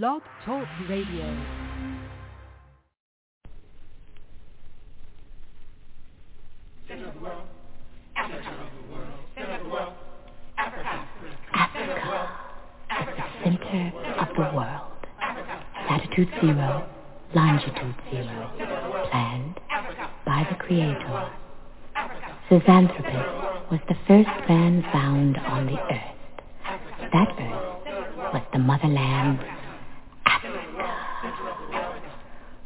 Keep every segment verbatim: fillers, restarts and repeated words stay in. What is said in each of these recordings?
Blog Talk Radio. Zero, longitude zero, planned by the Creator. Sisanthropus was the first man found on the earth. That earth was the motherland, Africa.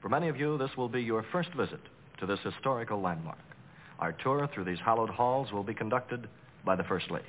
For many of you, this will be your first visit to this historical landmark. Our tour through these hallowed halls will be conducted by the First Lady.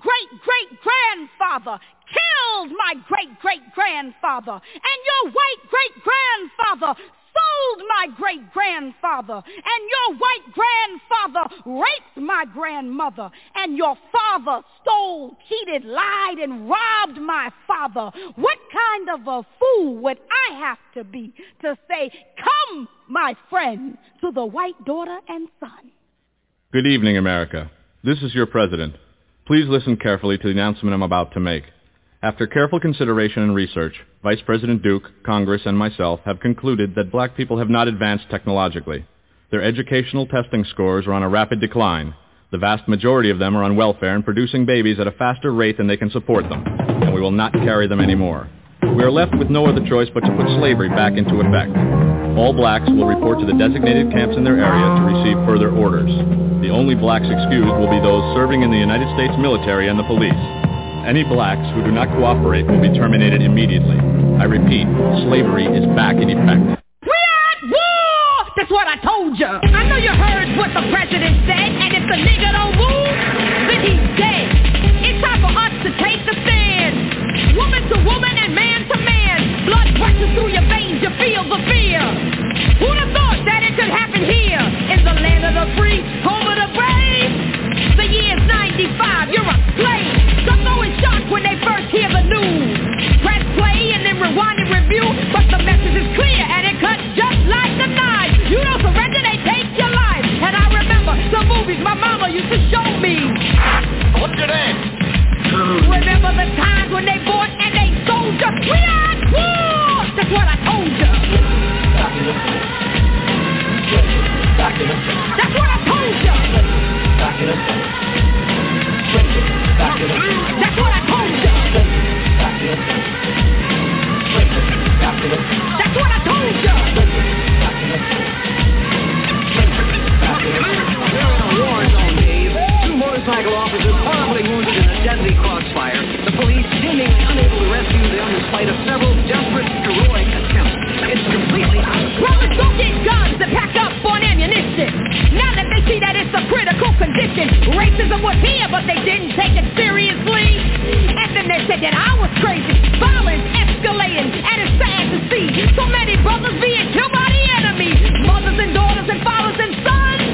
great-great-grandfather killed my great-great-grandfather, and your white great-grandfather sold my great-grandfather, and your white grandfather raped my grandmother, and your father stole, cheated, lied, and robbed my father. What kind of a fool would I have to be to say, come, my friend, to the white daughter and son? Good evening, America. This is your president. Please listen carefully to the announcement I'm about to make. After careful consideration and research, Vice President Duke, Congress, and myself have concluded that black people have not advanced technologically. Their educational testing scores are on a rapid decline. The vast majority of them are on welfare and producing babies at a faster rate than they can support them, and we will not carry them anymore. We are left with no other choice but to put slavery back into effect. All blacks will report to the designated camps in their area to receive further orders. The only blacks excused will be those serving in the United States military and the police. Any blacks who do not cooperate will be terminated immediately. I repeat, slavery is back in effect. We are at war! That's what I told you. I know you heard what the president said, and if the nigga don't move, then he's dead. It's time for us to take the stand. Woman to woman and man to man. Blood rushes through your veins, you feel the fear. Who'd have thought that it could happen here? In the land of the free, home of the brave. The year's ninety-five, you're a slave. Some go in shock when they first hear the news. Press play and then rewind and review, but the message is clear and it cuts just like a knife. You don't surrender, they take your life. And I remember the movies my mama used to show me. What did that? Remember the times when they bought and they sold us. We are at war. That's what I told you. That's what I told you. That's what I told you. That's what I told you. Wars on Dave. Two motorcycle officers horribly wounded in a deadly crossfire. The police seemingly unable to rescue them in spite of several desperate, heroic attempts. It's completely out of control. Rollers don't get guns and pack up on ammunition. Now that they see that it's a critical condition, racism was here, but they didn't take it seriously. And then they said that I was crazy. Violence escalating, and it's sad to see. So many brothers being killed by the enemy. Mothers and daughters and fathers and sons.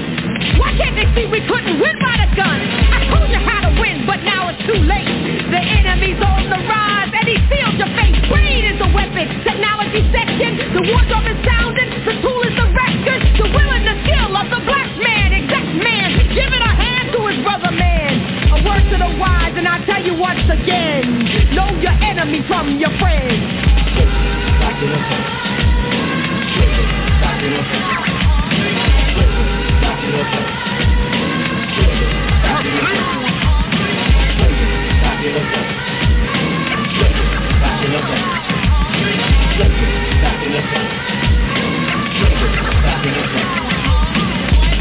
Why can't they see we couldn't win by the gun? I told you how to win, but now it's too late. The enemy's on the rise, and he sealed your face. Greed is a weapon, technology section. The war drum is sounding, the tool is the record. The will and the skill of the black man, exact man, giving a hand to his brother man. A word to the wise, and I'll tell you once again, know your enemy from your friend. Back it up. Back it up. Back it up. Back it up. Back it up. Back it up. Back it up. Back it up.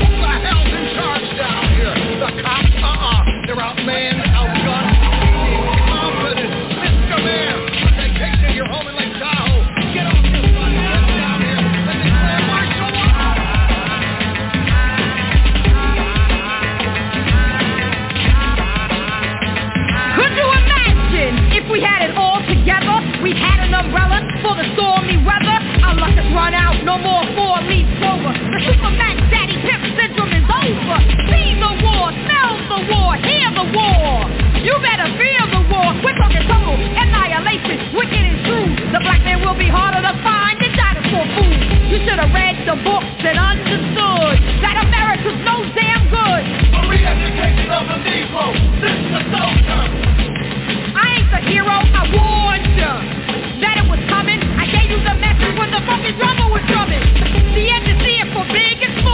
Who the hell's in charge down here? The cops? Uh-uh. They're outmanned, outgunned. We need confidence. Mister Mayor, take picture of your home in Lake Tahoe. Get off this fucking ass down here and declare martial law. If we had it all together, we had an umbrella for the stormy weather. Our luck has run out, no more four leaves over. The Supermax Daddy Pimp syndrome is over. See the war, smell the war, hear the war. You better feel the war. We're talking total annihilation, wicked and true. The black man will be harder to find than dinosaur food. You should have read the books and understood that America's no damn good. The re-education of the Negro, this is the I ain't the hero, I warned you that it was coming. I gave you the message when the fucking drummer was drumming. The end is here for big and small.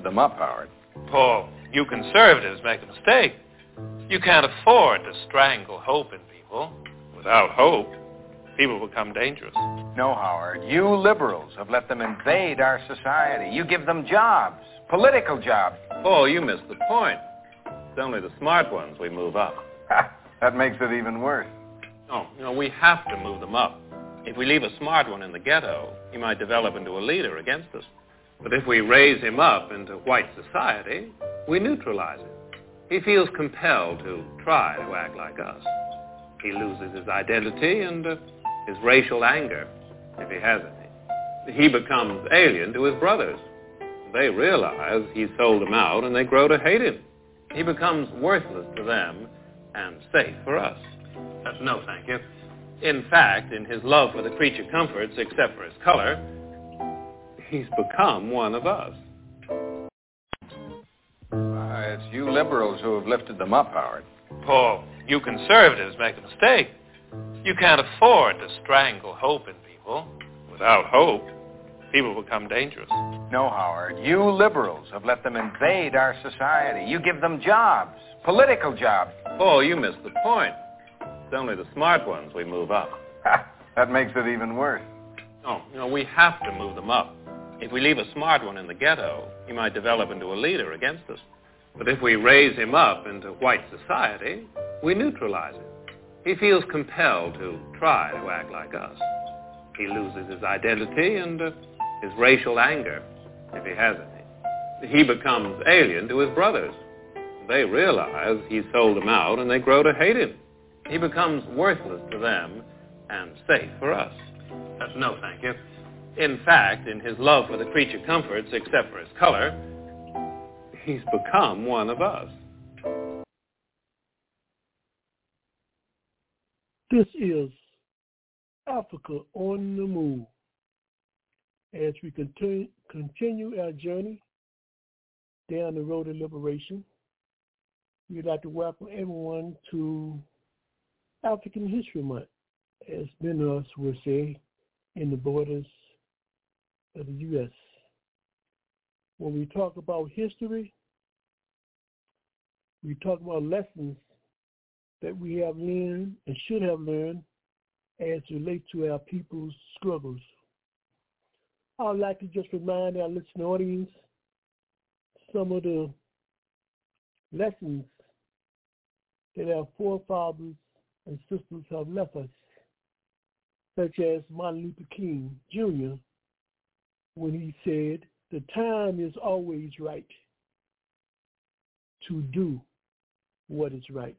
lifted them up, Howard. Paul, you conservatives make a mistake. You can't afford to strangle hope in people. Without hope, people become dangerous. No, Howard. You liberals have let them invade our society. You give them jobs, political jobs. Paul, you missed the point. It's only the smart ones we move up. That makes it even worse. No, you know, we have to move them up. If we leave a smart one in the ghetto, he might develop into a leader against us. But if we raise him up into white society, we neutralize him. He feels compelled to try to act like us. He loses his identity and uh, his racial anger, if he has any. He becomes alien to his brothers. They realize he sold them out and they grow to hate him. He becomes worthless to them and safe for us. Uh, no, thank you. In fact, in his love for the creature comforts, except for his color, he's become one of us. Uh, it's you liberals who have lifted them up, Howard. Paul, you conservatives make a mistake. You can't afford to strangle hope in people. Without hope, people become dangerous. No, Howard. You liberals have let them invade our society. You give them jobs, political jobs. Paul, you missed the point. It's only the smart ones we move up. That makes it even worse. No, you know, we have to move them up. If we leave a smart one in the ghetto, he might develop into a leader against us. But if we raise him up into white society, we neutralize him. He feels compelled to try to act like us. He loses his identity and uh, his racial anger, if he has any. He becomes alien to his brothers. They realize he sold them out and they grow to hate him. He becomes worthless to them and safe for us. Uh, no, thank you. In fact, in his love for the creature comforts, except for his color, he's become one of us. This is Africa on the Move. As we continue, continue our journey down the road of liberation, we'd like to welcome everyone to African History Month, as many of us will say, in the borders of the U S When we talk about history, we talk about lessons that we have learned and should have learned as relate to our people's struggles. I'd like to just remind our listening audience some of the lessons that our forefathers and sisters have left us, such as Martin Luther King Junior, when he said, "The time is always right to do what is right."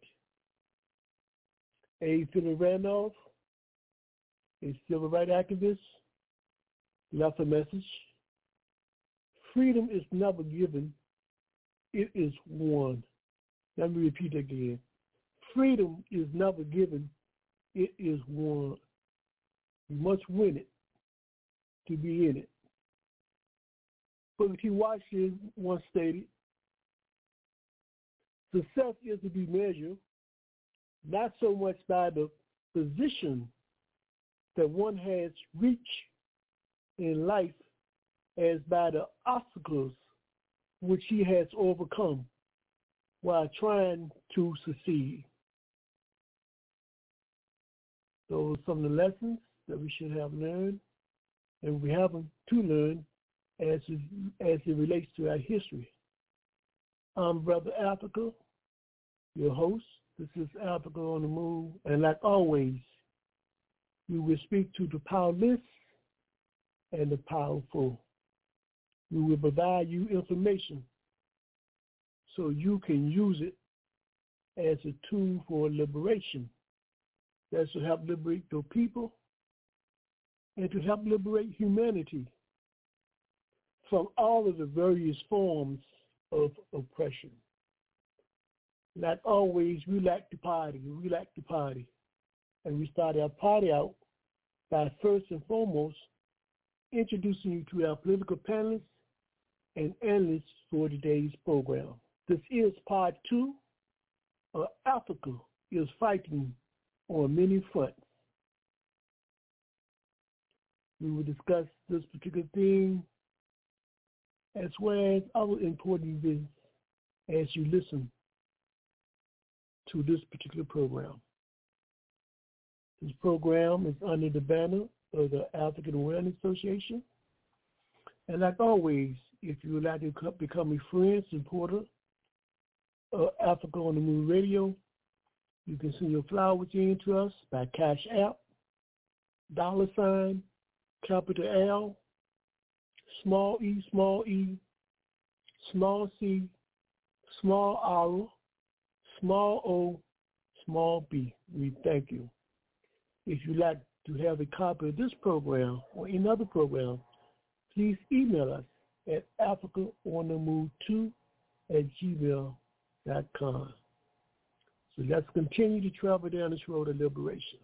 A. Philip Randolph, a civil rights activist, left a message: "Freedom is never given, it is won." Let me repeat again. Freedom is never given, it is won. You must win it to be in it. Booker T. Washington once stated, "Success is to be measured not so much by the position that one has reached in life as by the obstacles which he has overcome while trying to succeed." Those are some of the lessons that we should have learned and we haven't to learn as it, as it relates to our history. I'm Brother Africa, your host. This is Africa on the Move, and like always, we will speak to the powerless and the powerful. We will provide you information so you can use it as a tool for liberation. That's to help liberate your people and to help liberate humanity from all of the various forms of oppression. Like always, we like to party. We like to party. And we start our party out by first and foremost introducing you to our political panelists and analysts for today's program. This is part two of Africa is Fighting on Many Fronts. We will discuss this particular theme as well as other important business as you listen to this particular program. This program is under the banner of the African Awareness Association. And like always, if you would like to become a friend, supporter of Africa on the Move Radio, you can send your flowers in to us by Cash App, dollar sign, capital L, small e, small e, small c, small r, small o, small b. We thank you. If you'd like to have a copy of this program or another program, please email us at africa on the move two at gmail dot com. So let's continue to travel down this road of liberation.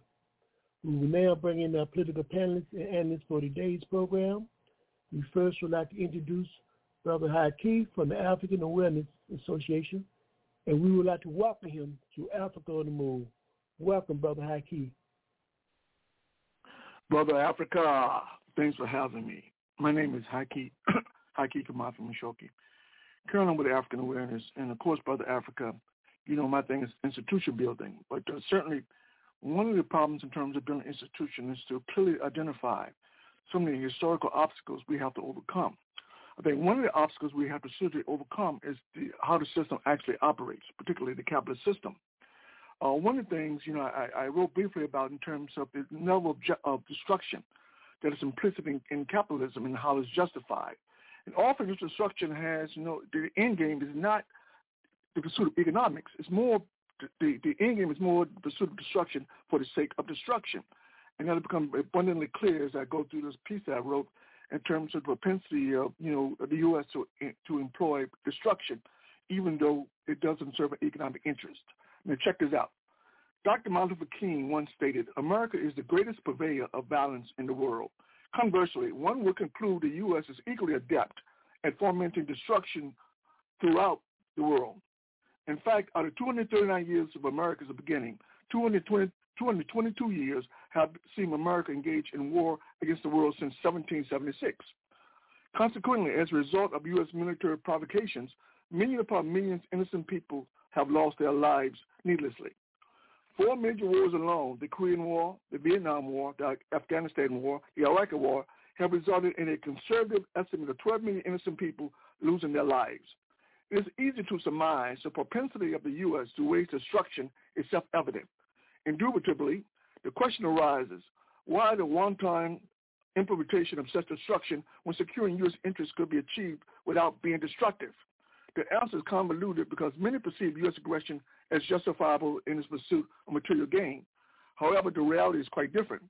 We will now bring in our political panelists and analysts for today's program. We first would like to introduce Brother Haki from the African Awareness Association, and we would like to welcome him to Africa on the Move. Welcome, Brother Haki. Brother Africa, thanks for having me. My name is Haki Haki Kamathi Mashoki, currently with African Awareness, and of course, Brother Africa, you know my thing is institution building, but uh, certainly one of the problems in terms of building institution is to clearly identify some of the historical obstacles we have to overcome. I think one of the obstacles we have to certainly overcome is the, how the system actually operates, particularly the capitalist system. Uh, one of the things, you know, I, I wrote briefly about in terms of the level of, ju- of destruction that is implicit in, in capitalism and how it's justified. And often this destruction has, you know, the end game is not the pursuit of economics. It's more, the, the end game is more the pursuit of destruction for the sake of destruction. And that'll become abundantly clear as I go through this piece that I wrote in terms of the propensity of, you know, of the U S to to employ destruction, even though it doesn't serve an economic interest. Now check this out. Doctor Martin Luther King once stated, America is the greatest purveyor of violence in the world. Conversely, one would conclude the U S is equally adept at fomenting destruction throughout the world. In fact, out of two hundred thirty-nine years of America's beginning, two hundred twenty, two hundred twenty-two years have seen America engaged in war against the world since seventeen seventy-six. Consequently, as a result of U S military provocations, millions upon millions of innocent people have lost their lives needlessly. Four major wars alone, the Korean War, the Vietnam War, the Afghanistan War, the Iraq War, have resulted in a conservative estimate of twelve million innocent people losing their lives. It is easy to surmise the propensity of the U S to wage destruction is self-evident. Indubitably, the question arises, why the one-time implementation of such destruction when securing U S interests could be achieved without being destructive? The answer is convoluted because many perceive U S aggression as justifiable in its pursuit of material gain. However, the reality is quite different.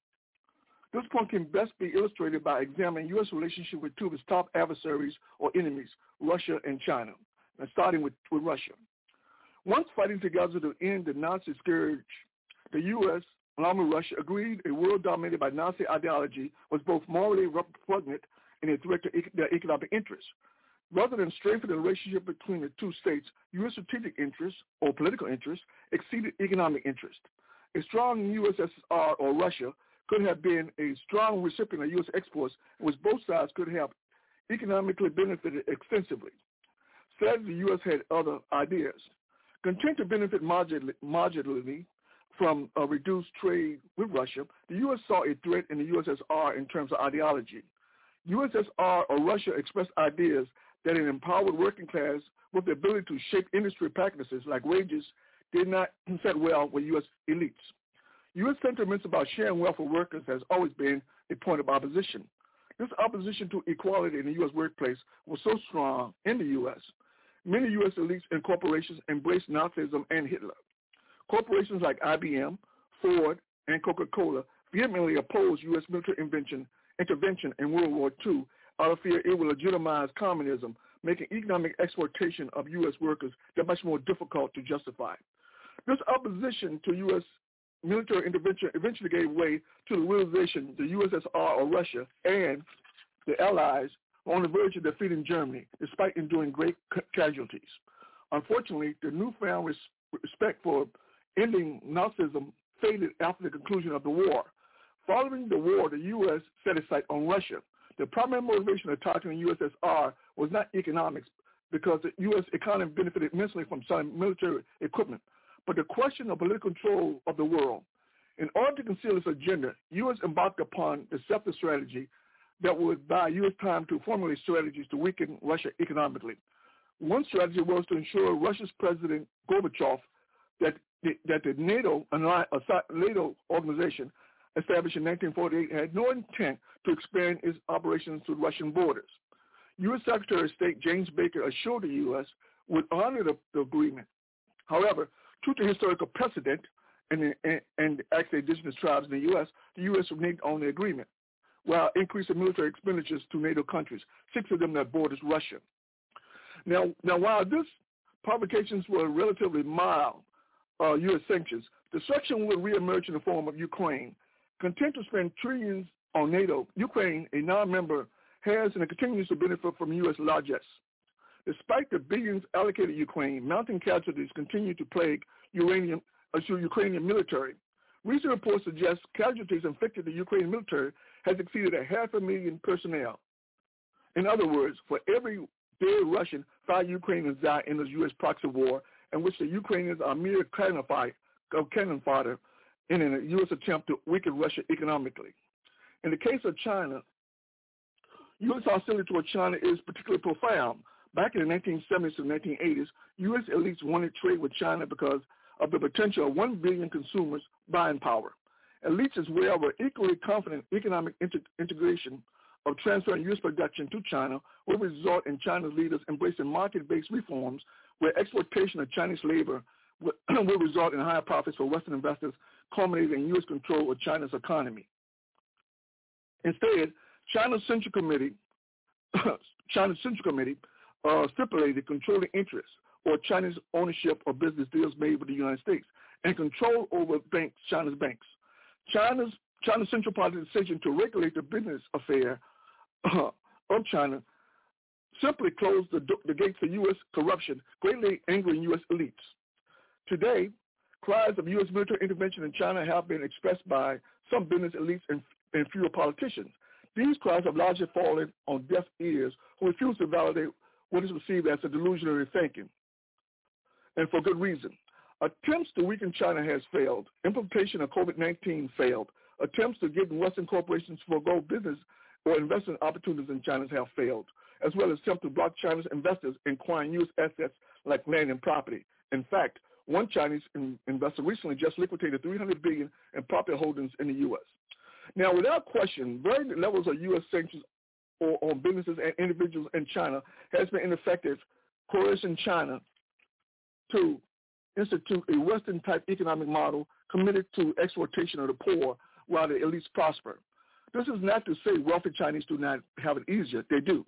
This point can best be illustrated by examining U S relationship with two of its top adversaries or enemies, Russia and China, and starting with, with Russia. Once fighting together to end the Nazi scourge, the U S, along with Russia, agreed a world dominated by Nazi ideology was both morally repugnant and a threat to their economic interests. Rather than strengthen the relationship between the two states, U S strategic interests or political interests exceeded economic interests. A strong U S S R or Russia could have been a strong recipient of U S exports, which both sides could have economically benefited extensively. Sadly, the U S had other ideas. Content to benefit marginally from a reduced trade with Russia, the U S saw a threat in the U S S R in terms of ideology. U S S R or Russia expressed ideas that an empowered working class with the ability to shape industry practices like wages did not set well with U S elites. U S sentiments about sharing wealth with workers has always been a point of opposition. This opposition to equality in the U S workplace was so strong in the U S. Many U S elites and corporations embraced Nazism and Hitler. Corporations like I B M, Ford, and Coca-Cola vehemently opposed U S military intervention, intervention in World War Two out of fear it will legitimize communism, making economic exploitation of U S workers that much more difficult to justify. This opposition to U S military intervention eventually gave way to the realization the U S S R or Russia and the Allies were on the verge of defeating Germany, despite enduring great casualties. Unfortunately, the newfound res- respect for ending Nazism faded after the conclusion of the war. Following the war, the U S set its sight on Russia. the primary motivation of targeting the U S S R was not economics, because the U S economy benefited immensely from selling military equipment, but the question of political control of the world. In order to conceal its agenda, U S embarked upon the deceptive strategy that would buy U S time to formulate strategies to weaken Russia economically. One strategy was to ensure Russia's President Gorbachev that the, that the NATO, NATO organization established in nineteen forty-eight had no intent to expand its operations to Russian borders. U S Secretary of State James Baker assured the U S would honor the, the agreement. However, due to historical precedent and, and, and actually indigenous tribes in the U S, the U S reneged on the agreement, while increasing military expenditures to NATO countries, six of them that borders Russia. Now, now while these provocations were relatively mild uh, U S sanctions, destruction would reemerge in the form of Ukraine. Content to spend trillions on NATO, Ukraine, a non-member, has and continues to benefit from U S largesse. Despite the billions allocated to Ukraine, mounting casualties continue to plague uranium, uh, Ukrainian military. Recent reports suggest casualties inflicted to the Ukrainian military has exceeded a half a million personnel. In other words, for every dead Russian, five Ukrainians die in the U S proxy war, in which the Ukrainians are mere cannon fodder in a U S attempt to weaken Russia economically. In the case of China, U S hostility toward China is particularly profound. Back in the nineteen seventies to nineteen eighties, U S elites wanted trade with China because of the potential of one billion consumers' buying power. Elites as well were equally confident economic inter- integration of transferring U S production to China would result in China's leaders embracing market-based reforms where exploitation of Chinese labor would, would result in higher profits for Western investors, culminating in U S control of China's economy. Instead, China's Central Committee, China's Central Committee uh, stipulated controlling interests or China's ownership of business deals made with the United States and control over banks, China's banks. China's China's Central Party's decision to regulate the business affair uh, of China simply closed the, the gate for U S corruption, greatly angering U S elites. Today, cries of U S military intervention in China have been expressed by some business elites and, and fewer politicians. These cries have largely fallen on deaf ears who refuse to validate what is perceived as a delusional thinking, and for good reason. Attempts to weaken China has failed. Implementation of COVID nineteen failed. Attempts to get Western corporations to forego business or investment opportunities in China have failed, as well as attempts to block China's investors in acquiring U S assets like land and property. In fact, one Chinese in- investor recently just liquidated three hundred billion dollars in property holdings in the U S. Now, without question, varying levels of U S sanctions or, on businesses and individuals in China has been ineffective, coercing China to institute a Western-type economic model committed to exploitation of the poor while the elites prosper. This is not to say wealthy Chinese do not have it easier. They do.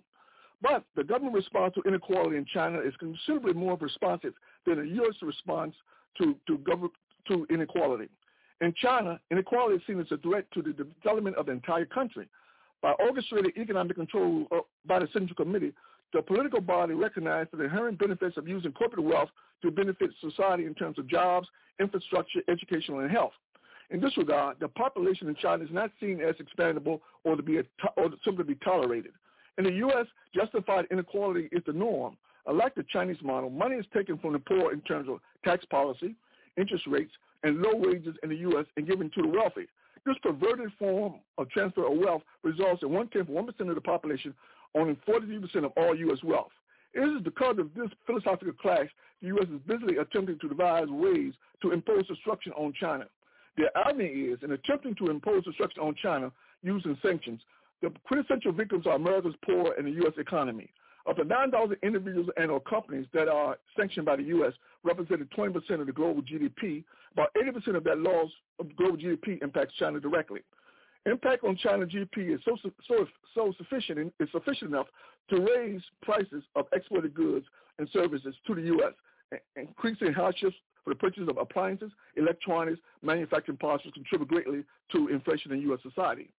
But the government response to inequality in China is considerably more responsive than the U S response to, to, government, to inequality. In China, inequality is seen as a threat to the development of the entire country. By orchestrating economic control by the Central Committee, the political body recognized the inherent benefits of using corporate wealth to benefit society in terms of jobs, infrastructure, education, and health. In this regard, the population in China is not seen as expandable or to be a, or simply be tolerated. In the U S, justified inequality is the norm. Unlike the Chinese model, money is taken from the poor in terms of tax policy, interest rates, and low wages in the U S and given to the wealthy. This perverted form of transfer of wealth results in one-tenth of one percent of the population owning forty-three percent of all U S wealth. It is because of this philosophical clash the U S is busily attempting to devise ways to impose destruction on China. The irony is, in attempting to impose destruction on China using sanctions, the quintessential victims are America's poor and the U S economy. Of the nine thousand individuals and/or companies that are sanctioned by the U S, represented twenty percent of the global G D P. About eighty percent of that loss of global G D P impacts China directly. Impact on China G D P is so so so sufficient and is sufficient enough to raise prices of exported goods and services to the U S, increasing hardships for the purchase of appliances, electronics, manufacturing parts, which contribute greatly to inflation in U S society.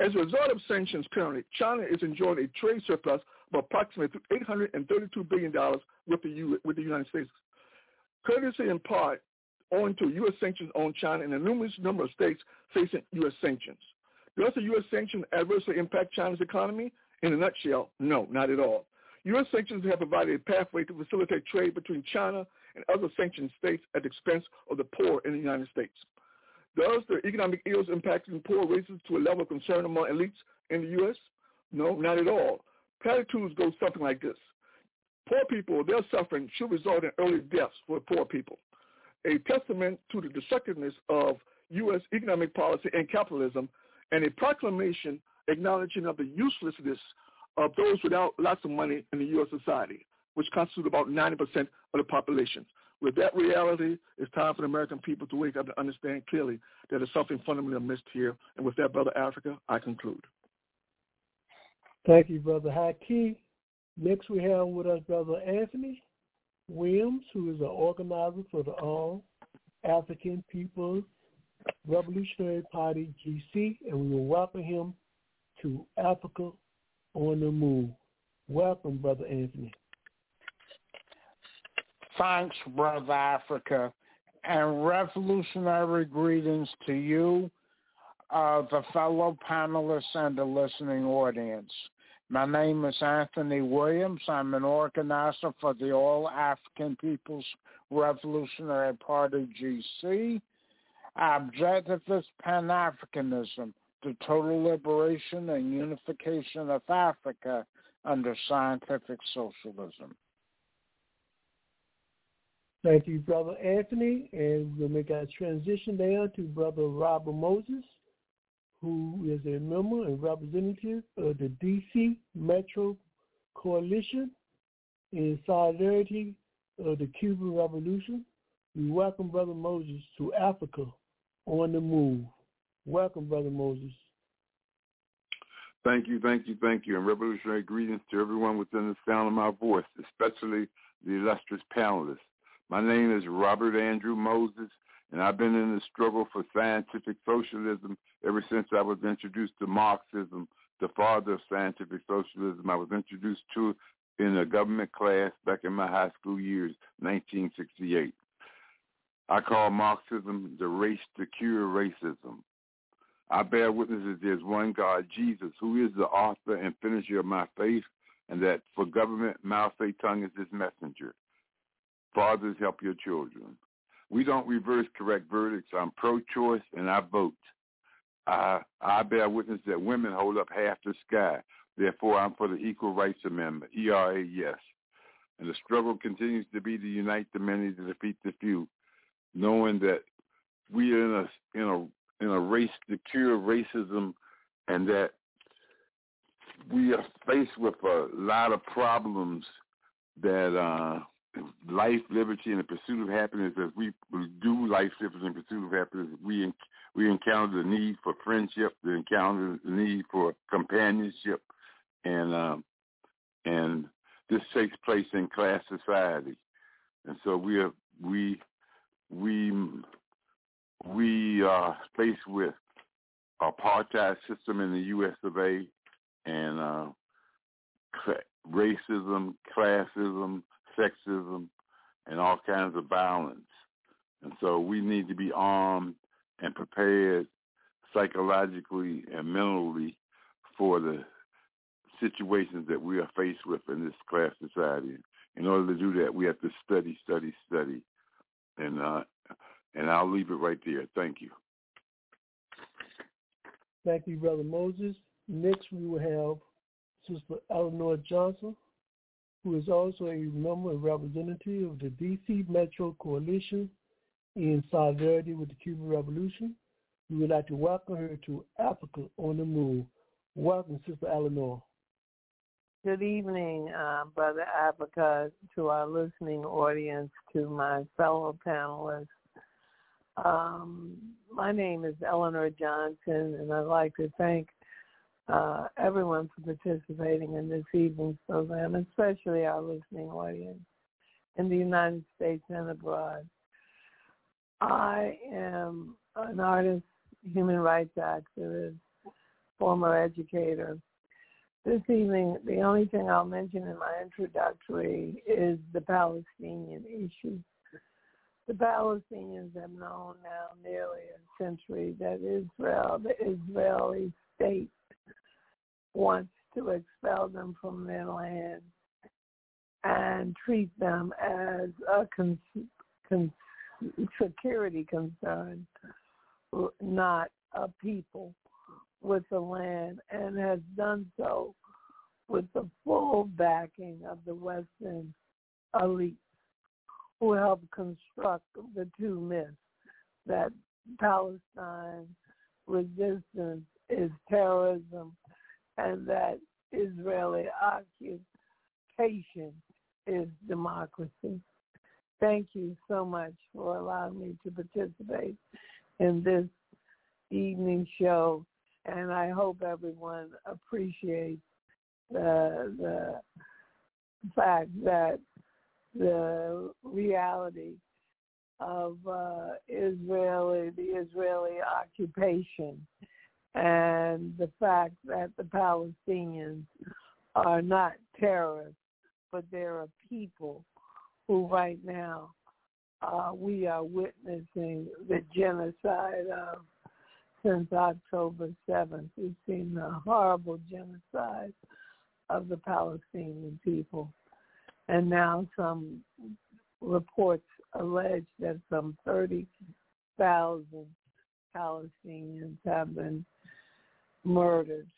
As a result of sanctions currently, China is enjoying a trade surplus of approximately eight hundred thirty-two billion dollars with the, U- with the United States, courtesy in part owing to U S sanctions on China and a numerous number of states facing U S sanctions. Does the U S sanction adversely impact China's economy? In a nutshell, no, not at all. U S sanctions have provided a pathway to facilitate trade between China and other sanctioned states at the expense of the poor in the United States. Does the economic ills impacting poor races to a level of concern among elites in the U S? No, not at all. Platitudes go something like this. Poor people, their suffering should result in early deaths for poor people, a testament to the destructiveness of U S economic policy and capitalism, and a proclamation acknowledging of the uselessness of those without lots of money in the U S society, which constitute about ninety percent of the population. With that reality, it's time for the American people to wake up and understand clearly that there's something fundamentally amiss here. And with that, Brother Africa, I conclude. Thank you, Brother Haki. Next we have with us Brother Anthony Williams, who is an organizer for the All African People's Revolutionary Party, G C, and we will welcome him to Africa on the Move. Welcome, Brother Anthony. Thanks, Brother Africa, and revolutionary greetings to you, uh, the fellow panelists, and the listening audience. My name is Anthony Williams. I'm an organizer for the All African People's Revolutionary Party, G C. Our objective is Pan-Africanism, the total liberation and unification of Africa under scientific socialism. Thank you, Brother Anthony. And we'll make our transition now to Brother Robert Moses, who is a member and representative of the D C Metro Coalition in solidarity of the Cuban Revolution. We welcome Brother Moses to Africa on the Move. Welcome, Brother Moses. Thank you, thank you, thank you. And revolutionary greetings to everyone within the sound of my voice, especially the illustrious panelists. My name is Robert Andrew Moses, and I've been in the struggle for scientific socialism ever since I was introduced to Marxism, the father of scientific socialism. I was introduced to in a government class back in my high school years, nineteen sixty-eight. I call Marxism the race to cure racism. I bear witness that there's one God, Jesus, who is the author and finisher of my faith, and that for government, Mao Zedong is his messenger. Fathers, help your children. We don't reverse correct verdicts. I'm pro-choice, and I vote. I, I bear witness that women hold up half the sky. Therefore, I'm for the Equal Rights Amendment, E R A, yes. And the struggle continues to be to unite the many to defeat the few, knowing that we are in a, in a, in a race to cure racism, and that we are faced with a lot of problems that uh, – life, liberty, and the pursuit of happiness. As we do life, liberty, and pursuit of happiness, we we encounter the need for friendship, we encounter the need for companionship, and um, and this takes place in class society. And so we are we we we are faced with apartheid system in the U S of A, and uh, racism, classism, sexism, and all kinds of violence. And so we need to be armed and prepared psychologically and mentally for the situations that we are faced with in this class society. In order to do that, we have to study, study, study. And, uh, and I'll leave it right there. Thank you. Thank you, Brother Moses. Next, we will have Sister Eleanor Johnson, who is also a member and representative of the D C Metro Coalition in solidarity with the Cuban Revolution. We would like to welcome her to Africa on the Move. Welcome, Sister Eleanor. Good evening, uh, Brother Africa, to our listening audience, to my fellow panelists. Um, my name is Eleanor Johnson, and I'd like to thank Uh, everyone for participating in this evening's program, especially our listening audience in the United States and abroad. I am an artist, human rights activist, former educator. This evening, the only thing I'll mention in my introductory is the Palestinian issue. The Palestinians have known now nearly a century that Israel, the Israeli state, wants to expel them from their land and treat them as a con- con- security concern, not a people with the land, and has done so with the full backing of the Western elite, who helped construct the two myths that Palestine resistance is terrorism and that Israeli occupation is democracy. Thank you so much for allowing me to participate in this evening show, and I hope everyone appreciates the, the fact that the reality of uh, Israeli, the Israeli occupation, and the fact that the Palestinians are not terrorists, but they're a people who right now uh, we are witnessing the genocide of since October seventh. We've seen the horrible genocide of the Palestinian people. And now some reports allege that some thirty thousand Palestinians have been murdered,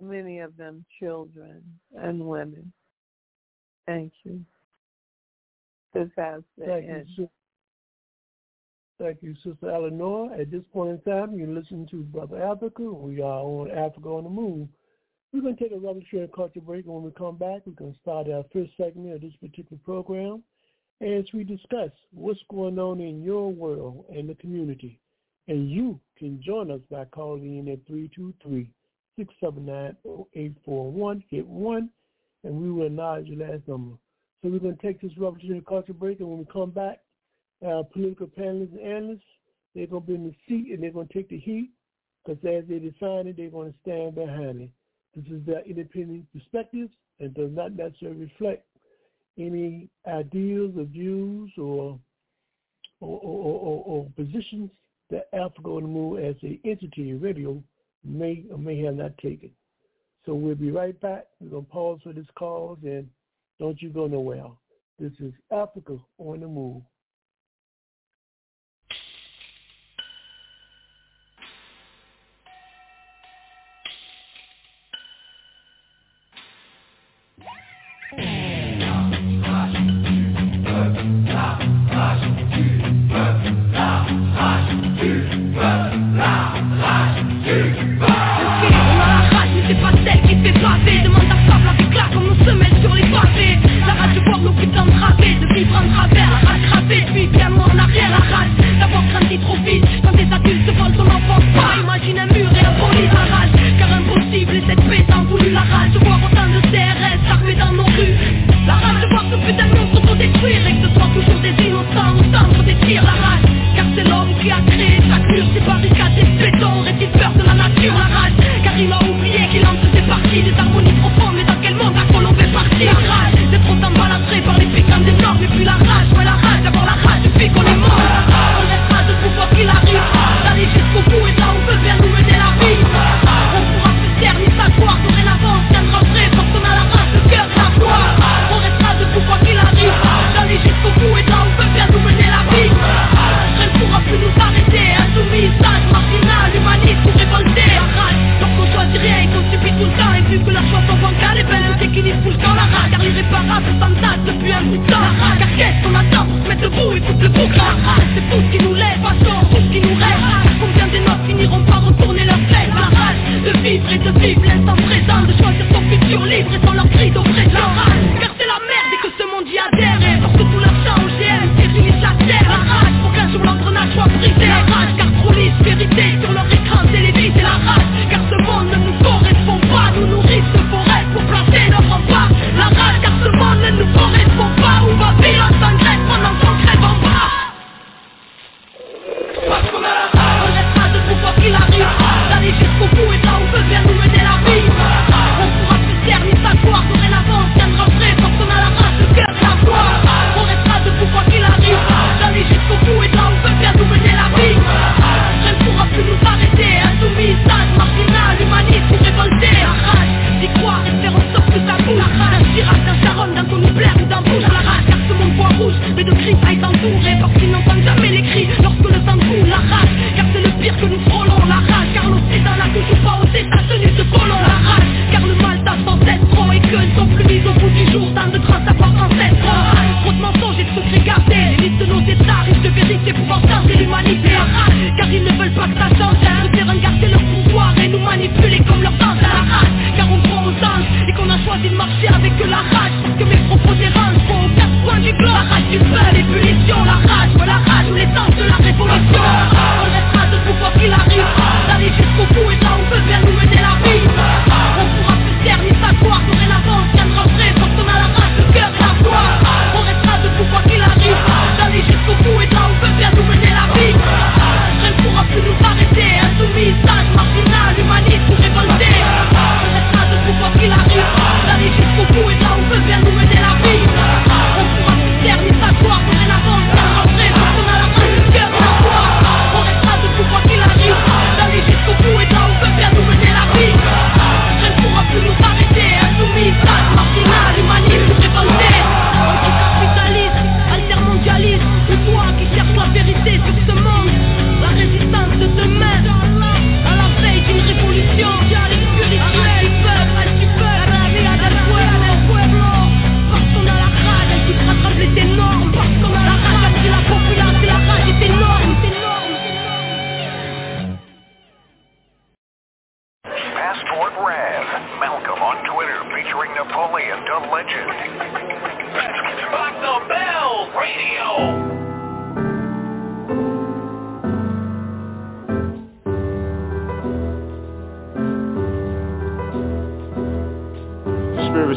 many of them children and women. Thank you. This has to Thank end. You, Thank you, Sister Eleanor. At this point in time, you listen to Brother Africa. We are on Africa on the Move. We're going to take a revolutionary culture break, and when we come back, we're going to start our first segment of this particular program as we discuss what's going on in your world and the community. And you can join us by calling in at three two three, six seven nine, zero eight four one, hit one, and we will acknowledge your last number. So we're going to take this revolutionary culture break, and when we come back, our political panelists and analysts, they're going to be in the seat, and they're going to take the heat, because as they decide it, they're going to stand behind it. This is their independent perspectives and does not necessarily reflect any ideals or views or or, or, or, or positions that Africa On The Move as an entity radio may or may have not taken. So we'll be right back. We're going to pause for this call, and don't you go nowhere. This is Africa On The Move.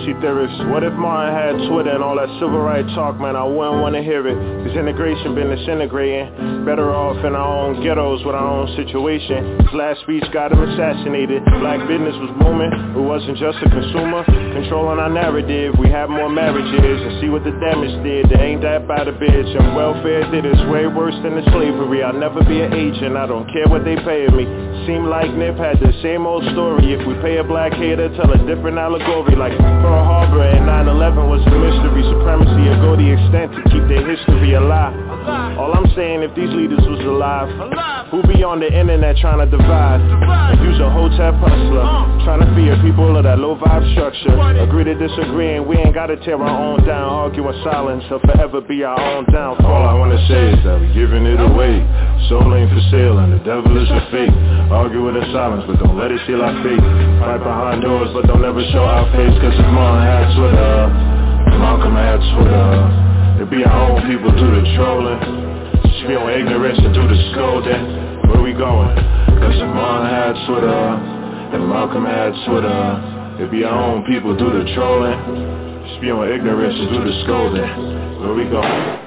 conspiracy theorists. What if Martin had Twitter and all that civil rights talk, man? I wouldn't want to hear it. This integration been disintegrating. Better off in our own ghettos with our own situation. His last speech got him assassinated. Black business was booming. We wasn't just a consumer. Controlling our narrative. We had more marriages. And see what the damage did. They ain't that bad a bitch. And welfare did it's way worse than the slavery. I'll never be an agent. I don't care what they paying me. Seem like Nip had the same old story. If we pay a black hater, tell a different allegory. Like Pearl Harbor and nine eleven was a mystery. Supremacy will go the extent to keep their history alive. All I'm saying, if these leaders was alive, who be on the internet trying to divide? And use a hotel hustler, trying to fear people of that low vibe structure. Agree to disagree and we ain't gotta tear our own down. Arguing silence will forever be our own downfall. All I wanna say is that we giving it away. Soul ain't for sale and the devil is a fake. Argue with the silence, but don't let it seal our fate. Right behind doors, but don't ever show our face. Cause if Martin had Twitter, Malcolm had Twitter, it'd be our own people do the trolling. Spill ignorance and do the scolding. Where we going? Cause if Martin had Twitter, and Malcolm had Twitter, it'd be our own people do the trolling. Spill ignorance and do the scolding. Where we going?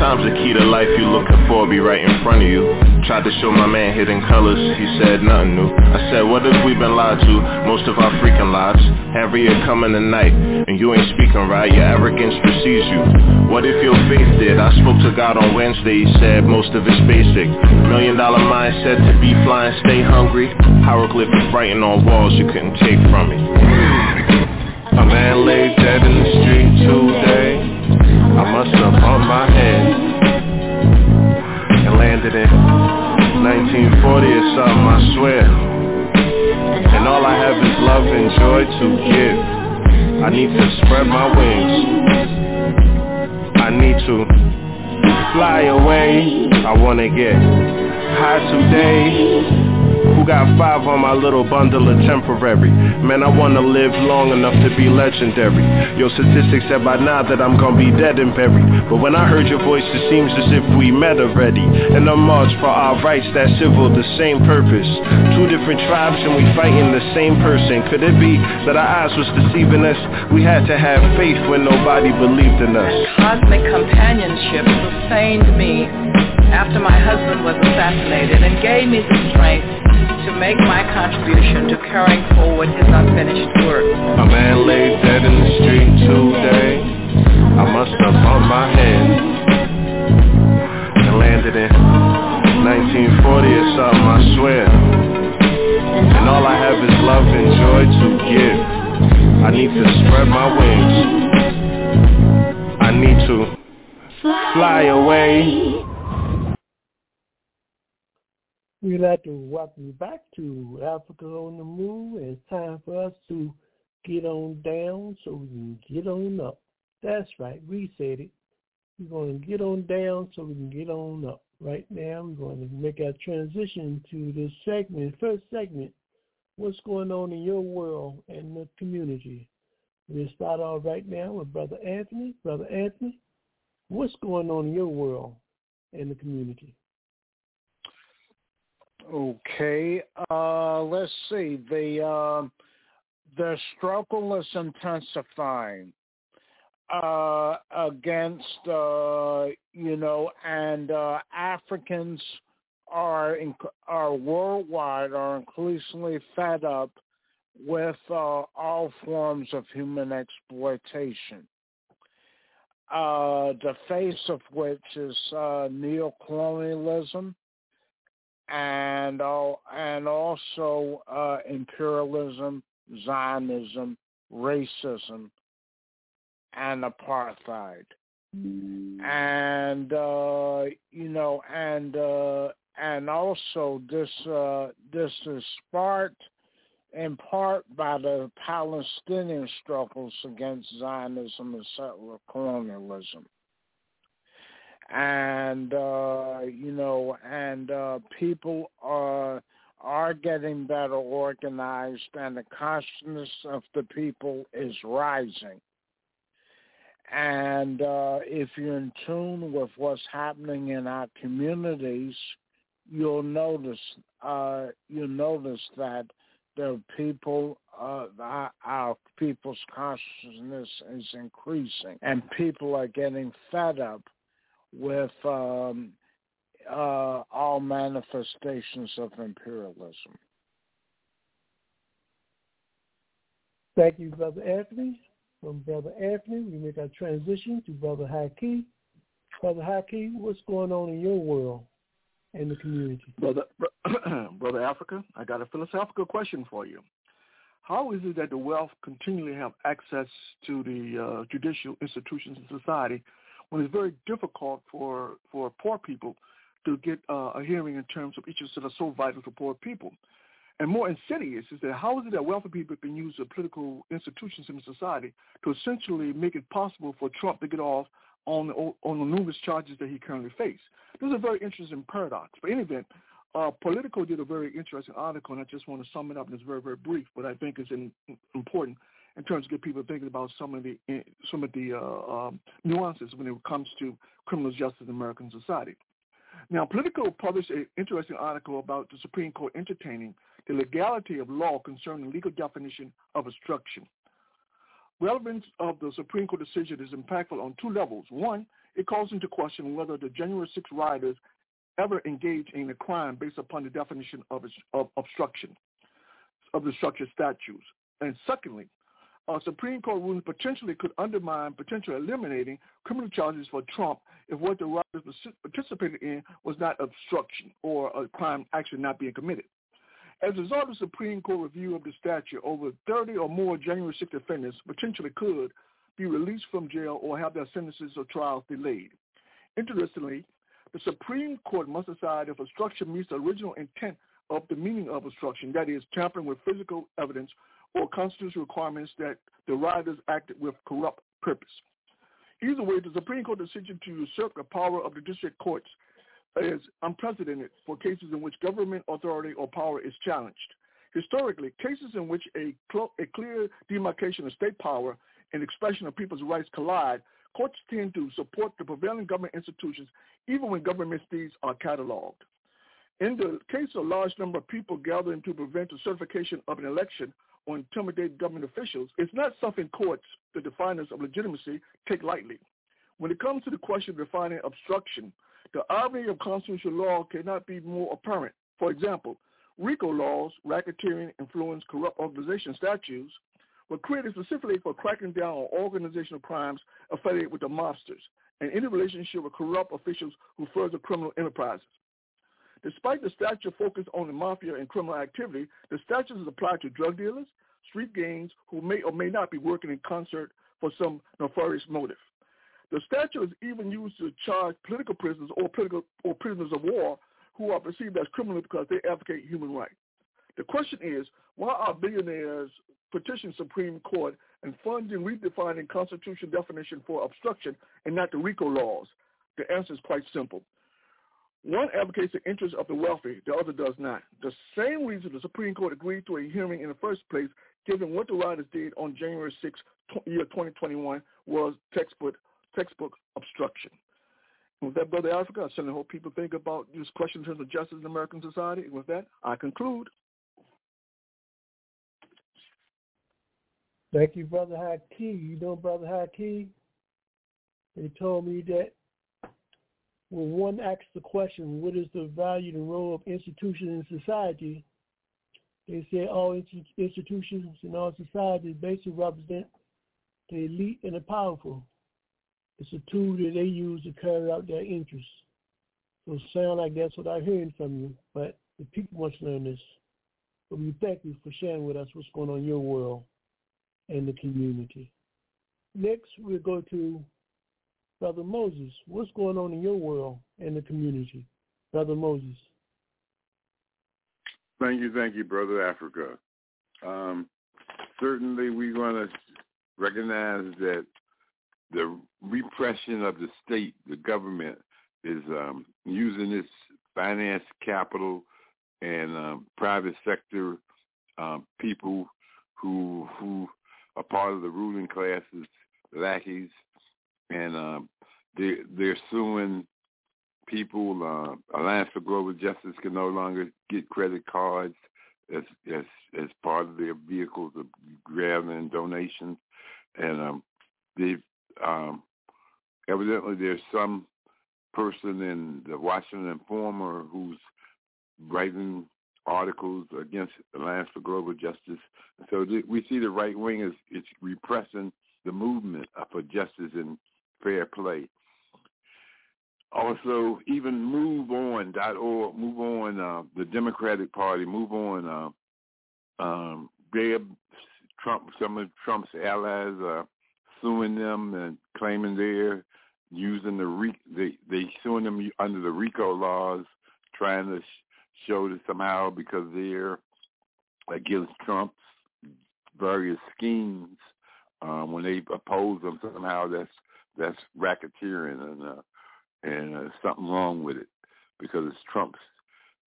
Sometimes the key to life you looking for be right in front of you. Tried to show my man hidden colors, he said nothing new. I said, what if we been lied to most of our freaking lives? Every year coming tonight, and you ain't speaking right, your arrogance precedes you. What if your faith did? I spoke to God on Wednesday, he said most of it's basic. Million dollar mindset to be flying, stay hungry. Hieroglyphics writing on walls you couldn't take from me. A man lay dead in the street Tuesday. I must have bumped my head and landed in nineteen forty or something, I swear. And all I have is love and joy to give. I need to spread my wings. I need to fly away. I wanna get high today. Who got five on my little bundle of temporary? Man, I wanna live long enough to be legendary. Your statistics said by now that I'm gonna be dead and buried. But when I heard your voice, it seems as if we met already. And the march for our rights, that civil, the same purpose. Two different tribes and we fighting the same person. Could it be that our eyes was deceiving us? We had to have faith when nobody believed in us. Cosmic companionship sustained me after my husband was assassinated and gave me the strength to make my contribution to carrying forward his unfinished work. A man lay dead in the street Tuesday. I must have bumped my head and landed in nineteen forty or something, I swear. And all I have is love and joy to give. I need to spread my wings. I need to fly away. We'd like to welcome you back to Africa on the Move. It's time for us to get on down so we can get on up. That's right, we said it. We're going to get on down so we can get on up. Right now, I'm going to make our transition to this segment, first segment, what's going on in your world and the community. We'll start off right now with Brother Anthony. Brother Anthony, what's going on in your world and the community? Okay, uh, let's see. The uh, the struggle is intensifying uh, against uh, you know, and uh, Africans are in, are worldwide are increasingly fed up with uh, all forms of human exploitation. Uh, the face of which is uh, neocolonialism. And uh, and also uh, imperialism, Zionism, racism, and apartheid, mm. and uh, you know, and uh, and also this uh, this is sparked in part by the Palestinian struggles against Zionism and settler colonialism. And, uh, you know, and uh, people are, are getting better organized and the consciousness of the people is rising. And uh, if you're in tune with what's happening in our communities, you'll notice uh, you'll notice that the people, uh, our, our people's consciousness is increasing, and people are getting fed up with um, uh, all manifestations of imperialism. Thank you, Brother Anthony. From Brother Anthony, we make our transition to Brother Haki. Brother Haki, what's going on in your world and the community? Brother, Brother Africa, I got a philosophical question for you. How is it that the wealth continually have access to the uh, judicial institutions in society when it's very difficult for, for poor people to get uh, a hearing in terms of issues that are so vital to poor people? And more insidious is that how is it that wealthy people can use the political institutions in society to essentially make it possible for Trump to get off on the, on the numerous charges that he currently faces? This is a very interesting paradox. But in any event, uh, Politico did a very interesting article, and I just want to sum it up, and it's very, very brief, but I think it's in, important in terms of get people thinking about some of the some of the uh, um, nuances when it comes to criminal justice in American society. Now, Politico published an interesting article about the Supreme Court entertaining the legality of law concerning legal definition of obstruction. Relevance of the Supreme Court decision is impactful on two levels. One, it calls into question whether the January sixth rioters ever engaged in a crime based upon the definition of, of obstruction, of the structure statutes. And secondly, a Supreme Court ruling potentially could undermine, potentially eliminating criminal charges for Trump if what the rioters participated in was not obstruction or a crime actually not being committed. As a result of the Supreme Court review of the statute, over thirty or more January sixth offenders potentially could be released from jail or have their sentences or trials delayed. Interestingly, the Supreme Court must decide if obstruction meets the original intent of the meaning of obstruction, that is, tampering with physical evidence or constitutional requirements that the rioters acted with corrupt purpose. Either way, the Supreme Court decision to usurp the power of the district courts is unprecedented for cases in which government authority or power is challenged. Historically, cases in which a, cl- a clear demarcation of state power and expression of people's rights collide, courts tend to support the prevailing government institutions even when government misdeeds are cataloged. In the case of a large number of people gathering to prevent the certification of an election, or intimidate government officials, it's not something courts, the definers of legitimacy, take lightly. When it comes to the question of defining obstruction, the irony of constitutional law cannot be more apparent. For example, RICO laws, racketeering, influence, corrupt organization statutes, were created specifically for cracking down on organizational crimes affiliated with the mobsters and any relationship with corrupt officials who further criminal enterprises. Despite the statute focused on the mafia and criminal activity, the statute is applied to drug dealers, street gangs who may or may not be working in concert for some nefarious motive. The statute is even used to charge political prisoners or political or prisoners of war who are perceived as criminals because they advocate human rights. The question is, why are billionaires petitioning Supreme Court and funding redefining constitutional definition for obstruction and not the RICO laws? The answer is quite simple. One advocates the interests of the wealthy, the other does not. The same reason the Supreme Court agreed to a hearing in the first place, given what the rioters did on January sixth, year twenty twenty-one, was textbook textbook obstruction. With that, Brother Africa, I certainly hope people think about this question in terms of justice in American society. And with that, I conclude. Thank you, Brother Haki. You know, Brother Haki, they told me that when one asks the question, what is the value and role of institutions in society, they say all in- institutions and all societies basically represent the elite and the powerful. It's a tool that they use to carry out their interests. So it sounds like that's what I'm hearing from you, but the people must learn this. But we thank you for sharing with us what's going on in your world and the community. Next, we'll go to Brother Moses. What's going on in your world and the community? Brother Moses. Thank you, thank you, Brother Africa. Um, certainly we're going to recognize that the repression of the state, the government, is um, using its finance capital and um, private sector um, people who, who are part of the ruling classes, lackeys, and uh, they, they're suing people. Uh, Alliance for Global Justice can no longer get credit cards as as, as part of their vehicles of gathering donations, and um, they've um, evidently there's some person in the Washington Informer who's writing articles against Alliance for Global Justice. So th- we see the right wing is it's repressing the movement for justice and fair play. Also, even move on dot org, Move On, uh, the Democratic Party, Move On, uh, um, they have Trump, some of Trump's allies are suing them and claiming they're using the, they, they suing them under the RICO laws, trying to sh- show that somehow because they're against Trump's various schemes, um, when they oppose them, somehow that's, that's racketeering and, uh, and uh, something wrong with it because it's Trump's,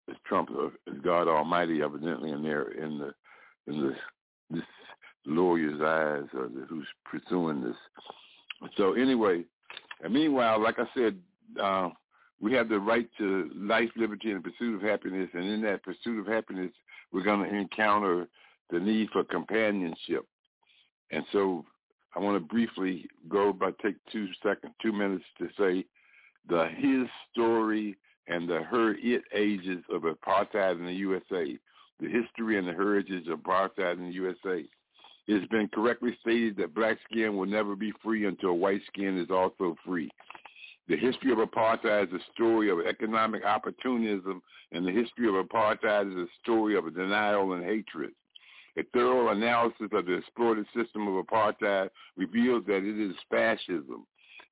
it's Trump, uh, God Almighty, evidently in there, in the, in the, this lawyer's eyes or the, who's pursuing this. So anyway, and meanwhile, like I said, uh, we have the right to life, liberty, and the pursuit of happiness. And in that pursuit of happiness, we're going to encounter the need for companionship. And so I want to briefly go by take two seconds, two minutes to say the his story and the her it ages of apartheid in the U S A, the history and the heritage of apartheid in the U S A. It's been correctly stated that black skin will never be free until white skin is also free. The history of apartheid is a story of economic opportunism, and the history of apartheid is a story of denial and hatred. A thorough analysis of the exploited system of apartheid reveals that it is fascism.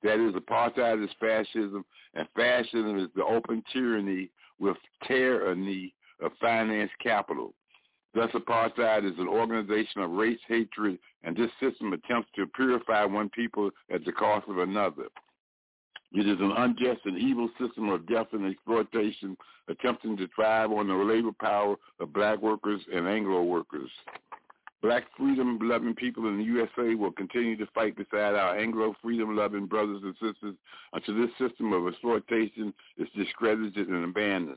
That is, apartheid is fascism, and fascism is the open tyranny with tyranny of finance capital. Thus, apartheid is an organization of race hatred, and this system attempts to purify one people at the cost of another. It is an unjust and evil system of death and exploitation, attempting to thrive on the labor power of black workers and Anglo workers. Black freedom-loving people in the U S A will continue to fight beside our Anglo freedom-loving brothers and sisters until this system of exploitation is discredited and abandoned.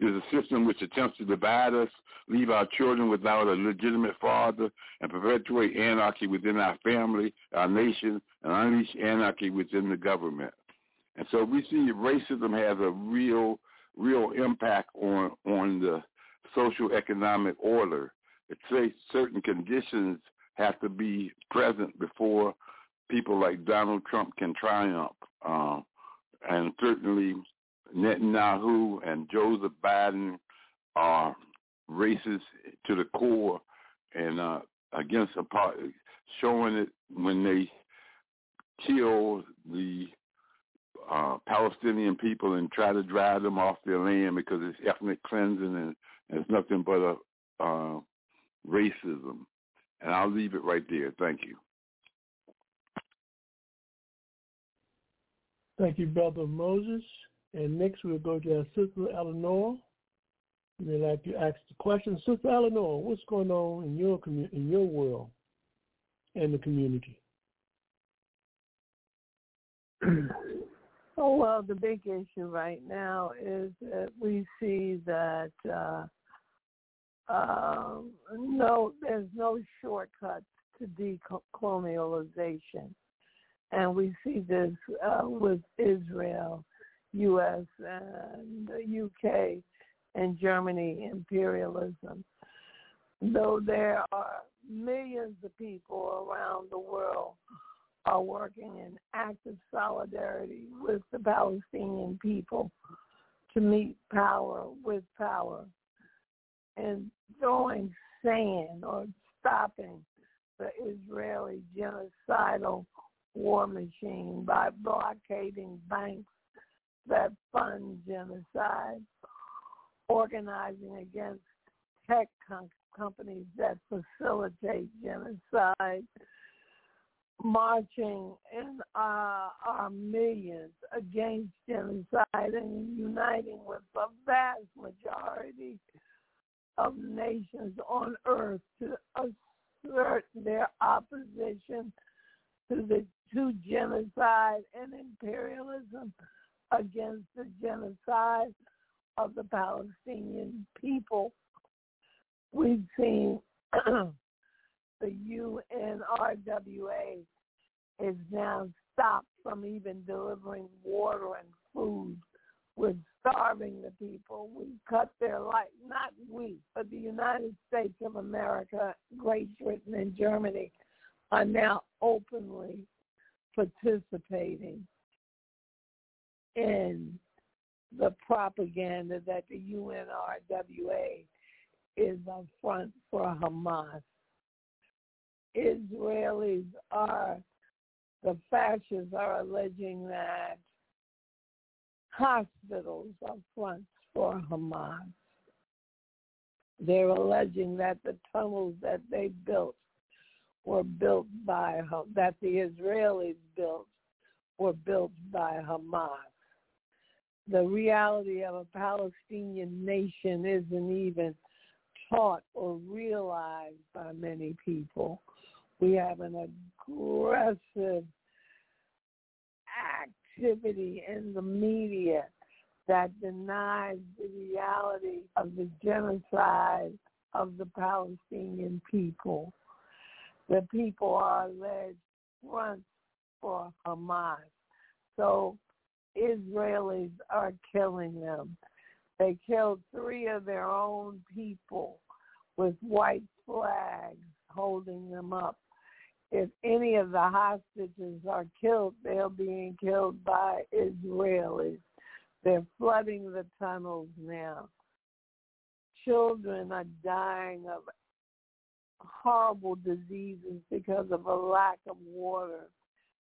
It is a system which attempts to divide us, leave our children without a legitimate father, and perpetuate anarchy within our family, our nation, and unleash anarchy within the government. And so we see racism has a real, real impact on, on the social economic order. It says certain conditions have to be present before people like Donald Trump can triumph, uh, and certainly Netanyahu and Joseph Biden are racist to the core and uh, against apartheid, showing it when they kill the uh, Palestinian people and try to drive them off their land because it's ethnic cleansing and it's nothing but a uh, racism. And I'll leave it right there. Thank you. Thank you, Brother Moses. And next we'll go to our Sister Eleanor. We'd like to ask the question. Sister Eleanor, what's going on in your commu- in your world and the community? Oh, well, the big issue right now is that we see that uh, uh, no, there's no shortcuts to decolonialization. And we see this uh, with Israel, U S and U K and Germany imperialism. Though there are millions of people around the world are working in active solidarity with the Palestinian people to meet power with power and throwing sand or stopping the Israeli genocidal war machine by blockading banks that fund genocide, organizing against tech com- companies that facilitate genocide, marching in uh, our millions against genocide and uniting with the vast majority of nations on earth to assert their opposition to the to genocide and imperialism against the genocide of the Palestinian people. We've seen the U N R W A is now stopped from even delivering water and food. We're starving the people. We cut their life, not we, but the United States of America, Great Britain, and Germany are now openly participating in the propaganda that the U N R W A is a front for Hamas. Israelis are, the fascists are alleging that hospitals are fronts for Hamas. They're alleging that the tunnels that they built were built by, that the Israelis built were built by Hamas. The reality of a Palestinian nation isn't even taught or realized by many people. We have an aggressive activity in the media that denies the reality of the genocide of the Palestinian people. The people are alleged fronts for Hamas. So Israelis are killing them. They killed three of their own people with white flags holding them up. If any of the hostages are killed, they're being killed by Israelis. They're flooding the tunnels now. Children are dying of horrible diseases because of a lack of water.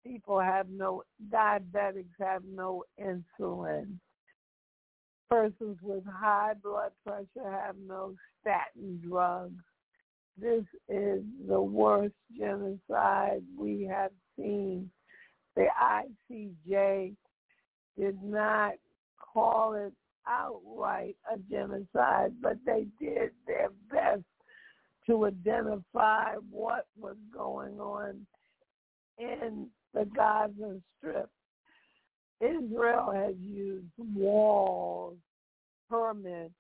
People have no, diabetics have no insulin. Persons with high blood pressure have no statin drugs. This is the worst genocide we have seen. The I C J did not call it outright a genocide, but they did their best to identify what was going on in the Gaza Strip. Israel has used walls, permits,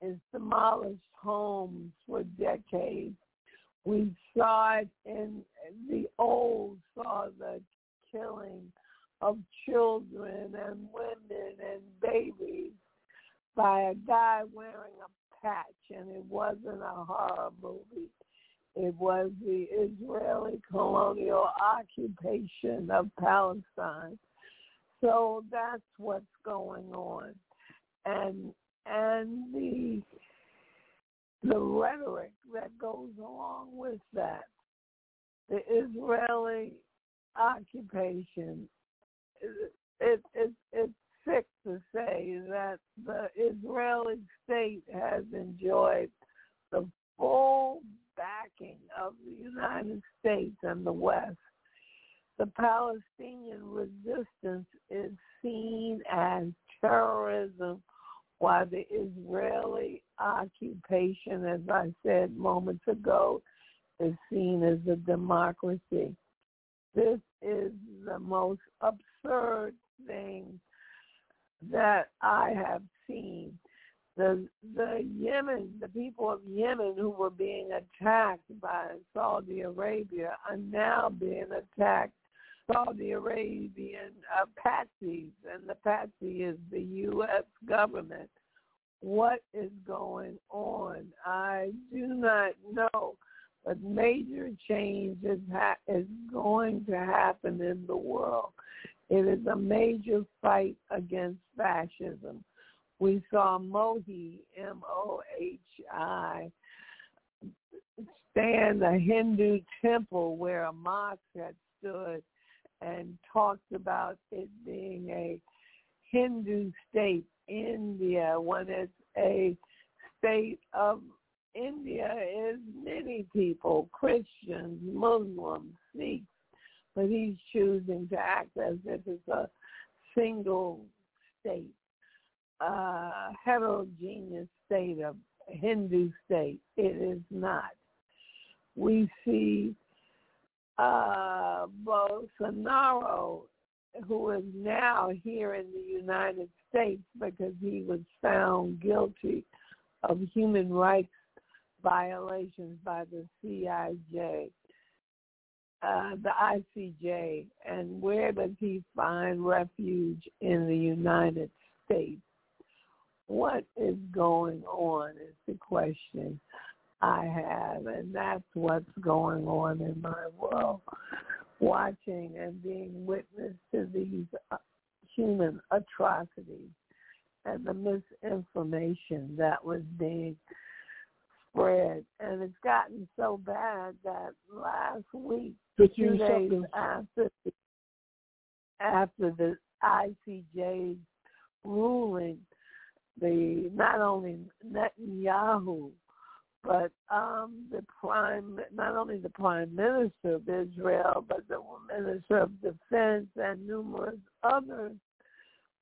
and demolished homes for decades. We saw it in the old, saw the killing of children and women and babies by a guy wearing a patch, and it wasn't a horror movie. It was the Israeli colonial occupation of Palestine. So that's what's going on. And and the the rhetoric that goes along with that. The Israeli occupation, it, it, it's sick to say that the Israeli state has enjoyed the full backing of the United States and the West. The Palestinian resistance is seen as terrorism, while the Israeli occupation, as I said moments ago, is seen as a democracy. This is the most absurd thing that I have seen. The, the Yemen, the people of Yemen who were being attacked by Saudi Arabia are now being attacked Saudi Arabian uh, patsies, and the patsy is the U S government. What is going on? I do not know, but major change is, ha- is going to happen in the world. It is a major fight against fascism. We saw Modi, M O H I, stand a Hindu temple where a mosque had stood and talked about it being a Hindu state, India, when it's a state of India is many people, Christians, Muslims, Sikhs, but he's choosing to act as if it's a single state, a heterogeneous state of Hindu state. It is not. We see uh, Bolsonaro, who is now here in the United States because he was found guilty of human rights violations by the C I J, uh, the I C J, and where does he find refuge in the United States? What is going on is the question I have, and that's what's going on in my world, watching and being witness to these human atrocities and the misinformation that was being spread. And it's gotten so bad that last week, two days after, after the I C J's ruling, the not only Netanyahu, but um, the prime, not only the prime minister of Israel, but the minister of defense and numerous others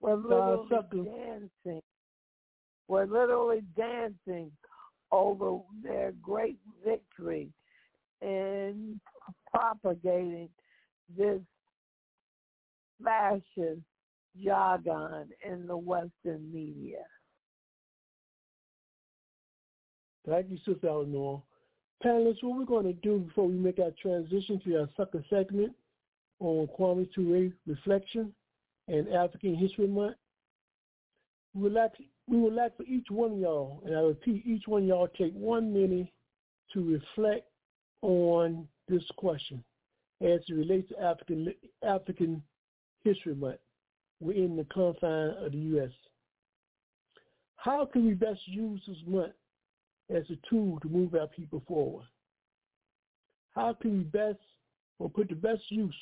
were literally uh, dancing, were literally dancing over their great victory in propagating this fascist jargon in the Western media. Thank you, Sister Eleanor. Panelists, what we're going to do before we make our transition to our sucker segment on Kwame Ture Reflection and African History Month, we would, like, we would like for each one of y'all, and I repeat, each one of y'all take one minute to reflect on this question as it relates to African, African History Month within the confines of the U S. How can we best use this month as a tool to move our people forward? How can we best or put the best use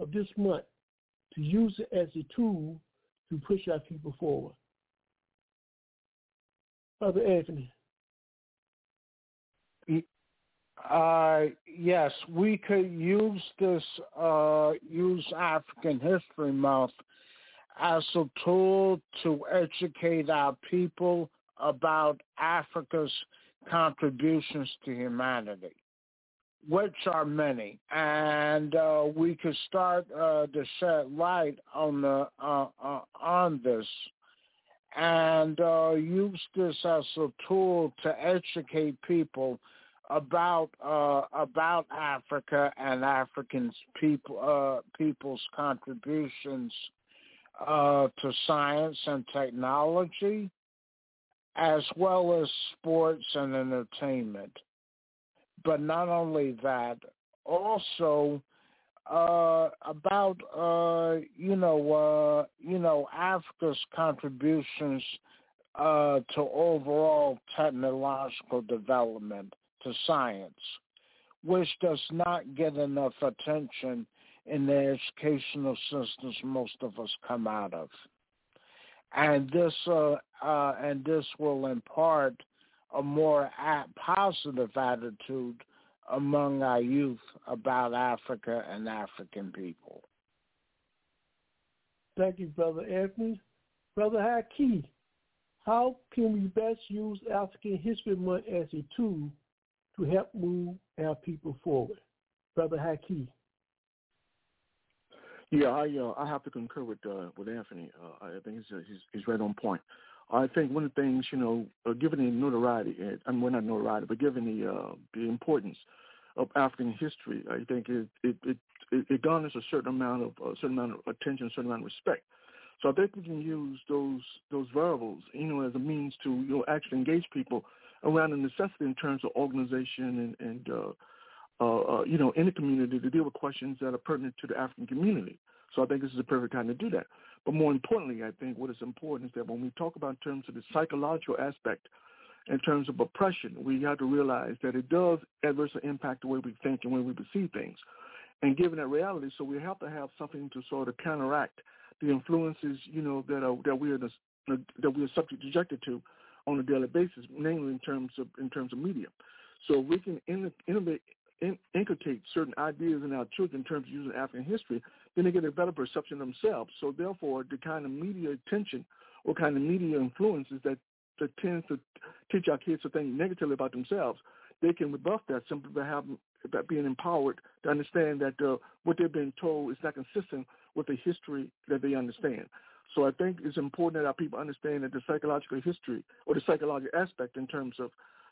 of this month to use it as a tool to push our people forward? Brother Anthony. Uh, yes, we could use this, uh, use African History Month as a tool to educate our people about Africa's contributions to humanity, which are many, and uh, we could start uh, to shed light on the uh, uh, on this, and uh, use this as a tool to educate people about uh, about Africa and African people uh, people's contributions uh, to science and technology, as well as sports and entertainment. But not only that, also uh, about uh, you know uh, you know Africa's contributions uh, to overall technological development, to science, which does not get enough attention in the educational systems most of us come out of. And this uh, uh, and this will impart a more at- positive attitude among our youth about Africa and African people. Thank you, Brother Anthony. Brother Haki, how can we best use African History Month as a tool to help move our people forward? Brother Haki. Yeah, I uh, I have to concur with uh, with Anthony. Uh, I think he's, uh, he's he's right on point. I think one of the things, you know, uh, given the notoriety, and I mean, well, not notoriety, but given the uh, the importance of African history, I think it it it, it garners a certain amount of a certain amount of attention, a certain amount of respect. So I think we can use those those variables, you know, as a means to, you know, actually engage people around the necessity in terms of organization and and. Uh, Uh, uh, you know, in the community to deal with questions that are pertinent to the African community. So I think this is the perfect time to do that. But more importantly, I think what is important is that when we talk about in terms of the psychological aspect, in terms of oppression, we have to realize that it does adversely impact the way we think and the way we perceive things. And given that reality, so we have to have something to sort of counteract the influences, you know, that are, that we are the, that we are subjected to on a daily basis, namely in terms of in terms of media. So we can innovate. In, inculcate certain ideas in our children in terms of using African history, then they get a better perception themselves. So therefore, the kind of media attention or kind of media influences that that tends to teach our kids to think negatively about themselves, they can rebuff that simply by having, by being empowered to understand that uh, what they've been told is not consistent with the history that they understand. So I think it's important that our people understand that the psychological history or the psychological aspect in terms of,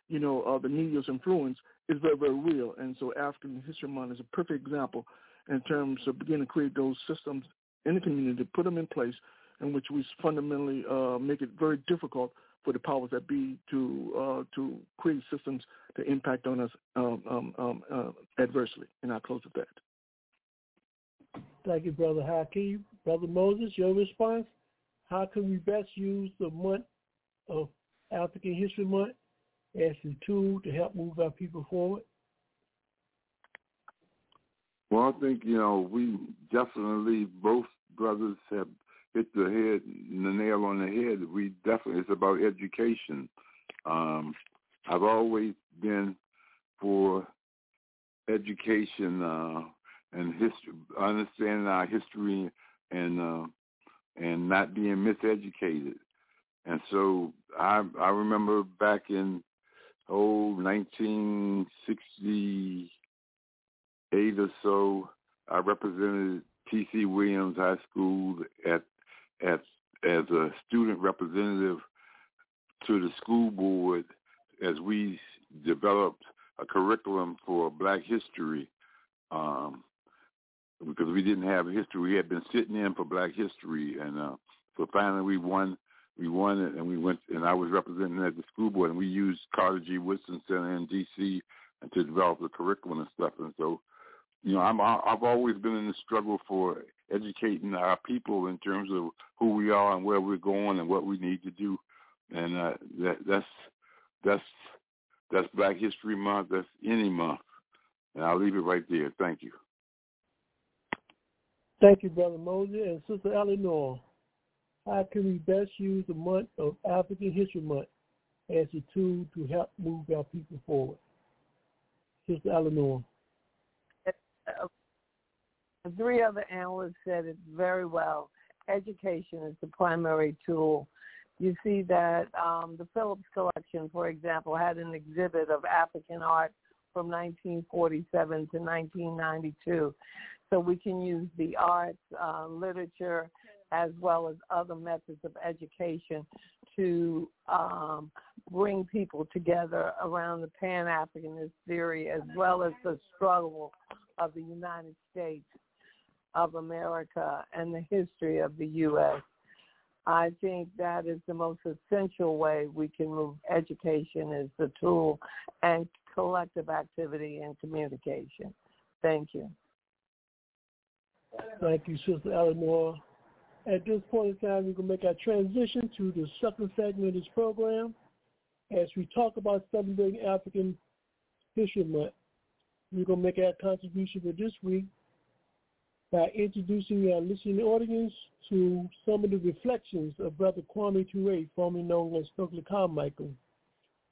you know, uh, the media's influence is very, very real. And so African History Month is a perfect example in terms of beginning to create those systems in the community, put them in place, in which we fundamentally uh, make it very difficult for the powers that be to uh, to create systems to impact on us um, um, um, uh, adversely. And I'll close with that. Thank you, Brother Haki. Brother Moses, your response? How can we best use the month of African History Month as a tool to help move our people forward? Well, I think, you know, we definitely, both brothers have hit the head, the nail on the head. We definitely, it's about education. Um, I've always been for education uh, and history, understanding our history and uh, and not being miseducated. And so I I remember back in oh nineteen sixty-eight or so, I represented T C Williams High School at as as a student representative to the school board as we developed a curriculum for Black history, um, because we didn't have history. We had been sitting in for Black history, and uh, so finally we won. We won it, and we went, and I was representing at the school board, and we used Carter G. Woodson Center in D C and to develop the curriculum and stuff. And so, you know, I'm, I've always been in the struggle for educating our people in terms of who we are and where we're going and what we need to do. And uh, that, that's that's that's Black History Month. That's any month. And I'll leave it right there. Thank you. Thank you, Brother Moses. And Sister Eleanor, how can we best use the month of African History Month as a tool to help move our people forward? Sister Eleanor. The three other analysts said it very well. Education is the primary tool. You see that um, the Phillips Collection, for example, had an exhibit of African art from nineteen forty-seven to nineteen ninety-two. So we can use the arts, uh, literature, as well as other methods of education to um, bring people together around the Pan-Africanist theory, as well as the struggle of the United States of America and the history of the U S. I think that is the most essential way we can move. Education is the tool, and collective activity and communication. Thank you. Thank you, Sister Eleanor. At this point in time, we can make our transition to the second segment of this program. As we talk about celebrating African History Month, we're going to make our contribution for this week by introducing our listening audience to some of the reflections of Brother Kwame Ture, formerly known as Stokely Carmichael,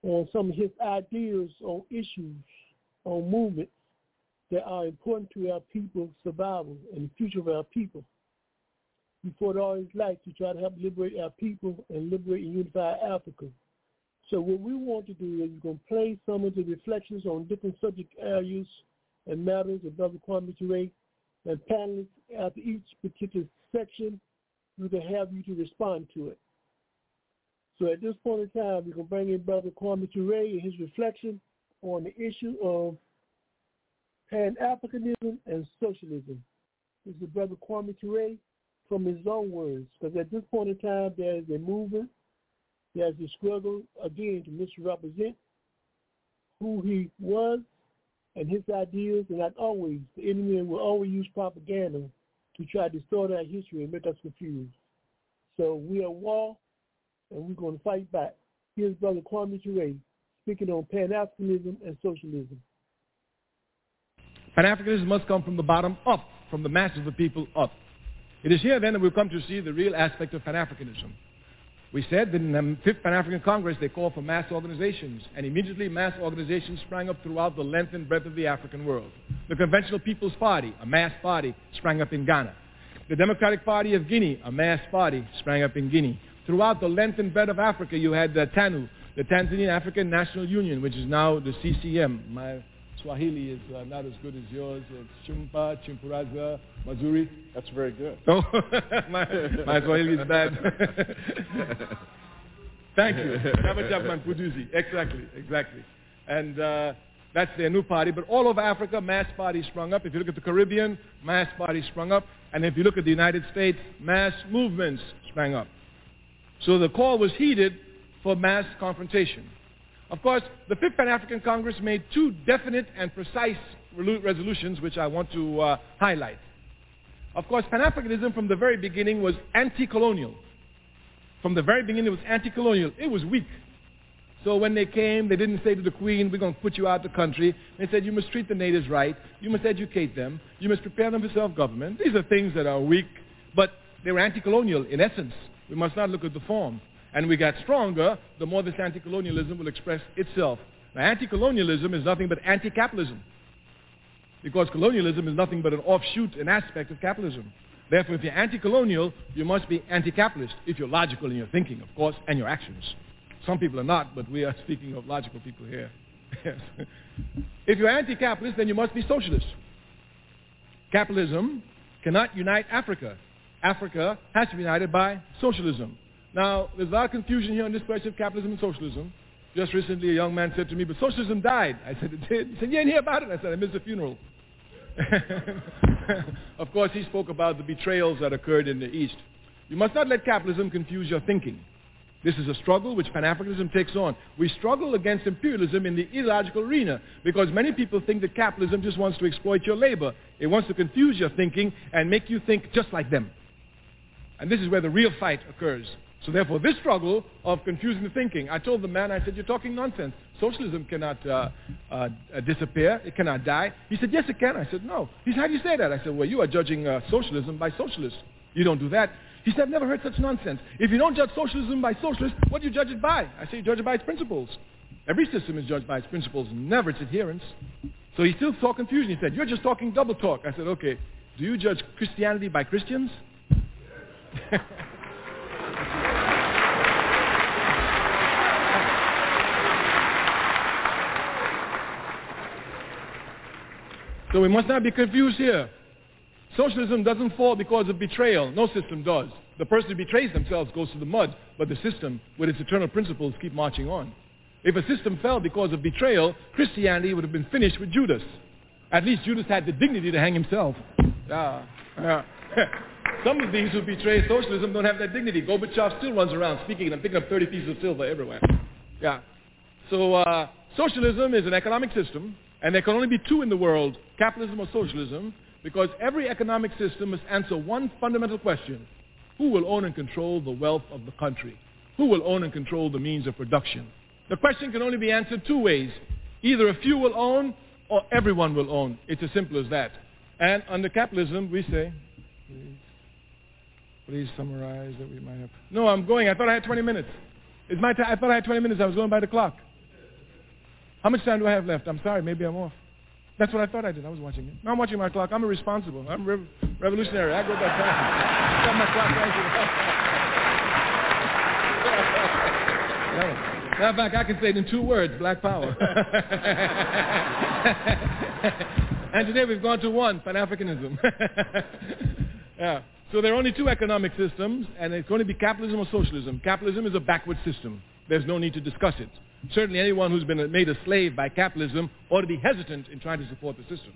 on some of his ideas on issues, on movements that are important to our people's survival and the future of our people. Before the audience lights, to try to help liberate our people and liberate and unify Africa. So what we want to do is we're going to play some of the reflections on different subject areas and matters of Brother Kwame Ture, and panelists after each particular section, we're going to have you to respond to it. So at this point in time, we're going to bring in Brother Kwame Ture and his reflection on the issue of Pan-Africanism and socialism. This is Brother Kwame Ture from his own words, because at this point in time, there is a movement, there's a struggle, again, to misrepresent who he was and his ideas, and like always, the enemy will always use propaganda to try to distort our history and make us confused. So we are at war, and we're going to fight back. Here's Brother Kwame Ture speaking on Pan-Africanism and socialism. Pan-Africanism must come from the bottom up, from the masses of people up. It is here then that we've come to see the real aspect of Pan-Africanism. We said that in the fifth Pan-African Congress they called for mass organizations, and immediately mass organizations sprang up throughout the length and breadth of the African world. The Conventional People's Party, a mass party, sprang up in Ghana. The Democratic Party of Guinea, a mass party, sprang up in Guinea. throughout the lengthened bed of Africa, you had the TANU, the Tanzanian African National Union, which is now the C C M. My Swahili is uh, not as good as yours. It's Chumpa, Chimpuraza, Mazuri. That's very good. Oh, my, my Swahili is bad. Thank you. Exactly, exactly. And uh, that's their new party. But all over Africa, mass parties sprung up. If you look at the Caribbean, mass parties sprung up. And if you look at the United States, mass movements sprang up. So the call was heeded for mass confrontation. Of course, the Fifth Pan-African Congress made two definite and precise resolutions, which I want to uh, highlight. Of course, Pan-Africanism from the very beginning was anti-colonial. From the very beginning, it was anti-colonial. It was weak. So when they came, they didn't say to the Queen, we're going to put you out of the country. They said, you must treat the natives right. You must educate them. You must prepare them for self-government. These are things that are weak, but they were anti-colonial in essence. We must not look at the form. And we got stronger, the more this anti-colonialism will express itself. Now, anti-colonialism is nothing but anti-capitalism, because colonialism is nothing but an offshoot, an aspect of capitalism. Therefore, if you're anti-colonial, you must be anti-capitalist, if you're logical in your thinking, of course, and your actions. Some people are not, but we are speaking of logical people here. Yes. If you're anti-capitalist, then you must be socialist. Capitalism cannot unite Africa. Africa has to be united by socialism. Now, there's a lot of confusion here on this question of capitalism and socialism. Just recently, a young man said to me, but socialism died. I said, it did? He said, you didn't hear about it? I said, I missed the funeral. Of course, he spoke about the betrayals that occurred in the East. You must not let capitalism confuse your thinking. This is a struggle which Pan-Africanism takes on. We struggle against imperialism in the ideological arena because many people think that capitalism just wants to exploit your labor. It wants to confuse your thinking and make you think just like them. And this is where the real fight occurs. So therefore, this struggle of confusing the thinking, I told the man, I said, you're talking nonsense. Socialism cannot uh, uh, disappear. It cannot die. He said, yes, it can. I said, no. He said, how do you say that? I said, well, you are judging uh, socialism by socialists. You don't do that. He said, I've never heard such nonsense. If you don't judge socialism by socialists, what do you judge it by? I said, you judge it by its principles. Every system is judged by its principles, never its adherence. So he still saw confusion. He said, you're just talking double talk. I said, okay, do you judge Christianity by Christians? So we must not be confused here. Socialism doesn't fall because of betrayal. No system does. The person who betrays themselves goes to the mud, but the system, with its eternal principles, keep marching on. If a system fell because of betrayal, Christianity would have been finished with Judas. At least Judas had the dignity to hang himself. Ah, ah. Some of these who betray socialism don't have that dignity. Gorbachev still runs around speaking, and I'm picking up thirty pieces of silver everywhere. Yeah. So uh, socialism is an economic system. And there can only be two in the world, capitalism or socialism, because every economic system must answer one fundamental question. Who will own and control the wealth of the country? Who will own and control the means of production? The question can only be answered two ways. Either a few will own or everyone will own. It's as simple as that. And under capitalism, we say, please, please summarize that we might have. No, I'm going. I thought I had twenty minutes. It's my time. I thought I had twenty minutes. I was going by the clock. How much time do I have left? I'm sorry, maybe I'm off. That's what I thought I did. I was watching it. Now I'm watching my clock. I'm irresponsible. I'm re- revolutionary. I go by time. I got my clock right. Matter of fact, I can say it in two words, black power. And today we've gone to one, Pan-Africanism. Yeah. So there are only two economic systems, and it's going to be capitalism or socialism. Capitalism is a backward system. There's no need to discuss it. Certainly anyone who's been made a slave by capitalism ought to be hesitant in trying to support the system.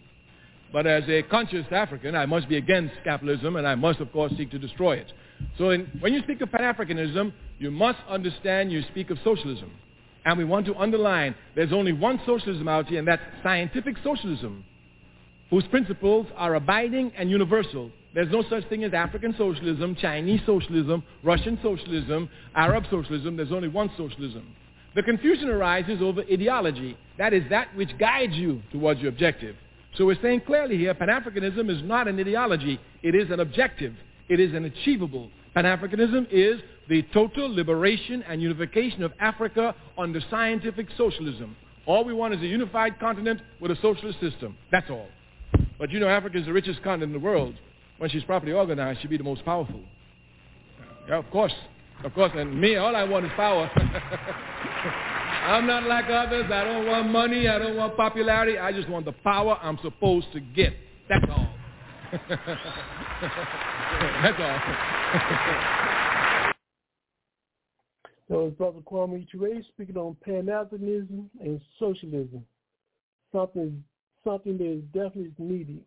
But as a conscious African, I must be against capitalism, and I must, of course, seek to destroy it. So in, when you speak of Pan-Africanism, you must understand you speak of socialism. And we want to underline there's only one socialism out here, and that's scientific socialism, whose principles are abiding and universal. There's no such thing as African socialism, Chinese socialism, Russian socialism, Arab socialism. There's only one socialism. The confusion arises over ideology. That is that which guides you towards your objective. So we're saying clearly here, Pan-Africanism is not an ideology. It is an objective. It is an achievable. Pan-Africanism is the total liberation and unification of Africa under scientific socialism. All we want is a unified continent with a socialist system. That's all. But you know, Africa is the richest continent in the world. When she's properly organized, she'll be the most powerful. Yeah, of course. Of course, and me, all I want is power. I'm not like others. I don't want money. I don't want popularity. I just want the power I'm supposed to get. That's all. That's all. So it's Brother Kwame Ture speaking on Pan-Africanism and socialism. Something, something that is definitely needed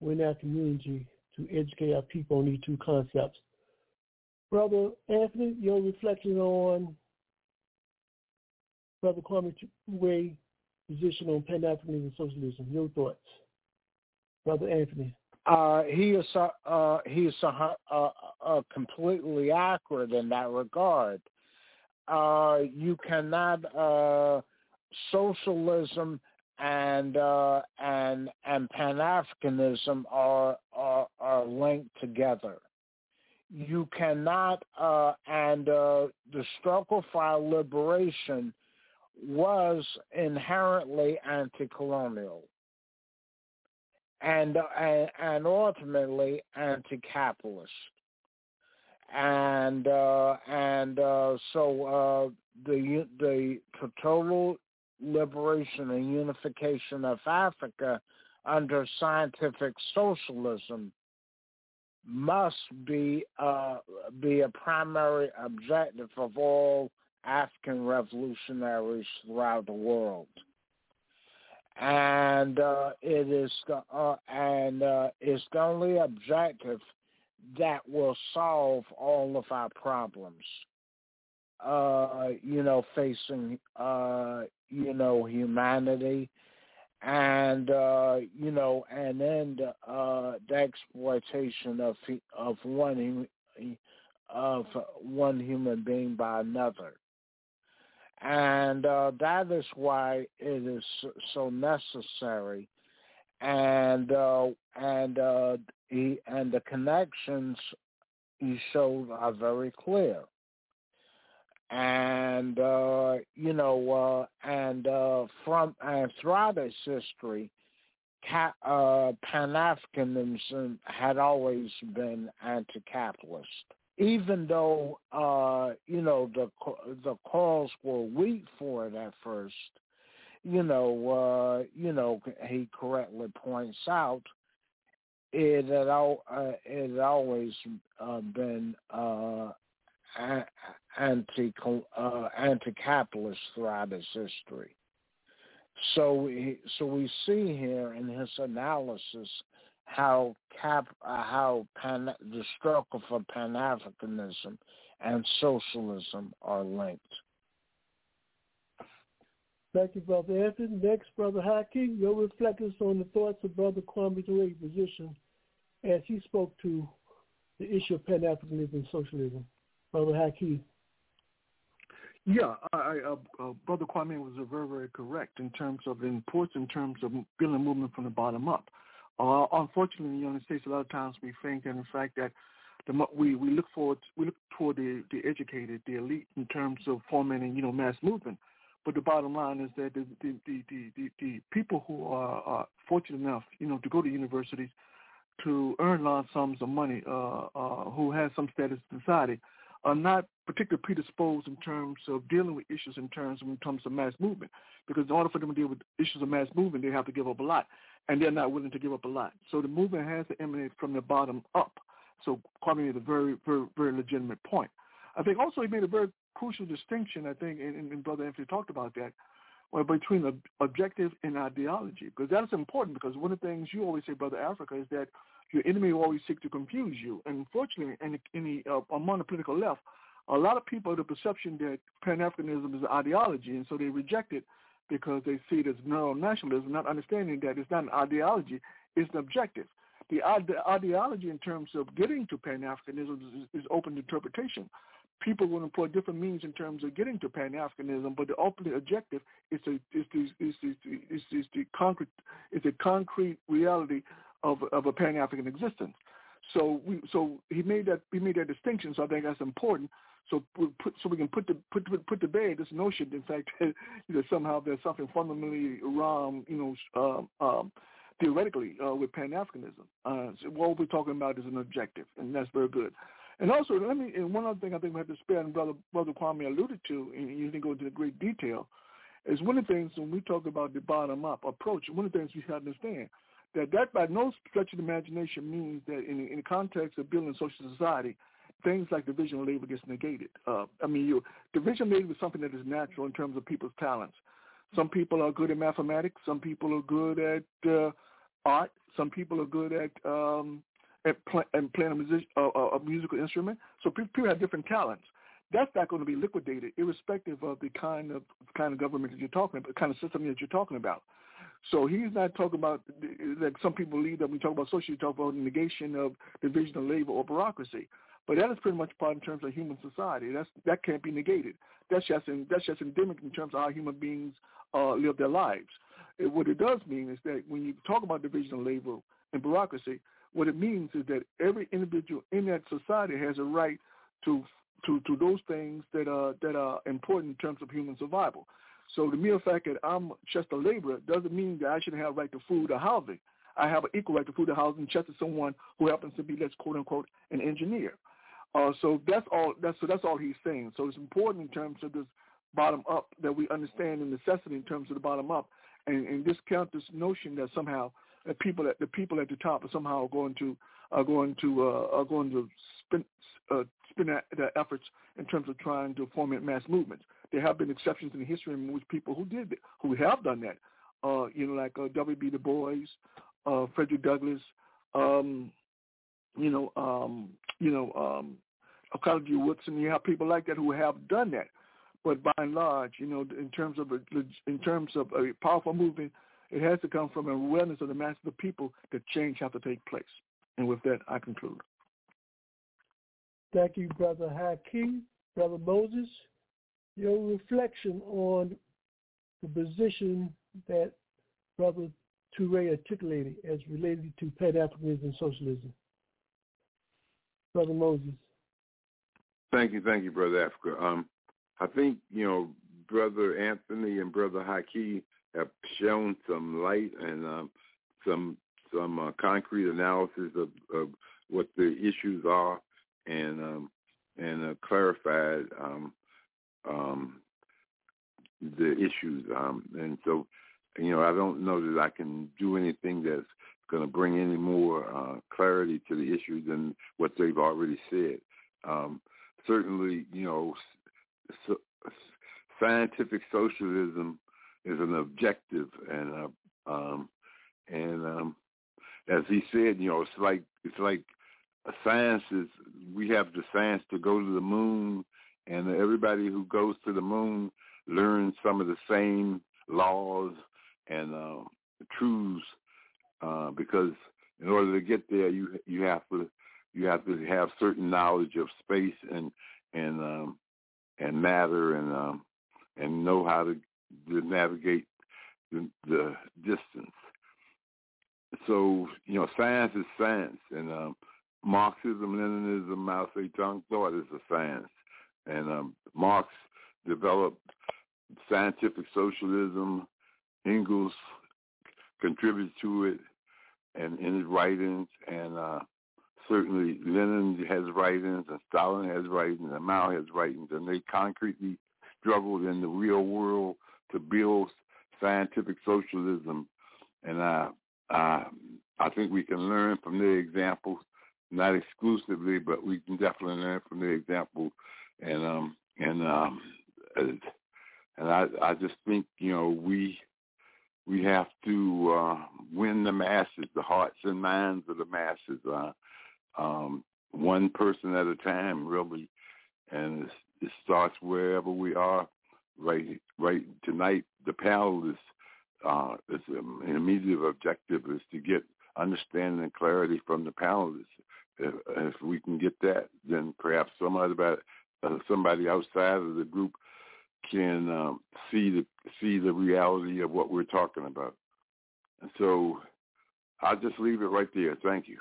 within our community to educate our people on these two concepts. Brother Anthony, your reflection on Brother Kwame Ture's position on Pan-Africanism and socialism. Your thoughts, Brother Anthony? Uh, he is uh, he is uh, uh, uh, completely accurate in that regard. Uh, you cannot uh, socialism and uh, and and Pan-Africanism are are, are linked together. You cannot, uh, and uh, the struggle for our liberation was inherently anti-colonial and, uh, and, and ultimately anti-capitalist. And uh, and uh, so uh, the, the total liberation and unification of Africa under scientific socialism must be uh, be a primary objective of all African revolutionaries throughout the world, and uh, it is the uh, and uh, it's the only objective that will solve all of our problems. Uh, you know, facing uh, you know humanity. And, uh, you know, and end uh, the exploitation of of one of one human being by another. And uh, that is why it is so necessary. And uh, and uh, he, and the connections he showed are very clear. And, uh, you know, uh, and uh, from uh, throughout its history, ca- uh, Pan-Africanism had always been anti-capitalist. Even though, uh, you know, the the calls were weak for it at first, you know, uh, you know, he correctly points out, it had, al- uh, it had always uh, been uh anti uh, anti-capitalist throughout his history. So we, so we see here in his analysis how cap uh, how pan, the struggle for Pan-Africanism and socialism are linked. Thank you, Brother Anthony. Next, Brother Haki, your reflections on the thoughts of Brother Kwame Ture's position as he spoke to the issue of Pan-Africanism and socialism. Brother Haki. Yeah, I, uh, uh, Brother Kwame was very, very correct in terms of importance, in terms of building a movement from the bottom up. Uh, unfortunately, in the United States, a lot of times we think, and in fact, that the, we we look forward, we look toward the, the educated, the elite, in terms of forming, you know, mass movement. But the bottom line is that the the the, the, the, the people who are, are fortunate enough, you know, to go to universities, to earn large sums of money, uh, uh, who has some status in society, are not particularly predisposed in terms of dealing with issues in terms of, in terms of mass movement, because in order for them to deal with issues of mass movement, they have to give up a lot, and they're not willing to give up a lot. So the movement has to emanate from the bottom up. So Kwame made a very, very, very legitimate point. I think also he made a very crucial distinction, I think, and, and Brother Anthony talked about that, well, between the objective and ideology, because that is important, because one of the things you always say, Brother Africa, is that your enemy will always seek to confuse you. And unfortunately, in the, in the, uh, among the political left, a lot of people have the perception that Pan-Africanism is an ideology, and so they reject it because they see it as neuro-nationalism, not understanding that it's not an ideology, it's an objective. The, the ideology in terms of getting to Pan-Africanism is, is open to interpretation. People will employ different means in terms of getting to Pan-Africanism, but the ultimate objective is to, is to, is to, is to, is to concrete, is a concrete reality of of a Pan-African existence. So we so he made that he made that distinction. So I think that's important. So we put, so we can put the put put, put to bed this notion, in fact, that you know, somehow there's something fundamentally wrong, you know, um, um, theoretically uh, with Pan-Africanism. Uh, so what we're talking about is an objective, and that's very good. And also, let me, and one other thing I think we have to spare, and Brother, Brother Kwame alluded to, and you didn't go into great detail, is one of the things when we talk about the bottom-up approach, one of the things we have to understand, that that by no stretch of the imagination means that in, in the context of building social society, things like division of labor gets negated. Uh, I mean, you, division of labor is something that is natural in terms of people's talents. Some people are good at mathematics. Some people are good at uh, art. Some people are good at um, at, pl- at playing a, music- uh, a musical instrument. So people have different talents. That's not going to be liquidated, irrespective of the kind of kind of government that you're talking about, the kind of system that you're talking about. So he's not talking about, like some people believe that we talk about social, you talk about negation of division of labor or bureaucracy. But that is pretty much part in terms of human society. That's, that can't be negated. That's just in, that's just endemic in terms of how human beings uh, live their lives. It, what it does mean is that when you talk about division of labor and bureaucracy, what it means is that every individual in that society has a right to to, to those things that are that are important in terms of human survival. So the mere fact that I'm just a laborer doesn't mean that I shouldn't have a right to food or housing. I have an equal right to food or housing just as someone who happens to be, let's quote unquote, an engineer. Uh, so that's all. That's so. That's all he's saying. So it's important in terms of this bottom up that we understand the necessity in terms of the bottom up, and, and discount this notion that somehow that people at the people at the top are somehow going to are going to uh, are going to spin uh, spin their efforts in terms of trying to foment mass movements. There have been exceptions in history in which people who did who have done that, uh, you know, like uh, W B Du Bois, uh, Frederick Douglass. Um, You know, um, you know, um, Carter G. Woodson. You have people like that who have done that, but by and large, you know, in terms of a, in terms of a powerful movement, it has to come from an awareness of the masses of people that change has to take place. And with that, I conclude. Thank you, Brother Haki, Brother Moses. Your reflection on the position that Brother Ture articulated as related to Pan-Africanism and socialism. Brother Moses. Thank you, thank you, Brother Africa. Um, I think, you know, Brother Anthony and Brother Haki have shown some light and um, some some uh, concrete analysis of, of what the issues are, and um, and uh, clarified um, um, the issues. Um, and so, you know, I don't know that I can do anything that's going to bring any more uh, clarity to the issue than what they've already said. Um, certainly, you know, so, scientific socialism is an objective, and uh, um, and um, as he said, you know, it's like it's like science is. We have the science to go to the moon, and everybody who goes to the moon learns some of the same laws and uh, truths. Uh, because in order to get there, you you have to you have to have certain knowledge of space and and um, and matter and um, and know how to, to navigate the, the distance. So you know, science is science, and um, Marxism, Leninism, Mao Zedong thought is a science, and um, Marx developed scientific socialism. Engels contributed to it, and in his writings, and uh, certainly Lenin has writings, and Stalin has writings, and Mao has writings, and they concretely struggled in the real world to build scientific socialism, and I, I, I think we can learn from their examples, not exclusively, but we can definitely learn from their examples, and um, and um, and I, I just think, you know, we. We have to uh, win the masses, the hearts and minds of the masses, uh, um, one person at a time, really. And it, it starts wherever we are. Right, right tonight, the panel is, uh, is um, an immediate objective is to get understanding and clarity from the panelists. If, if we can get that, then perhaps somebody about uh, somebody outside of the group can um, see the see the reality of what we're talking about. And so I'll just leave it right there. Thank you.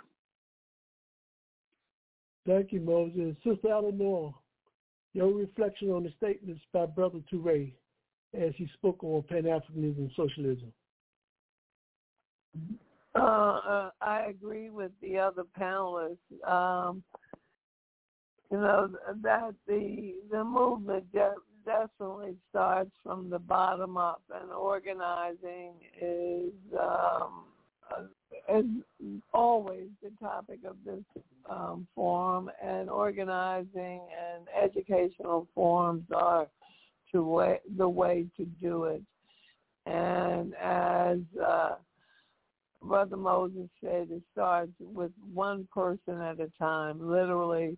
Thank you, Moses. Sister Eleanor, your reflection on the statements by Brother Ture as he spoke on Pan-Africanism and socialism. Uh, uh, I agree with the other panelists. Um, you know, that the the movement definitely starts from the bottom up, and organizing is um, is always the topic of this um, forum, and organizing and educational forums are to way, the way to do it. And as uh, Brother Moses said, it starts with one person at a time. Literally,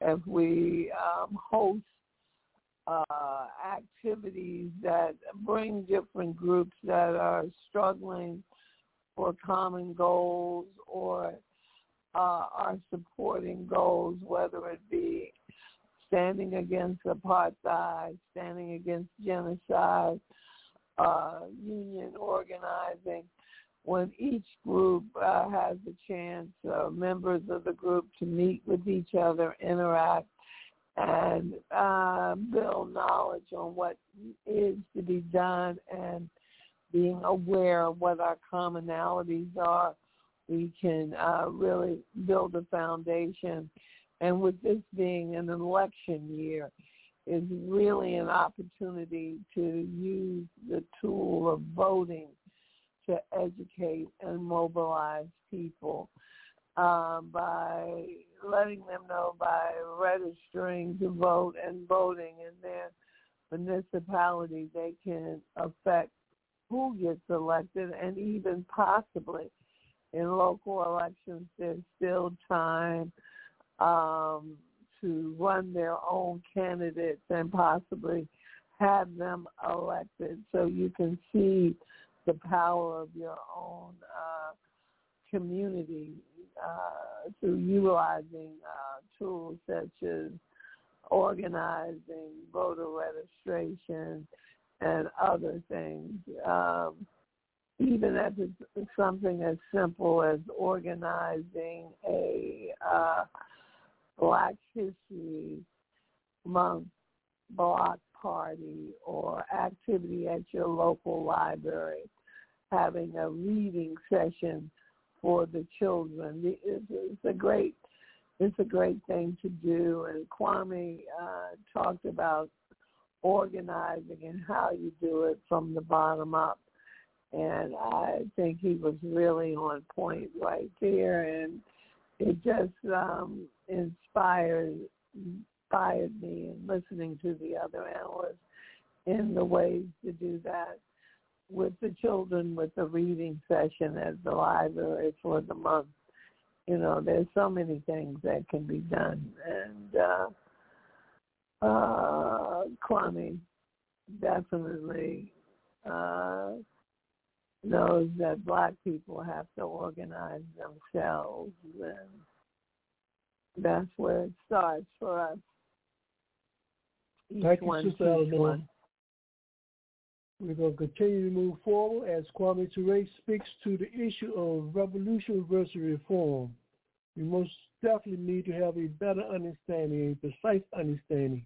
if we um, host uh, activities that bring different groups that are struggling for common goals or uh, are supporting goals, whether it be standing against apartheid, standing against genocide, uh, union organizing, when each group uh, has the chance, uh, members of the group, to meet with each other, interact, and uh, build knowledge on what is to be done, and being aware of what our commonalities are, we can uh, really build a foundation. And with this being an election year, is really an opportunity to use the tool of voting to educate and mobilize people uh, by letting them know, by registering to vote and voting in their municipality, they can affect who gets elected, and even possibly in local elections, there's still time um, to run their own candidates and possibly have them elected. So you can see the power of your own uh, community uh, through utilizing uh, tools such as organizing, voter registration, and other things. Um, even if it's something as simple as organizing a uh, Black History Month block party or activity at your local library, having a reading session for the children. It's a great, it's a great thing to do. And Kwame uh, talked about organizing and how you do it from the bottom up. And I think he was really on point right there. And it just um, inspired, inspired me in listening to the other analysts in the ways to do that with the children, with the reading session at the library for the month. You know, there's so many things that can be done. And uh, Uh, Kwame definitely uh, knows that Black people have to organize themselves, and that's where it starts for us. Each Thank one, you, Sister Eleanor. We're going to continue to move forward as Kwame Ture speaks to the issue of revolution versus reform. We must definitely need to have a better understanding, a precise understanding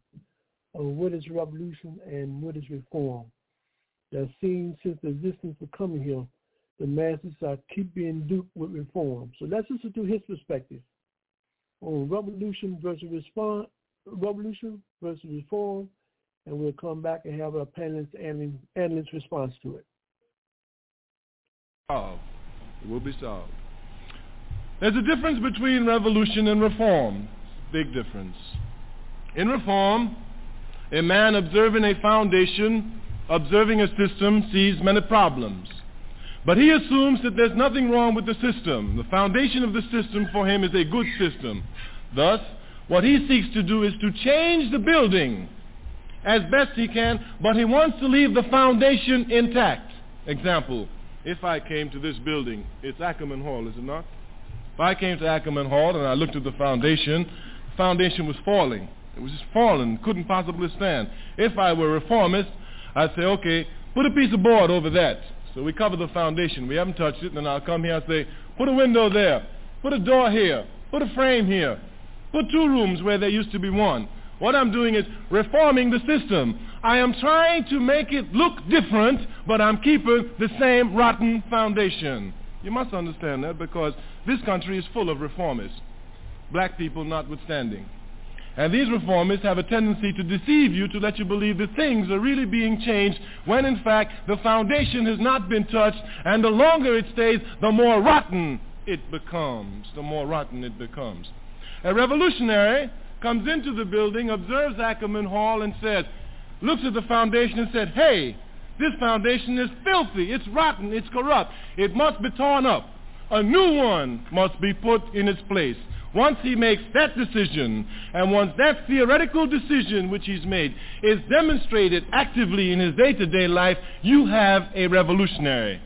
of what is revolution and what is reform. That seems since the existence of coming here, the masses are keep being duped with reform. So let's listen to his perspective on revolution versus response, revolution versus reform, and we'll come back and have our panelists and analysts response to it. Solved. It will be solved. There's a difference between revolution and reform, big difference. In reform, a man observing a foundation, observing a system, sees many problems. But he assumes that there's nothing wrong with the system. The foundation of the system for him is a good system. Thus, what he seeks to do is to change the building as best he can, but he wants to leave the foundation intact. Example, if I came to this building, it's Ackerman Hall, is it not? If I came to Ackerman Hall and I looked at the foundation, the foundation was falling. It was just falling, couldn't possibly stand. If I were a reformist, I'd say, okay, put a piece of board over that. So we cover the foundation. We haven't touched it. And then I'll come here and say, put a window there, put a door here, put a frame here, put two rooms where there used to be one. What I'm doing is reforming the system. I am trying to make it look different, but I'm keeping the same rotten foundation. You must understand that, because this country is full of reformists, Black people notwithstanding. And these reformists have a tendency to deceive you, to let you believe that things are really being changed, when in fact the foundation has not been touched, and the longer it stays, the more rotten it becomes. The more rotten it becomes. A revolutionary comes into the building, observes Ackerman Hall, and says, looks at the foundation and said, hey, this foundation is filthy, it's rotten, it's corrupt, it must be torn up. A new one must be put in its place. Once he makes that decision, and once that theoretical decision which he's made is demonstrated actively in his day-to-day life, you have a revolutionary.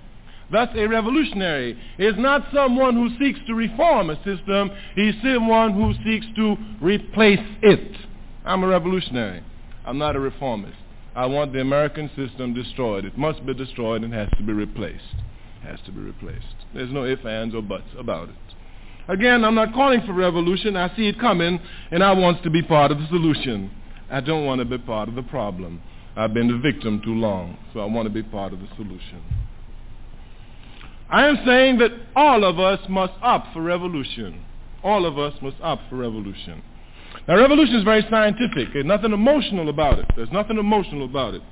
Thus, a revolutionary is not someone who seeks to reform a system, he's someone who seeks to replace it. I'm a revolutionary. I'm not a reformist. I want the American system destroyed. It must be destroyed and has to be replaced. It has to be replaced. There's no ifs, ands, or buts about it. Again, I'm not calling for revolution. I see it coming, and I want to be part of the solution. I don't want to be part of the problem. I've been the victim too long, so I want to be part of the solution. I am saying that all of us must opt for revolution. All of us must opt for revolution. Now, revolution is very scientific. There's nothing emotional about it. There's nothing emotional about it.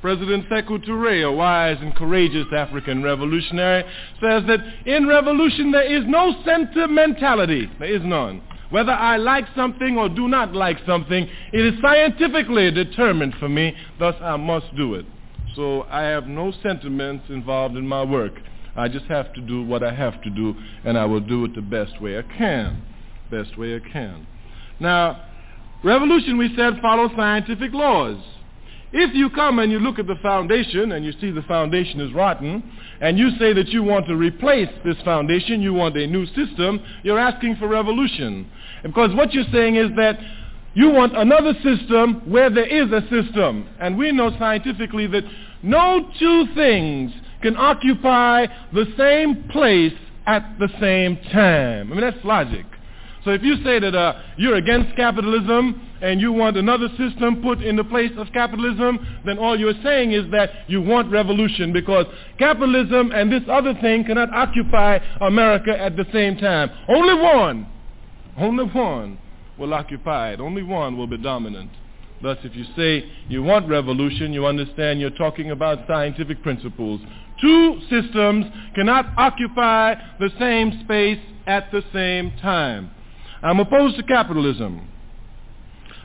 President Sekou Touré, a wise and courageous African revolutionary, says that in revolution there is no sentimentality. There is none. Whether I like something or do not like something, it is scientifically determined for me, thus I must do it. So I have no sentiments involved in my work. I just have to do what I have to do, and I will do it the best way I can. Best way I can. Now, revolution, we said, follows scientific laws. If you come and you look at the foundation and you see the foundation is rotten, and you say that you want to replace this foundation, you want a new system, you're asking for revolution. Because what you're saying is that you want another system where there is a system. And we know scientifically that no two things can occupy the same place at the same time. I mean, that's logic. So if you say that uh, you're against capitalism and you want another system put in the place of capitalism, then all you're saying is that you want revolution, because capitalism and this other thing cannot occupy America at the same time. Only one, only one will occupy it. Only one will be dominant. Thus, if you say you want revolution, you understand you're talking about scientific principles. Two systems cannot occupy the same space at the same time. I'm opposed to capitalism.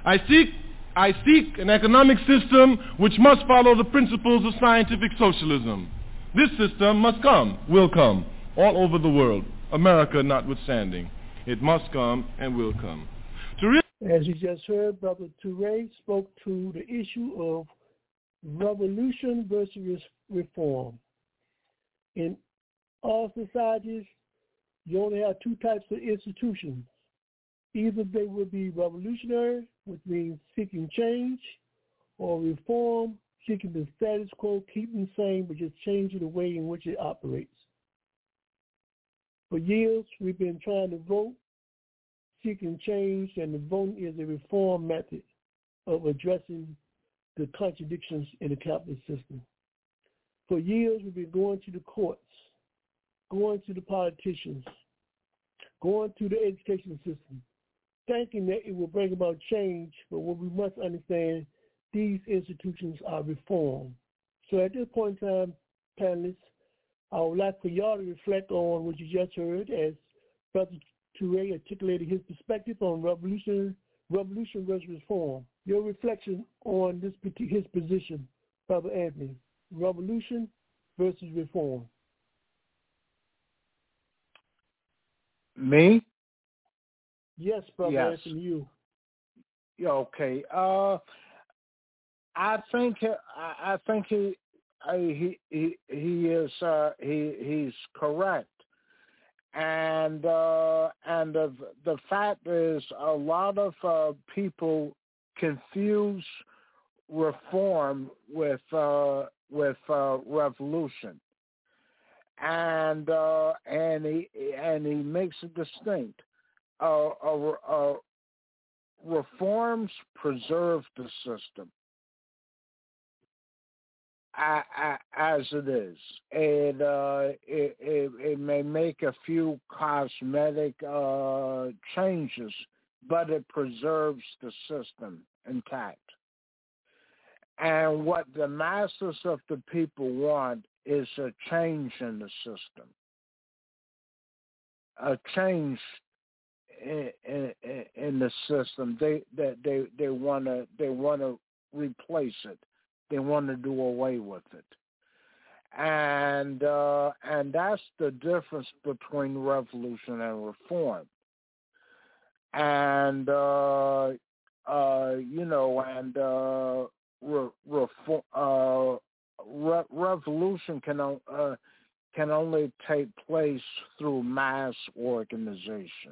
I seek, I seek an economic system which must follow the principles of scientific socialism. This system must come, will come, all over the world, America notwithstanding. It must come and will come. As you just heard, Brother Ture spoke to the issue of revolution versus reform. In all societies, you only have two types of institutions. Either they will be revolutionary, which means seeking change, or reform, seeking the status quo, keeping the same, but just changing the way in which it operates. For years, we've been trying to vote, seeking change, and the voting is a reform method of addressing the contradictions in the capitalist system. For years, we've been going to the courts, going to the politicians, going to the education system, thinking that it will bring about change, but what we must understand, these institutions are reform. So at this point in time, panelists, I would like for y'all to reflect on what you just heard as Brother Ture articulated his perspective on revolution, revolution versus reform. Your reflection on this his position, Brother Anthony, revolution versus reform. Me? Yes, Brother yes. Anthony, you. Yeah, okay. Uh, I think I, I think he he he, he is uh, he he's correct. And uh, and the, the fact is, a lot of uh, people confuse reform with uh, with uh, revolution, and uh, and he and he makes it distinct. Uh, uh, uh, reforms preserve the system as it is. It, uh, it, it, it may make a few cosmetic uh, changes but it preserves the system intact. And what the masses of the people want is a change in the system, a change in, in, in the system. They that they they want to they want to replace it. They want to do away with it. And uh, and that's the difference between revolution and reform. And uh, uh, you know, and uh, re- reform, uh, re- revolution can o- uh, can only take place through mass organization,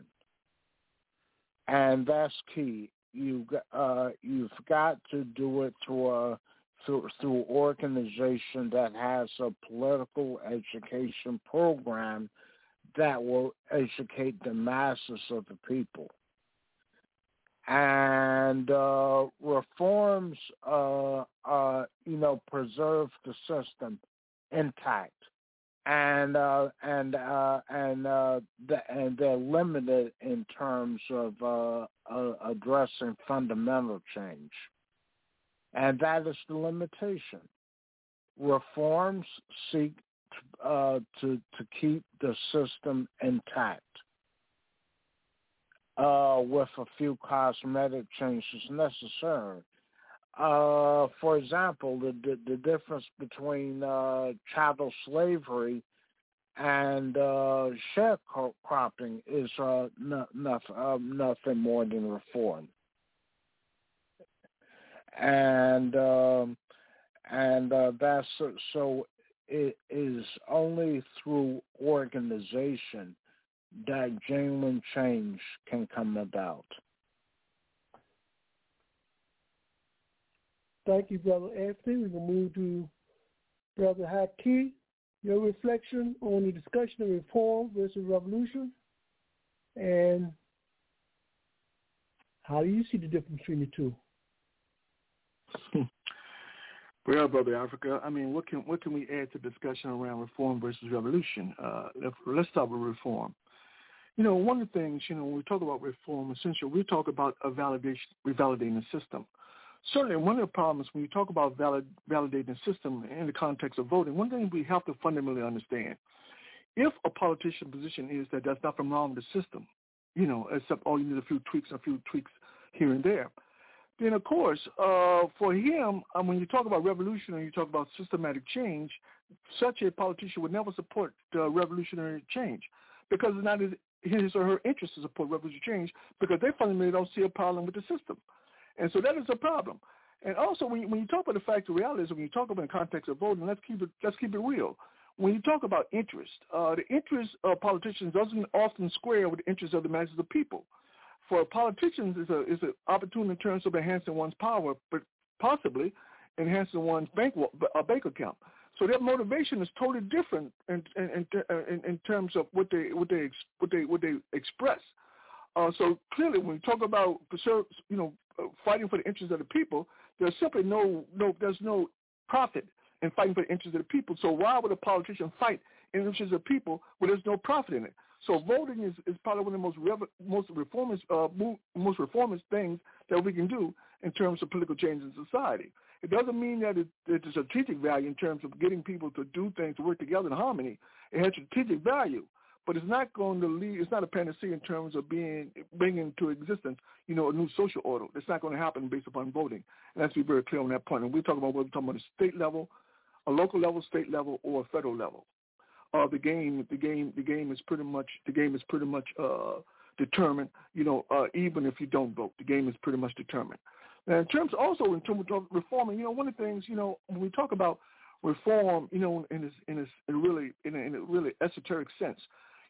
and that's key. You uh, you've got to do it through a Through, through organization that has a political education program that will educate the masses of the people. And uh, reforms, uh, uh, you know, preserve the system intact, and uh, and uh, and uh, the, and they're limited in terms of uh, uh, addressing fundamental change. And that is the limitation. Reforms seek to, uh, to, to keep the system intact uh, with a few cosmetic changes necessary. Uh, for example, the, the, the difference between uh, chattel slavery and uh, sharecropping is uh, no, nothing, uh, nothing more than reform. And um, and uh, that's so it is only through organization that genuine change can come about. Thank you, Brother Anthony. We will move to Brother Haki. Your reflection on the discussion of reform versus revolution, and how do you see the difference between the two? Well, Brother Africa, I mean, what can what can we add to discussion around reform versus revolution? Uh, let's start with reform. You know, one of the things, you know, when we talk about reform, essentially, we talk about a validation, revalidating the system. Certainly, one of the problems when you talk about valid, validating the system in the context of voting, one thing we have to fundamentally understand, if a politician's position is that there's nothing wrong with the system, you know, except all you need a few tweaks, a few tweaks here and there, then, of course, uh, for him, um, when you talk about revolution and you talk about systematic change, such a politician would never support uh, revolutionary change because it's not his or her interest to support revolutionary change because they fundamentally don't see a problem with the system. And so that is a problem. And also, when you, when you talk about the fact of reality is when you talk about the context of voting, let's keep it, let's keep it real. When you talk about interest, uh, the interest of politicians doesn't often square with the interest of the masses of people. For politicians, is a is an opportunity in terms of enhancing one's power, but possibly enhancing one's bank a bank account. So their motivation is totally different in in, in, in terms of what they what they what they what they express. Uh, so clearly, when we talk about you know fighting for the interests of the people, there's simply no no there's no profit in fighting for the interests of the people. So why would a politician fight in the interests of people when there's no profit in it? So voting is, is probably one of the most rev- most reformist uh, mo- most reformist things that we can do in terms of political change in society. It doesn't mean that it, it's a strategic value in terms of getting people to do things to work together in harmony. It has strategic value, but it's not going to lead. It's not a panacea in terms of being bringing to existence, you know, a new social order. It's not going to happen based upon voting. And let's be very clear on that point. And we're talking about whether we're talking about a state level, a local level, state level, or a federal level. Uh, the game, the game, the game is pretty much the game is pretty much uh, determined. You know, uh, even if you don't vote, the game is pretty much determined. Now, in terms also in terms of reforming, you know, one of the things, you know, when we talk about reform, you know, in this in this in really in a, in a really esoteric sense,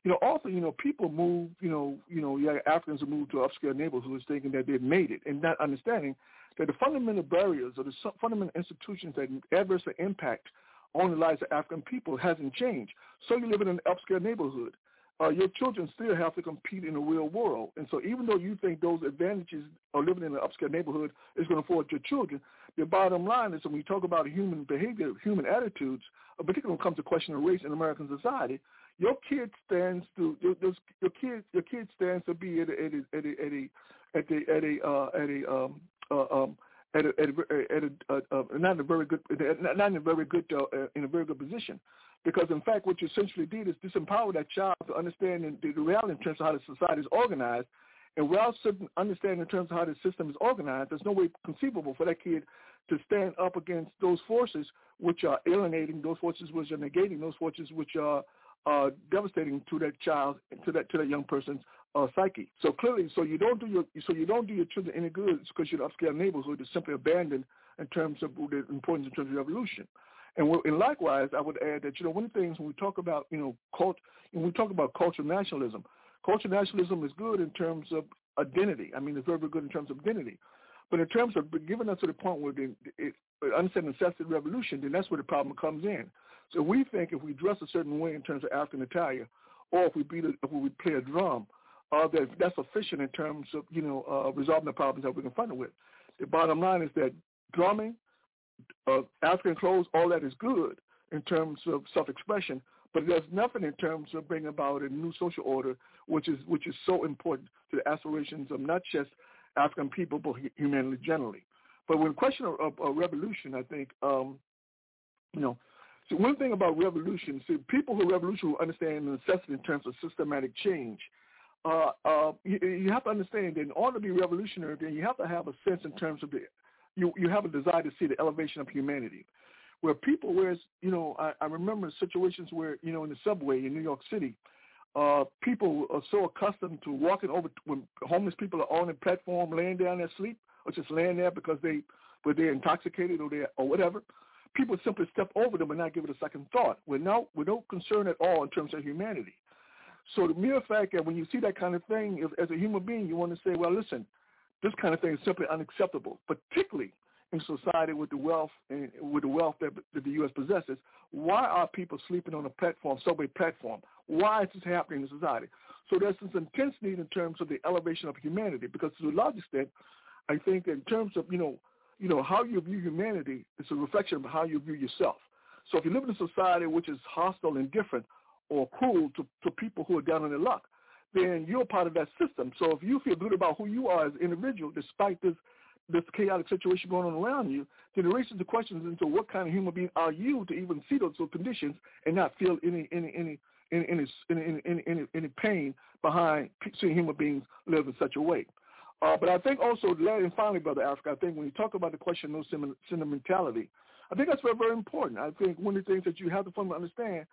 you know, often you know people move, you know, you know, yeah, Africans move to upscale neighborhoods thinking that they've made it, and not understanding that the fundamental barriers or the fundamental institutions that adversely impact on the lives of African people hasn't changed. So you live in an upscale neighborhood. Uh, your children still have to compete in the real world. And so even though you think those advantages of living in an upscale neighborhood is going to afford your children, the bottom line is when we talk about human behavior, human attitudes, particularly when it comes to question of race in American society, your kid stands to your, your kid your kid stands to be at a, at a, at a, at a at the at a uh, at a um, uh, um, at a, at a, at a uh, uh, not in a very good not in a very good uh, in a very good position, because in fact what you essentially did is disempower that child to understand the reality in terms of how the society is organized. And without understanding in terms of how the system is organized, there's no way conceivable for that kid to stand up against those forces which are alienating, those forces which are negating, those forces which are uh, devastating to that child, to that to that young person's uh, psyche. So clearly, so you don't do your so you don't do your children any good because your upscale neighbors who just simply abandoned in terms of the importance in terms of the revolution. And, we're, and likewise, I would add that you know one of the things when we talk about you know cult when we talk about cultural nationalism. Cultural nationalism is good in terms of identity. I mean, it's very, very good in terms of identity. But in terms of giving us to the point where the understanding necessity revolution, then that's where the problem comes in. So we think if we dress a certain way in terms of African attire, or if we beat a, if we play a drum, uh, that that's sufficient in terms of you know uh, resolving the problems that we're confronted with. The bottom line is that drumming, uh, African clothes, all that is good in terms of self-expression. But there's nothing in terms of bringing about a new social order, which is which is so important to the aspirations of not just African people, but humanity generally. But when the question of, of, of revolution, I think, um, you know, so one thing about revolution, see, people who revolution who understand the necessity in terms of systematic change, uh, uh, you, you have to understand that in order to be revolutionary, then you have to have a sense in terms of the, you, you have a desire to see the elevation of humanity. Where people, whereas, you know, I, I remember situations where, you know, in the subway in New York City, uh, people are so accustomed to walking over, when homeless people are on the platform, laying down their sleep, or just laying there because they were they're intoxicated or they or whatever, people simply step over them and not give it a second thought. With no, with no concern at all in terms of humanity. So the mere fact that when you see that kind of thing, if, as a human being, you want to say, well, listen, this kind of thing is simply unacceptable, particularly in society with the wealth and with the wealth that, that the U S possesses. Why are people sleeping on a platform, subway platform? Why is this happening in society? So there's this intense need in terms of the elevation of humanity, because to a large extent, I think in terms of, you know, you know, how you view humanity is a reflection of how you view yourself. So if you live in a society which is hostile and different or cruel to, to people who are down on their luck, then you're part of that system. So if you feel good about who you are as an individual, despite this this chaotic situation going on around you, then it raises the questions into what kind of human being are you to even see those conditions and not feel any any any any any any, any, any, any pain behind seeing human beings live in such a way. Uh, but I think also, and finally, Brother Africa, I think when you talk about the question of no sentimentality, I think that's very, very important. I think one of the things that you have to fundamentally understand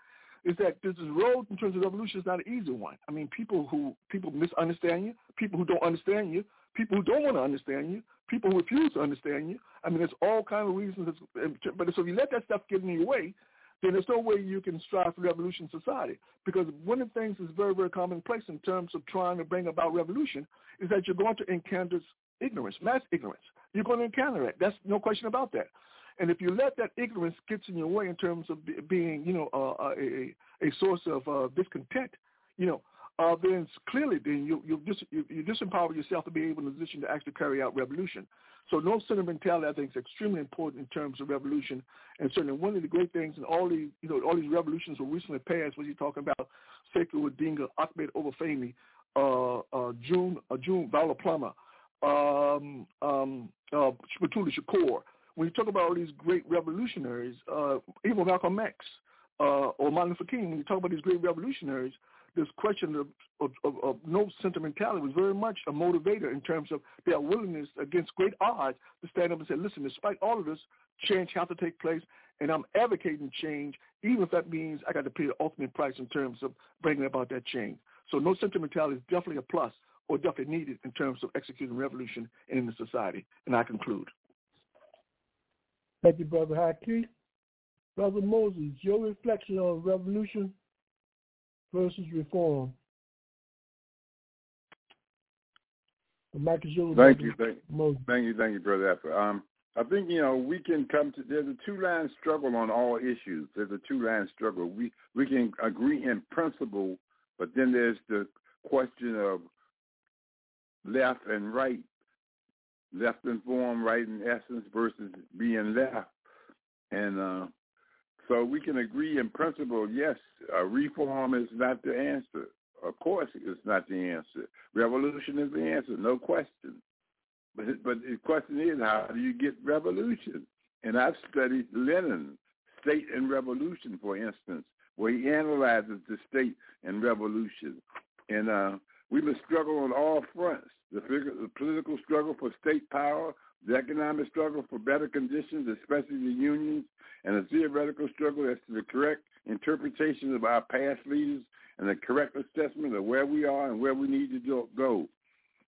is that this road in terms of revolution is not an easy one. I mean, people who people misunderstand you, people who don't understand you, people who don't want to understand you, people who refuse to understand you. I mean, there's all kinds of reasons. But so if you let that stuff get in your way, then there's no way you can strive for revolution in society. Because one of the things that's very, very commonplace in terms of trying to bring about revolution is that you're going to encounter ignorance, mass ignorance. You're going to encounter it. That's no question about that. And if you let that ignorance get in your way in terms of being, you know, uh, a, a source of uh, discontent, you know, Uh, then clearly, then you you, dis, you you disempower yourself to be able in a position to actually carry out revolution. So no sentimentality, I think, is extremely important in terms of revolution. And certainly, one of the great things in all these you know all these revolutions were recently passed. When you're talking about Sekou Odinga, Ahmed Obafemi, uh, uh, June uh, June Valaplama, um, um, uh, Batuli Shakur. When you talk about all these great revolutionaries, uh, even Malcolm X uh, or Martin Luther King, when you talk about these great revolutionaries, this question of, of, of, of no sentimentality was very much a motivator in terms of their willingness against great odds to stand up and say, listen, despite all of this, change has to take place, and I'm advocating change, even if that means I got to pay the ultimate price in terms of bringing about that change. So no sentimentality is definitely a plus or definitely needed in terms of executing revolution in the society. And I conclude. Thank you, Brother Haki. Brother Moses, your reflection on revolution versus reform. Thank you, thank you, thank you, thank you, Brother After. Um, I think you know we can come to. There's a two-line struggle on all issues. There's a two-line struggle. We we can agree in principle, but then there's the question of left and right, left in form, right in essence, versus being left, and. Uh, So we can agree in principle, yes, uh, reform is not the answer. Of course, it's not the answer. Revolution is the answer, no question. But but the question is, how do you get revolution? And I've studied Lenin, State and Revolution, for instance, where he analyzes the state and revolution. And uh, we must struggle on all fronts, the, figure, the political struggle for state power, the economic struggle for better conditions, especially the unions, and a theoretical struggle as to the correct interpretation of our past leaders and the correct assessment of where we are and where we need to go.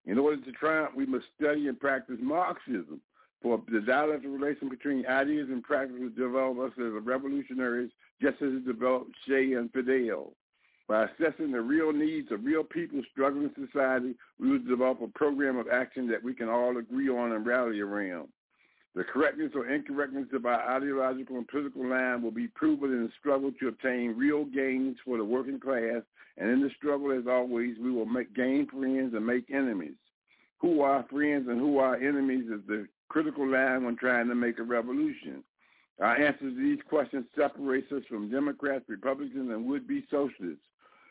In order to triumph, we must study and practice Marxism, for the dialectical relation between ideas and practices develop us as revolutionaries, just as it developed Che and Fidel. By assessing the real needs of real people struggling in society, we will develop a program of action that we can all agree on and rally around. The correctness or incorrectness of our ideological and political line will be proven in the struggle to obtain real gains for the working class, and in the struggle, as always, we will make gain friends and make enemies. Who are friends and who are enemies is the critical line when trying to make a revolution. Our answers to these questions separates us from Democrats, Republicans, and would-be socialists.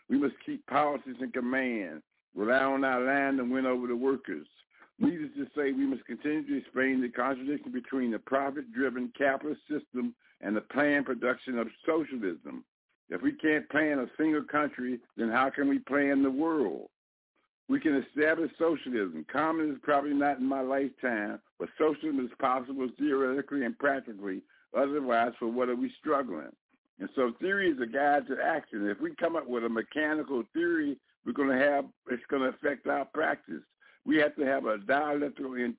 We must keep politics in command, rely on our line to win over the workers. Needless to say, we must continue to explain the contradiction between the profit-driven capitalist system and the planned production of socialism. If we can't plan a single country, then how can we plan the world? We can establish socialism. Communism is probably not in my lifetime, but socialism is possible theoretically and practically. Otherwise, for what are we struggling? And so theory is a guide to action. If we come up with a mechanical theory, we're going to have, it's going to affect our practice. We have to have a dialectical and,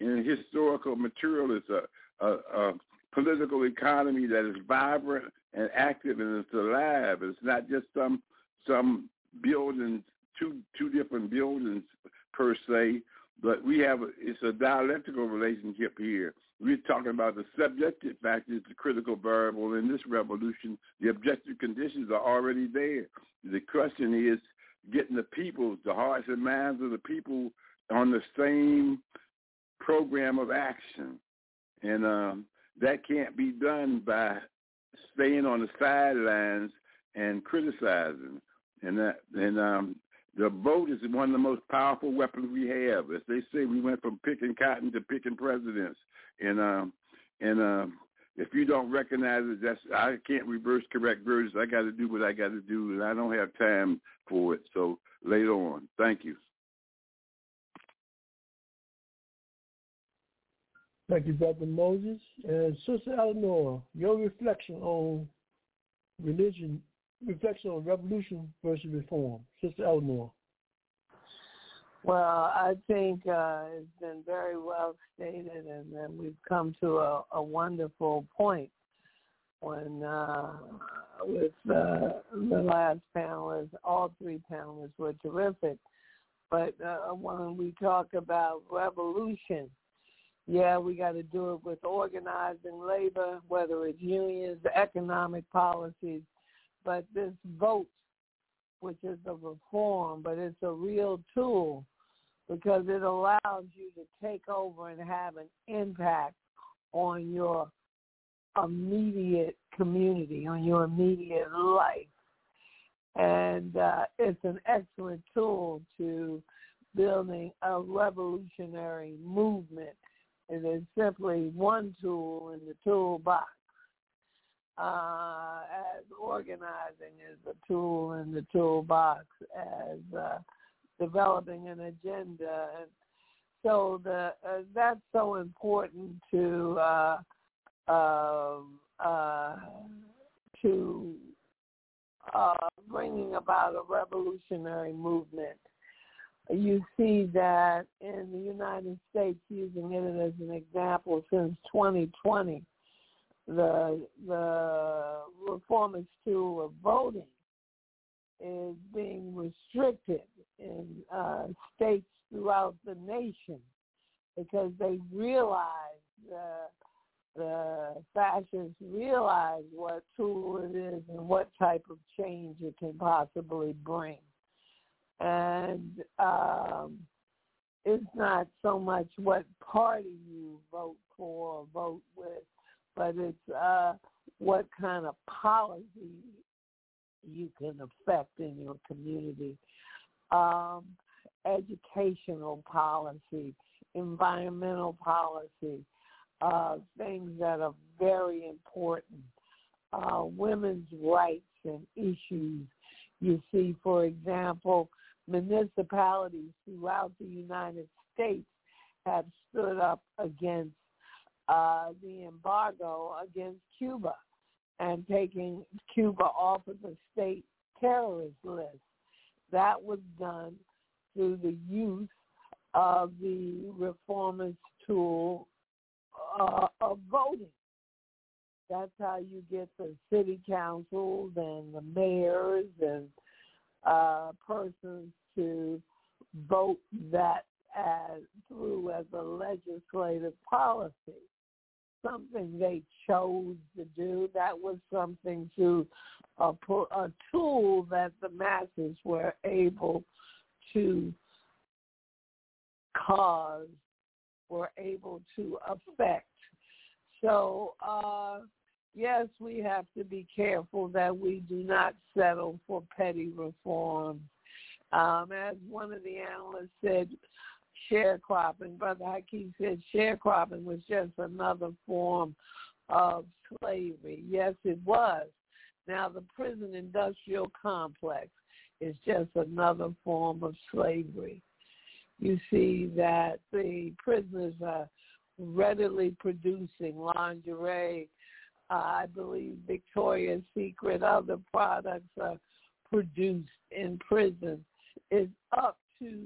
and historical materialist, a, a, a political economy that is vibrant and active and it's alive. It's not just some some buildings, two two different buildings per se, but we have a, it's a dialectical relationship here. We're talking about the subjective factors, the critical variable in this revolution. The objective conditions are already there. The question is getting the people, the hearts and minds of the people on the same program of action. And um, that can't be done by staying on the sidelines and criticizing. And that, and um, the vote is one of the most powerful weapons we have. As they say, we went from picking cotton to picking presidents. And um, and um, if you don't recognize it, that's, I can't reverse correct versions. I got to do what I got to do, and I don't have time for it. So later on. Thank you. Thank you, Brother Moses. And Sister Eleanor, your reflection on religion, reflection on revolution versus reform. Sister Eleanor. Well, I think uh, it's been very well stated, and then we've come to a, a wonderful point when uh, with uh, the last panelists, all three panelists were terrific. But uh, when we talk about revolution, yeah, we got to do it with organizing labor, whether it's unions, the economic policies, but this vote, which is a reform, but it's a real tool because it allows you to take over and have an impact on your immediate community, on your immediate life. And uh, it's an excellent tool to building a revolutionary movement. It is simply one tool in the toolbox. Uh, as organizing is a tool in the toolbox, as uh, developing an agenda. And so the, uh, that's so important to uh, uh, uh, to uh, bringing about a revolutionary movement. You see that in the United States, using it as an example, since twenty twenty, The the reformist tool of voting is being restricted in uh, states throughout the nation because they realize, uh, the fascists realize what tool it is and what type of change it can possibly bring. And um, it's not so much what party you vote for or vote with, but it's uh, what kind of policy you can affect in your community. Um, educational policy, environmental policy, uh, things that are very important. Uh, women's rights and issues. You see, for example, municipalities throughout the United States have stood up against uh, the embargo against Cuba and taking Cuba off of the state terrorist list. That was done through the use of the reformist tool uh, of voting. That's how you get the city councils and the mayors and uh, persons to vote that as, through as a legislative policy, something they chose to do. That was something to uh, put a tool that the masses were able to cause, were able to affect. So, uh, yes, we have to be careful that we do not settle for petty reforms. Um, as one of the analysts said, sharecropping, Brother Haki said sharecropping was just another form of slavery. Yes, it was. Now, the prison industrial complex is just another form of slavery. You see that the prisoners are readily producing lingerie. Uh, I believe Victoria's Secret, other products are produced in prison. It's up to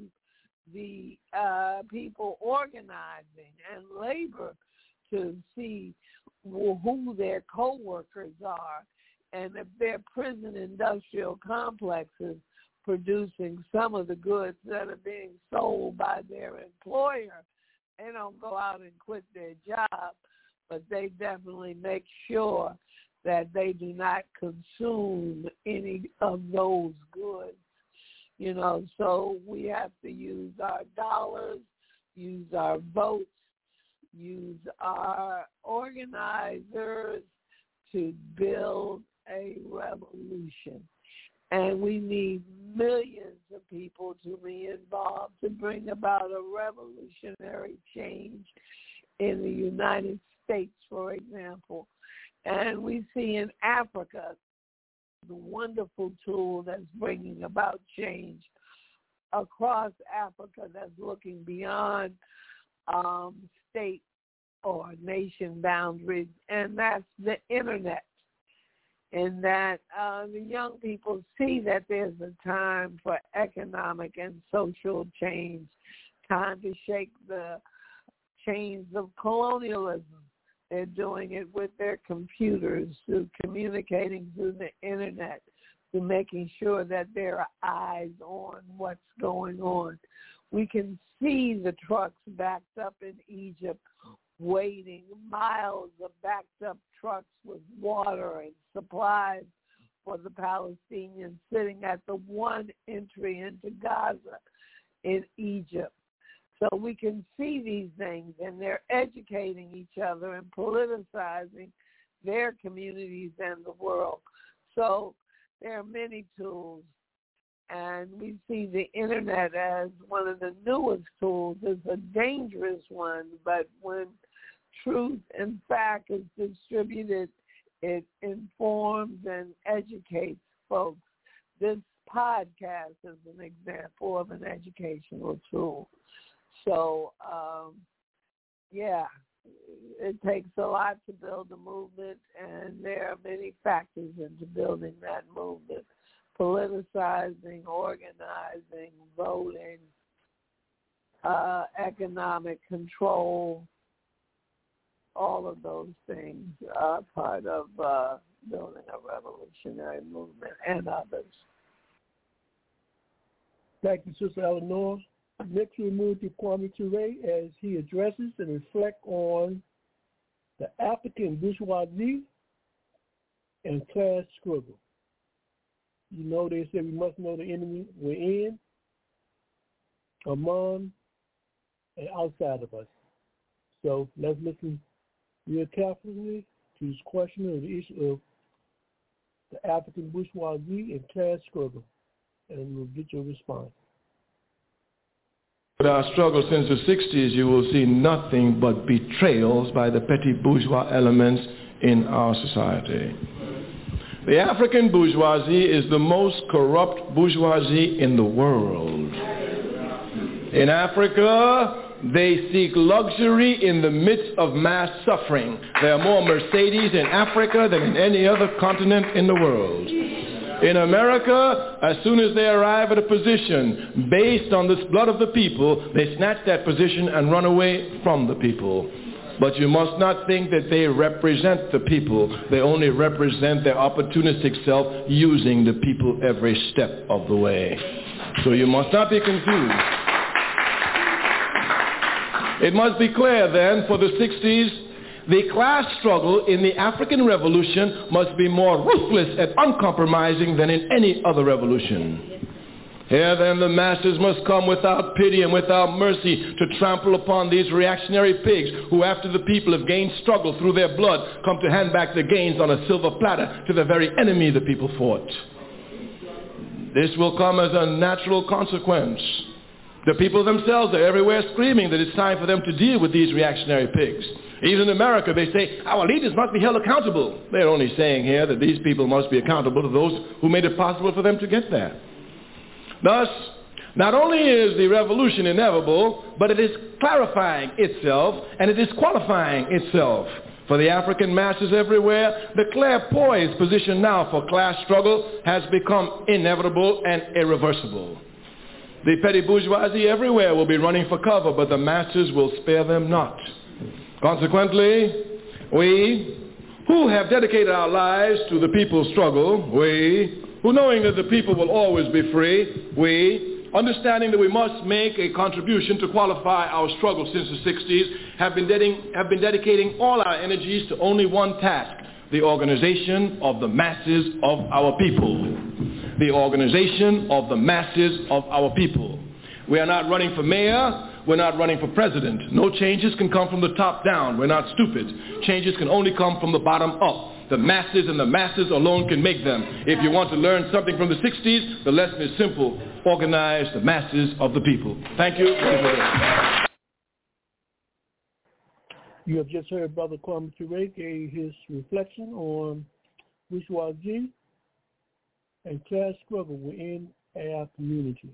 the uh, people organizing and labor to see who their co-workers are, and if their prison industrial complexes producing some of the goods that are being sold by their employer, they don't go out and quit their job, but they definitely make sure that they do not consume any of those goods. You know, so we have to use our dollars, use our votes, use our organizers to build a revolution. And we need millions of people to be involved to bring about a revolutionary change in the United States, for example. And we see in Africa the wonderful tool that's bringing about change across Africa that's looking beyond um, state or nation boundaries, and that's the Internet. And that uh, the young people see that there's a time for economic and social change, time to shake the chains of colonialism. They're doing it with their computers, through communicating through the Internet, to making sure that there are eyes on what's going on. We can see the trucks backed up in Egypt, waiting, miles of backed up trucks with water and supplies for the Palestinians sitting at the one entry into Gaza in Egypt. So we can see these things, and they're educating each other and politicizing their communities and the world. So there are many tools, and we see the Internet as one of the newest tools. It's a dangerous one, but when truth and fact is distributed, it informs and educates folks. This podcast is an example of an educational tool. So, um, yeah, it takes a lot to build a movement, and there are many factors into building that movement: politicizing, organizing, voting, uh, economic control. All of those things are part of uh, building a revolutionary movement, and others. Thank you, Sister Eleanor. Next, we move to Kwame Ture as he addresses and reflects on the African bourgeoisie and class struggle. You know, they said we must know the enemy we're in, among, and outside of us. So let's listen real carefully to this question of the issue of the African bourgeoisie and class struggle, and we'll get your response. With our struggle since the sixties, you will see nothing but betrayals by the petty bourgeois elements in our society. The African bourgeoisie is the most corrupt bourgeoisie in the world. In Africa, they seek luxury in the midst of mass suffering. There are more Mercedes in Africa than in any other continent in the world. In America, as soon as they arrive at a position, based on the blood of the people, they snatch that position and run away from the people. But you must not think that they represent the people. They only represent their opportunistic self, using the people every step of the way. So you must not be confused. It must be clear then, for the sixties, the class struggle in the African Revolution must be more ruthless and uncompromising than in any other revolution. Here then the masses must come without pity and without mercy to trample upon these reactionary pigs who, after the people have gained struggle through their blood, come to hand back the gains on a silver platter to the very enemy the people fought. This will come as a natural consequence. The people themselves are everywhere screaming that it's time for them to deal with these reactionary pigs. Even in America, they say, our leaders must be held accountable. They're only saying here that these people must be accountable to those who made it possible for them to get there. Thus, not only is the revolution inevitable, but it is clarifying itself and it is qualifying itself. For the African masses everywhere, the clairvoyant position now for class struggle has become inevitable and irreversible. The petty bourgeoisie everywhere will be running for cover, but the masses will spare them not. Consequently, we who have dedicated our lives to the people's struggle, we who, knowing that the people will always be free, we, understanding that we must make a contribution to qualify our struggle since the sixties, have been, ded- have been dedicating all our energies to only one task, the organization of the masses of our people. The organization of the masses of our people. We are not running for mayor. We're not running for president. No changes can come from the top down. We're not stupid. Changes can only come from the bottom up. The masses and the masses alone can make them. If you want to learn something from the sixties, the lesson is simple. Organize the masses of the people. Thank you. You have just heard Brother Kwame Ture gave his reflection on bourgeoisie and class struggle within our community.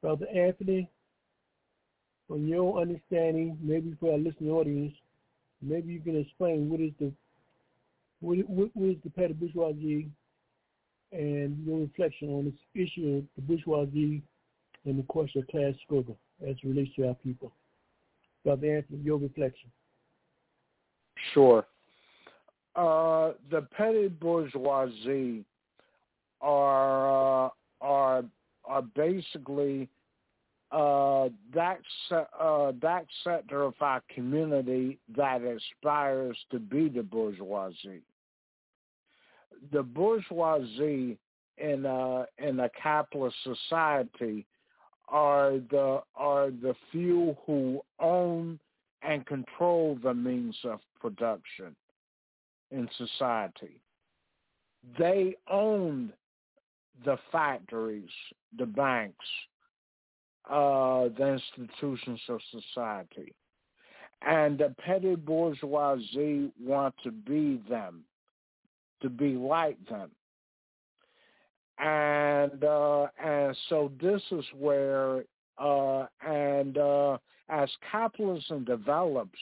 Brother Anthony, from your understanding, maybe for our listening audience, maybe you can explain what is the what, what is the petty bourgeoisie and your reflection on this issue of the bourgeoisie and the question of class struggle as it relates to our people. Brother Anthony, your reflection. Sure. Uh, the petty bourgeoisie are uh, are are basically uh, that se- uh, that sector of our community that aspires to be the bourgeoisie. The bourgeoisie in a in a capitalist society are the are the few who own and control the means of production in society. They own the factories, the banks, uh, the institutions of society. And the petty bourgeoisie want to be them, to be like them. And uh, and so this is where, uh, and uh, as capitalism develops,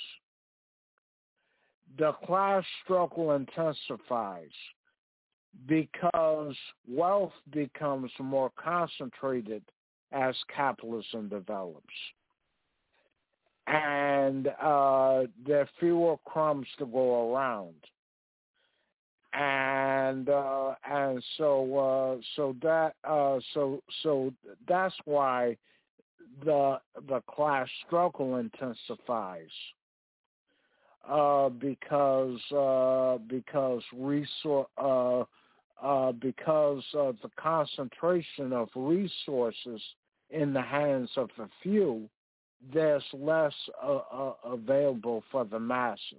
the class struggle intensifies, because wealth becomes more concentrated as capitalism develops. And uh, there are fewer crumbs to go around. And uh, and so uh, so that uh, so so that's why the the class struggle intensifies. Uh, because uh, because resource uh, uh, because of the concentration of resources in the hands of the few, there's less uh, uh, available for the masses,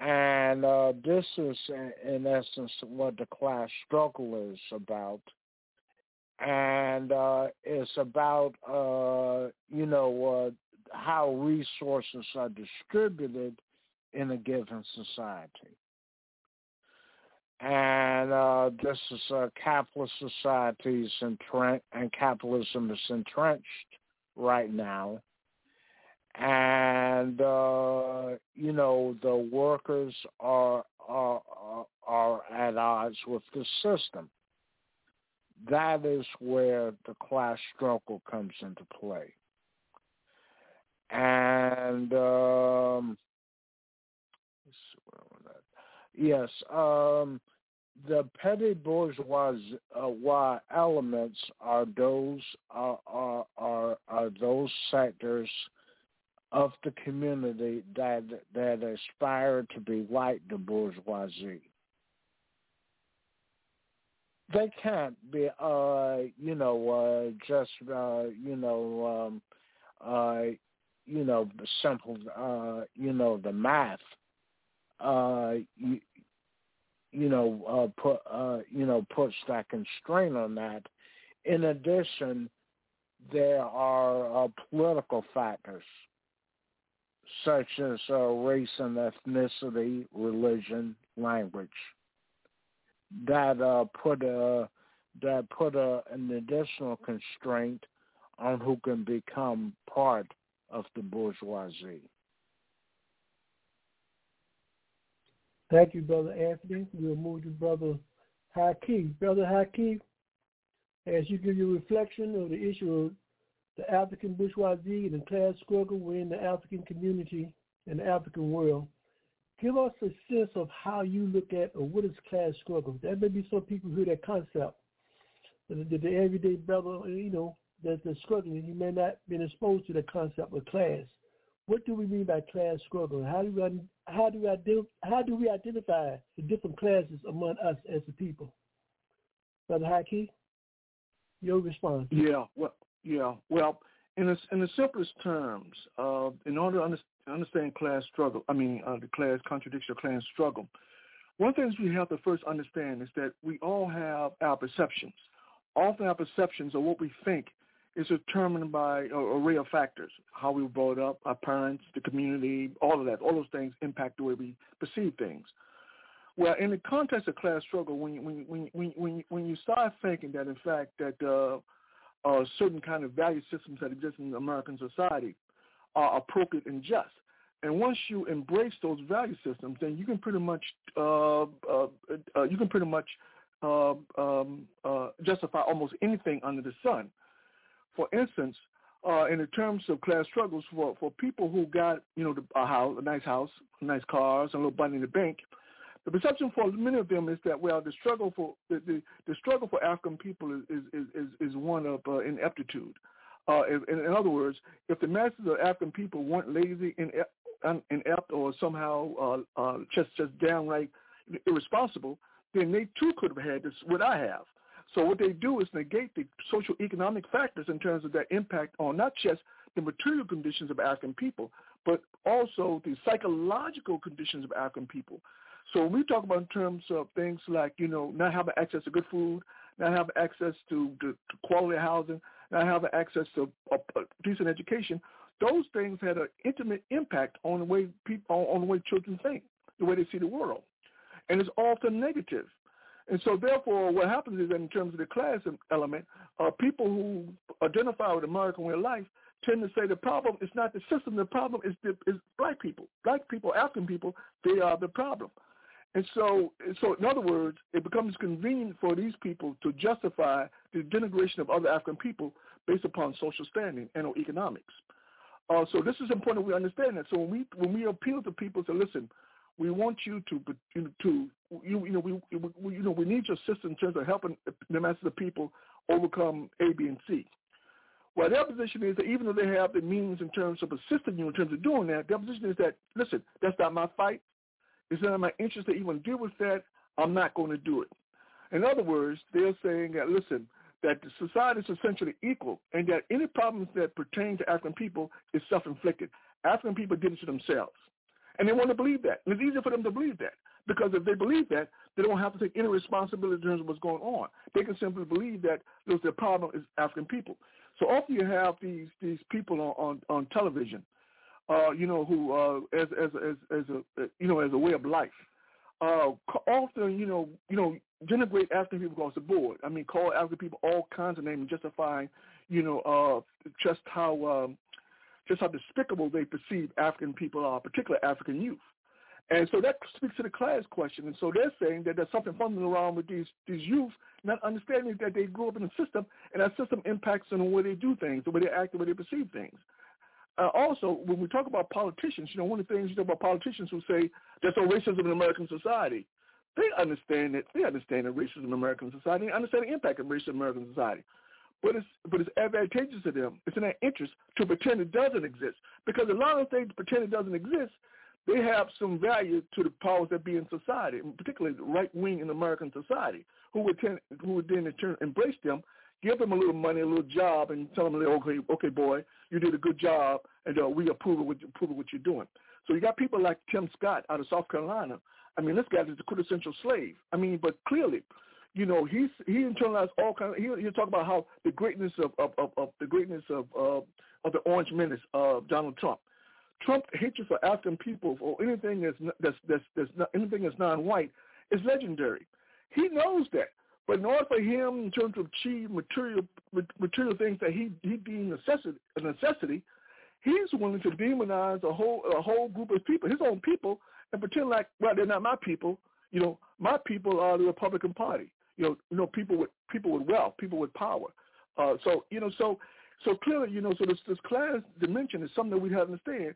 And uh, this is, in essence, what the class struggle is about. And uh, it's about, uh, you know, uh, how resources are distributed in a given society. And uh, this is uh, capitalist societies entren- and capitalism is entrenched right now. And, uh, you know, the workers are, are, are at odds with the system. That is where the class struggle comes into play. And, um, yes, um, the petty bourgeois uh, elements are those, are, are, are, are those sectors of the community that that aspire to be like the bourgeoisie. They can't be, uh, you know, uh, just, uh, you know, um, uh, you know, simple, uh, you know, the math, uh, you, you know, uh, put, uh, you know, puts that constraint on that. In addition, there are uh, political factors, such as uh, race and ethnicity, religion, language, that uh, put a that put a, an additional constraint on who can become part of the bourgeoisie. Thank you, Brother Anthony. We'll move to Brother Haki. Brother Haki, as you give your reflection on the issue of the African bourgeoisie and the class struggle within the African community and the African world, give us a sense of how you look at or what is class struggle. There may be some people who hear that concept, but the, the everyday brother, you know, that's struggling, he may not been exposed to the concept of class. What do we mean by class struggle? How do we how do we ident- how do we identify the different classes among us as a people? Brother Haki, your response. Yeah. Well. Yeah, well, in the, in the simplest terms, uh, in order to under, understand class struggle, I mean, uh, the class contradiction, class struggle, one thing we have to first understand is that we all have our perceptions. Often our perceptions of what we think is determined by an array of factors, how we were brought up, our parents, the community, all of that. All those things impact the way we perceive things. Well, in the context of class struggle, when you, when you, when you, when you, when you start thinking that, in fact, that uh, Uh, certain kind of value systems that exist in American society are appropriate and just. And once you embrace those value systems, then you can pretty much uh, uh, uh, you can pretty much uh, um, uh, justify almost anything under the sun. For instance, uh, in the terms of class struggles, for, for people who got you know the, a house, a nice house, nice cars, a little money in the bank, the perception for many of them is that, well, the struggle for the, the, the struggle for African people is is, is, is one of uh, ineptitude. Uh, in, in other words, if the masses of African people weren't lazy, inept, inept or somehow uh, uh, just just downright irresponsible, then they too could have had this, what I have. So what they do is negate the social economic factors in terms of their impact on not just the material conditions of African people, but also the psychological conditions of African people. So when we talk about in terms of things like, you know, not having access to good food, not having access to, to, to quality housing, not having access to a, a decent education, those things had an intimate impact on the way people, on the way children think, the way they see the world. And it's often negative. And so therefore what happens is that in terms of the class element, uh, people who identify with American way of life tend to say the problem is not the system, the problem is, the, is black people. Black people, African people, they are the problem. And so, so in other words, it becomes convenient for these people to justify the denigration of other African people based upon social standing and or economics. Uh, so this is important we understand that. So when we when we appeal to people to listen, we want you to to you, you know we, we you know we need your system in terms of helping the masses of people overcome A, B, and C. Well, their position is that even though they have the means in terms of assisting you in terms of doing that, their position is that listen, that's not my fight. It's not in my interest to even deal with that. I'm not going to do it. In other words, they're saying that, listen, that the society is essentially equal and that any problems that pertain to African people is self-inflicted. African people did it to themselves. And they want to believe that. And it's easy for them to believe that, because if they believe that, they don't have to take any responsibility in terms of what's going on. They can simply believe that the problem is African people. So often you have these these people on on, on television, uh, you know, who uh, as as as as a you know as a way of life, uh, often you know you know denigrate African people across the board. I mean, call African people all kinds of names, justifying, you know, uh, just how um, just how despicable they perceive African people are, particularly African youth. And so that speaks to the class question. And so they're saying that there's something fundamentally wrong with these, these youth, not understanding that they grew up in a system, and that system impacts on the way they do things, the way they act, the way they perceive things. Uh, also, when we talk about politicians, you know, one of the things you know about politicians who say there's no racism in American society, they understand that they understand the racism in American society, they understand the impact of racism in American society. But it's, but it's advantageous to them. It's in their interest to pretend it doesn't exist, because a lot of things pretend it doesn't exist, they have some value to the powers that be in society, and particularly the right wing in American society, who would tend, who would then in turn embrace them, give them a little money, a little job, and tell them, okay, okay, boy, you did a good job, and uh, we approve of what, approve of what you're doing. So you got people like Tim Scott out of South Carolina. I mean, this guy is the quintessential slave. I mean, but clearly, you know, he's he internalized all kinds. He he'll talk about how the greatness of of, of, of the greatness of uh, of the Orange Menace of uh, Donald Trump. Trump's hatred for African people or anything that's that's that's, that's not, anything that's non-white is legendary. He knows that, but in order for him, in terms of achieve material material things that he he deemed necessity, a necessity, he's willing to demonize a whole a whole group of people, his own people, and pretend like, well, they're not my people. You know, my people are the Republican Party. You know, you know people with people with wealth, people with power. Uh, so you know, so. So clearly, you know, so this, this class dimension is something that we have to understand,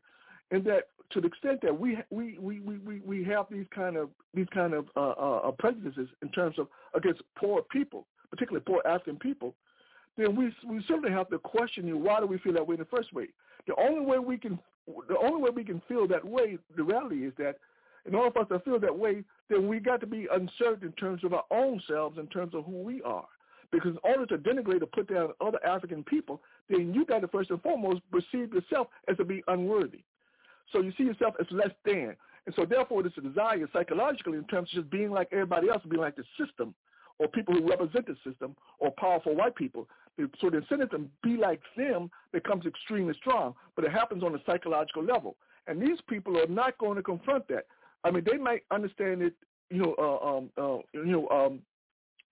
and that to the extent that we we we we we have these kind of these kind of uh, uh, prejudices in terms of against poor people, particularly poor African people, then we we certainly have to question you, why do we feel that way in the first place? The only way we can the only way we can feel that way, the reality is that in order for us to feel that way, then we got to be uncertain in terms of our own selves, in terms of who we are. Because in order to denigrate or put down other African people, then you got to first and foremost perceive yourself as to be unworthy. So you see yourself as less than. And so therefore this desire psychologically in terms of just being like everybody else, being like the system or people who represent the system or powerful white people. So the incentive to be like them becomes extremely strong, but it happens on a psychological level. And these people are not going to confront that. I mean, they might understand it, you know, uh, um, uh, you know, um,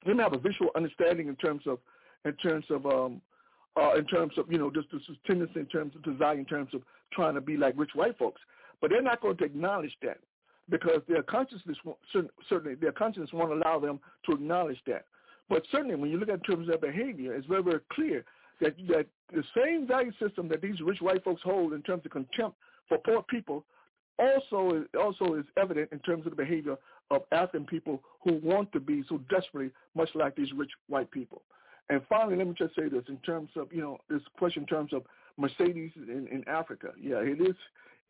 they have a visual understanding in terms of, in terms of, um, uh, in terms of, you know, just this tendency in terms of desire, in terms of trying to be like rich white folks. But they're not going to acknowledge that, because their consciousness certainly their consciousness won't allow them to acknowledge that. But certainly, when you look at terms of their behavior, it's very, very clear that that the same value system that these rich white folks hold in terms of contempt for poor people also also is evident in terms of the behavior of African people who want to be so desperately much like these rich white people. And finally, let me just say this in terms of, you know, this question in terms of Mercedes in, in Africa. Yeah, it is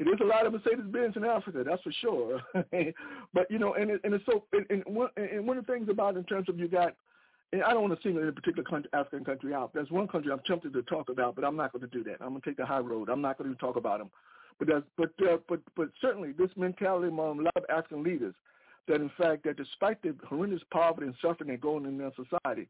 it is a lot of Mercedes-Benz in Africa, that's for sure. But, you know, and, it, and it's so, and, and, one, and one of the things about in terms of you got, and I don't want to single any particular country, African country out. There's one country I'm tempted to talk about, but I'm not going to do that. I'm going to take the high road. I'm not going to talk about them. But, that's, but, uh, but, but certainly this mentality among a lot of African leaders, that in fact, that despite the horrendous poverty and suffering that go on in their society,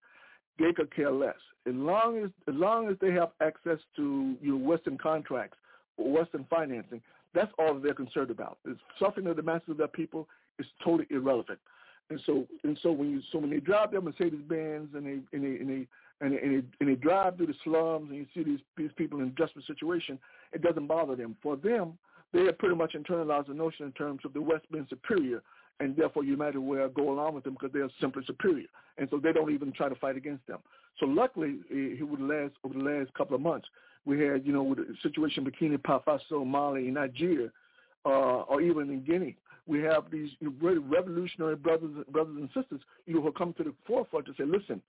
they could care less. As long as, as long as they have access to, you know, Western contracts or Western financing, that's all they're concerned about. The suffering of the masses of their people is totally irrelevant. And so, and so when you, so when they drive their Mercedes Benz and they, and they, and they, and they, and they, and they drive through the slums and you see these, these people in a desperate situation, it doesn't bother them. For them, they have pretty much internalized the notion in terms of the West being superior, and therefore you might as well go along with them because they are simply superior. And so they don't even try to fight against them. So luckily, it would last, over the last couple of months, we had, you know, with the situation in Burkina Faso, Mali, and Nigeria, uh, or even in Guinea, we have these really revolutionary brothers, brothers and sisters, you know, who come to the forefront to say, listen,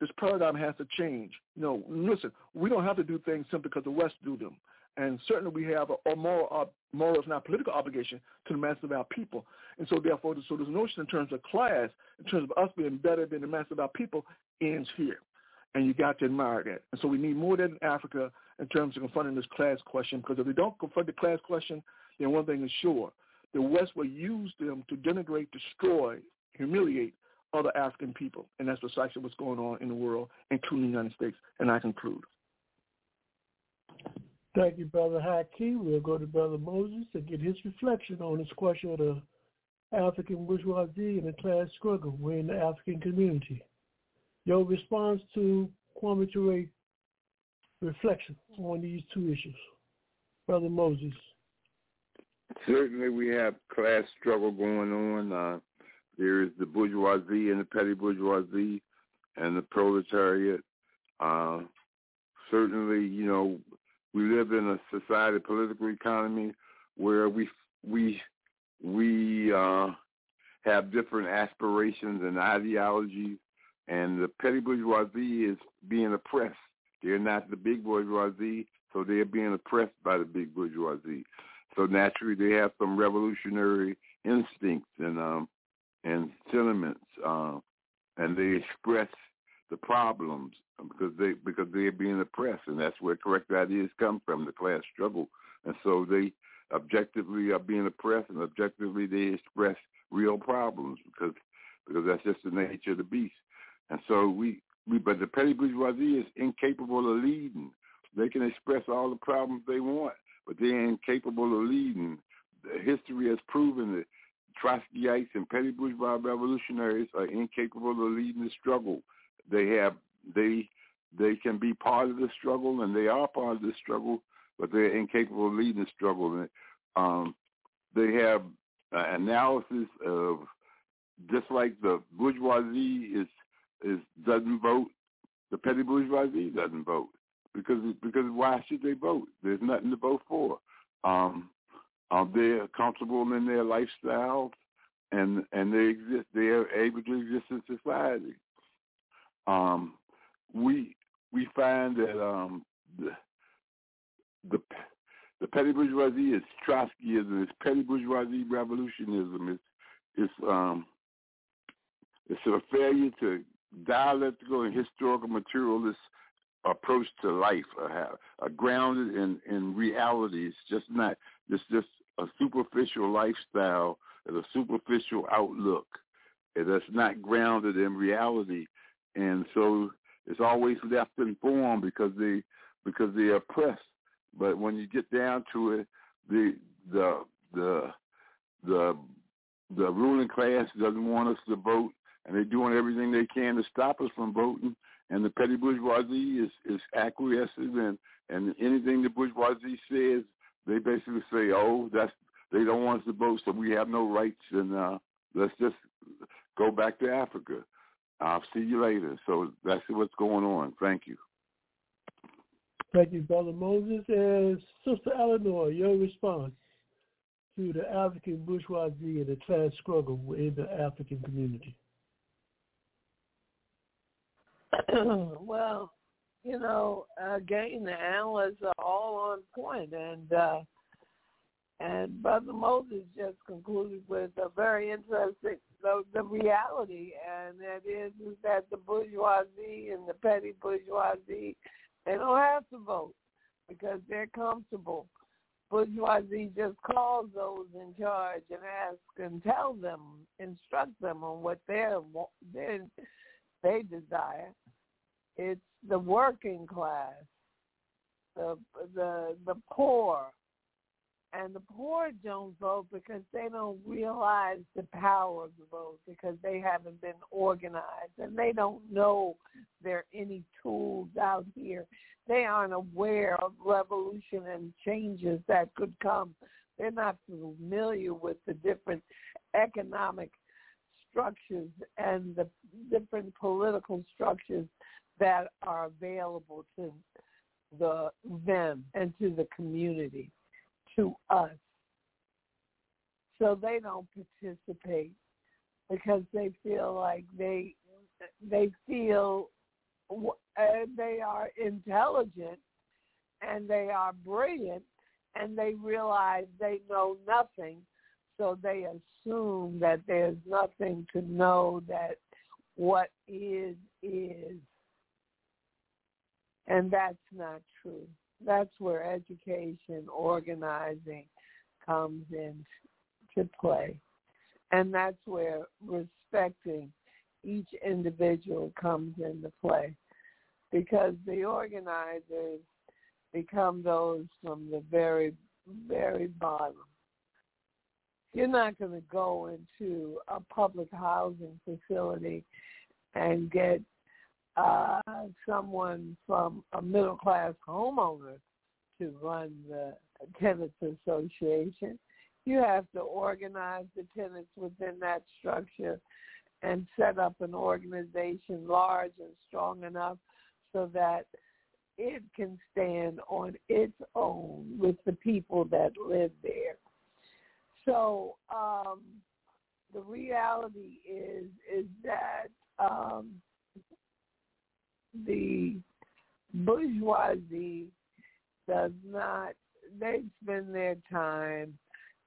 this paradigm has to change. No, listen, we don't have to do things simply because the West do them. And certainly we have a moral, moral, if not political, obligation to the masses of our people. And so therefore, so this notion in terms of class, in terms of us being better than the masses of our people, ends here. And you got to admire that. And so we need more than Africa in terms of confronting this class question, because if we don't confront the class question, then one thing is sure, the West will use them to denigrate, destroy, humiliate other African people. And that's precisely what's going on in the world, including the United States. And I conclude. Thank you, Brother Haki. We'll go to Brother Moses and get his reflection on this question of the African bourgeoisie and the class struggle within the African community. Your response to Kwame Ture's reflection on these two issues. Brother Moses. Certainly we have class struggle going on. Uh, there is the bourgeoisie and the petty bourgeoisie and the proletariat. Uh, certainly, you know, we live in a society, political economy where we we we uh, have different aspirations and ideologies, and the petty bourgeoisie is being oppressed. They're not the big bourgeoisie, so they're being oppressed by the big bourgeoisie. So naturally, they have some revolutionary instincts and um, and sentiments, uh, and they express the problems because they because they're being oppressed, and that's where correct ideas come from, the class struggle. And so they objectively are being oppressed, and objectively they express real problems because because that's just the nature of the beast. And so we, we but the petty bourgeoisie is incapable of leading. They can express all the problems they want, but they're incapable of leading. The history has proven that Trotskyites and petty bourgeois revolutionaries are incapable of leading the struggle. They have they they can be part of the struggle, and they are part of the struggle, but they're incapable of leading the struggle. And, um, they have uh, analysis of just like the bourgeoisie is is doesn't vote, the petty bourgeoisie doesn't vote. Because because why should they vote? There's nothing to vote for. Um, uh, they're comfortable in their lifestyles, and and they exist. They are able to exist in society. Um, we we find that um, the, the the petty bourgeoisie is Trotskyism. It's petty bourgeoisie revolutionism. It's it's um, it's a failure to dialectical and historical materialist approach to life, uh, grounded in, in reality. It's just not, it's just a superficial lifestyle and a superficial outlook. And that's not grounded in reality. And so it's always left informed because they, because they're oppressed. But when you get down to it, the, the, the, the, the ruling class doesn't want us to vote, and they're doing everything they can to stop us from voting. And the petty bourgeoisie is, is acquiescent, and, and anything the bourgeoisie says, they basically say, oh, that's they don't want us to vote, so we have no rights, and uh, let's just go back to Africa. I'll see you later. So that's what's going on. Thank you. Thank you, Brother Moses. And Sister Eleanor, your response to the African bourgeoisie and the class struggle within the African community. Well, you know, again, the analysts are all on point, and uh, and Brother Moses just concluded with a very interesting the, the reality, and that is, is that the bourgeoisie and the petty bourgeoisie, they don't have to vote because they're comfortable. Bourgeoisie just calls those in charge and asks and tell them, instruct them on what they're they're. they desire. It's the working class, the the the poor, and the poor don't vote because they don't realize the power of the vote because they haven't been organized and they don't know there are any tools out here. They aren't aware of revolution and changes that could come. They're not familiar with the different economic structures and the different political structures that are available to the them and to the community, to us. So they don't participate because they feel like they they feel they are intelligent and they are brilliant and they realize they know nothing. So they assume that there's nothing to know, that what is, is. And that's not true. That's where education, organizing comes in to play. And that's where respecting each individual comes into play, because the organizers become those from the very, very bottom. You're not going to go into a public housing facility and get uh, someone from a middle-class homeowner to run the tenants association. You have to organize the tenants within that structure and set up an organization large and strong enough so that it can stand on its own with the people that live there. So um, the reality is is that um, the bourgeoisie does not, they spend their time,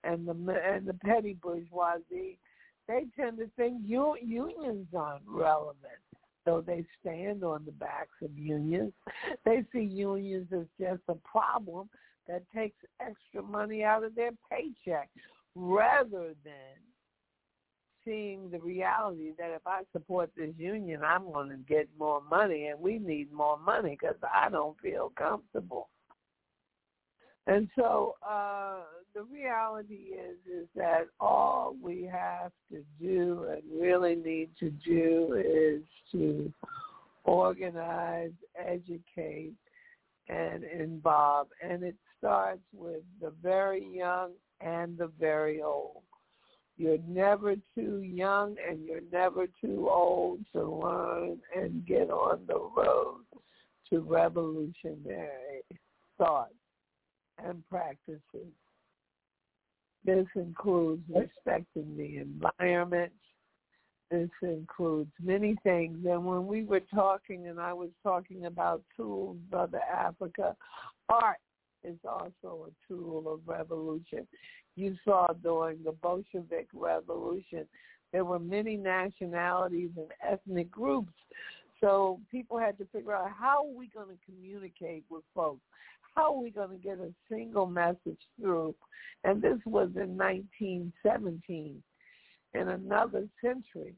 and the and the petty bourgeoisie, they tend to think unions aren't relevant, though they stand on the backs of unions. They see unions as just a problem that takes extra money out of their paycheck, rather than seeing the reality that if I support this union, I'm going to get more money, and we need more money because I don't feel comfortable. And so uh, the reality is is that all we have to do and really need to do is to organize, educate, and involve. And it starts with the very young and the very old. You're never too young and you're never too old to learn and get on the road to revolutionary thought and practices. This includes respecting the environment. This includes many things. And when we were talking, and I was talking about tools, Brother Africa, art is also a tool of revolution. You saw during the Bolshevik Revolution, there were many nationalities and ethnic groups. So people had to figure out, how are we going to communicate with folks? How are we going to get a single message through? And this was in nineteen seventeen, in another century.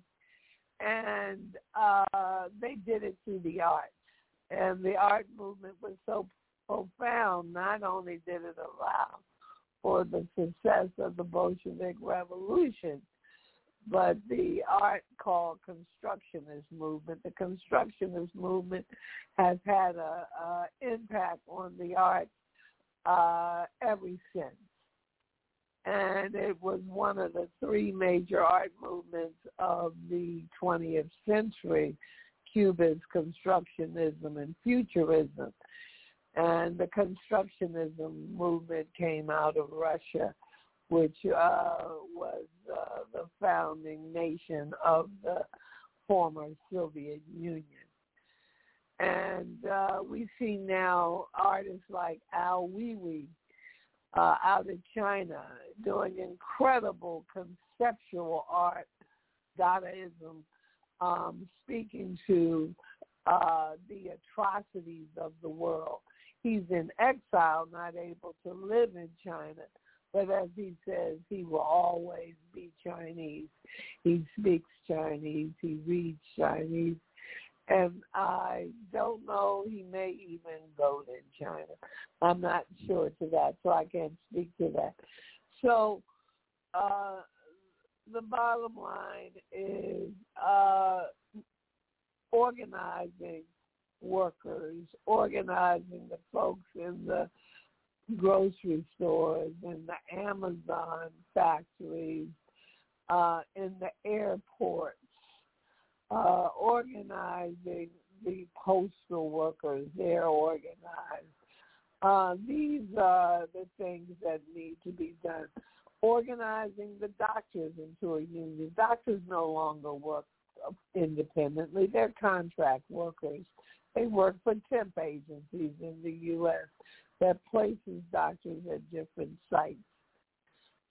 And uh, they did it through the arts. And the art movement was so profound, not only did it allow for the success of the Bolshevik Revolution, but the art called constructionist movement. The constructionist movement has had a, a impact on the arts uh, ever since. And it was one of the three major art movements of the twentieth century: Cubist, constructionism, and futurism. And the constructionism movement came out of Russia, which uh, was uh, the founding nation of the former Soviet Union. And uh, we see now artists like Al Weiwei uh, out of China doing incredible conceptual art, Dadaism, um, speaking to uh, the atrocities of the world. He's in exile, not able to live in China. But as he says, he will always be Chinese. He speaks Chinese. He reads Chinese. And I don't know, he may even go to China. I'm not sure to that, so I can't speak to that. So uh, the bottom line is uh, organizing workers, organizing the folks in the grocery stores, in the Amazon factories, uh, in the airports, uh, organizing the postal workers. They're organized. Uh, these are the things that need to be done. Organizing the doctors into a union. Doctors no longer work independently. They're contract workers. They work for temp agencies in the U S that places doctors at different sites.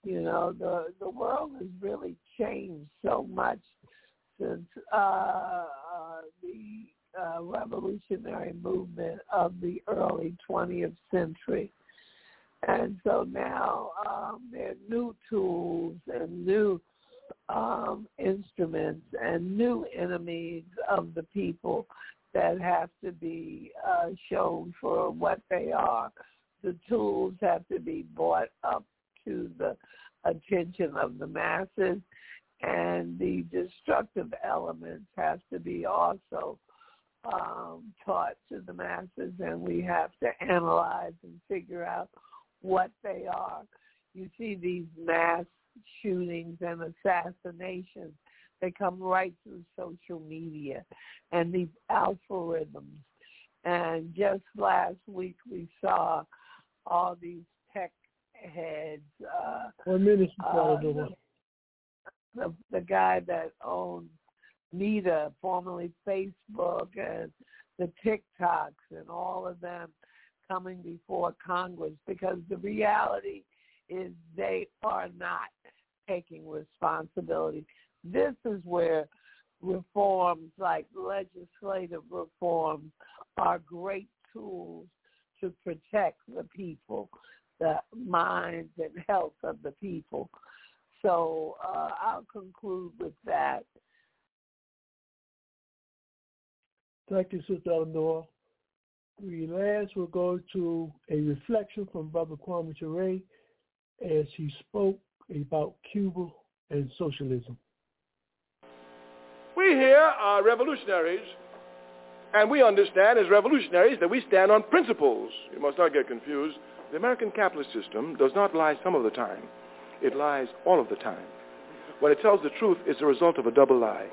You know, the the world has really changed so much since uh, uh, the uh, revolutionary movement of the early twentieth century. And so now um, there are new tools and new um, instruments and new enemies of the people that have to be uh, shown for what they are. The tools have to be brought up to the attention of the masses, and the destructive elements have to be also um, taught to the masses, and we have to analyze and figure out what they are. You see these mass shootings and assassinations. They come right through social media and these algorithms. And just last week we saw all these tech heads. Uh, what ministry uh, the, the, the guy that owned Meta, formerly Facebook, and the TikToks and all of them coming before Congress, because the reality is they are not taking responsibility. This is where reforms like legislative reforms are great tools to protect the people, the minds and health of the people. So uh, I'll conclude with that. Thank you, Sister Eleanor. We last will go to a reflection from Brother Kwame Ture as he spoke about Cuba and socialism. We here are revolutionaries, and we understand as revolutionaries that we stand on principles. You must not get confused. The American capitalist system does not lie some of the time. It lies all of the time. When it tells the truth, it's the result of a double lie.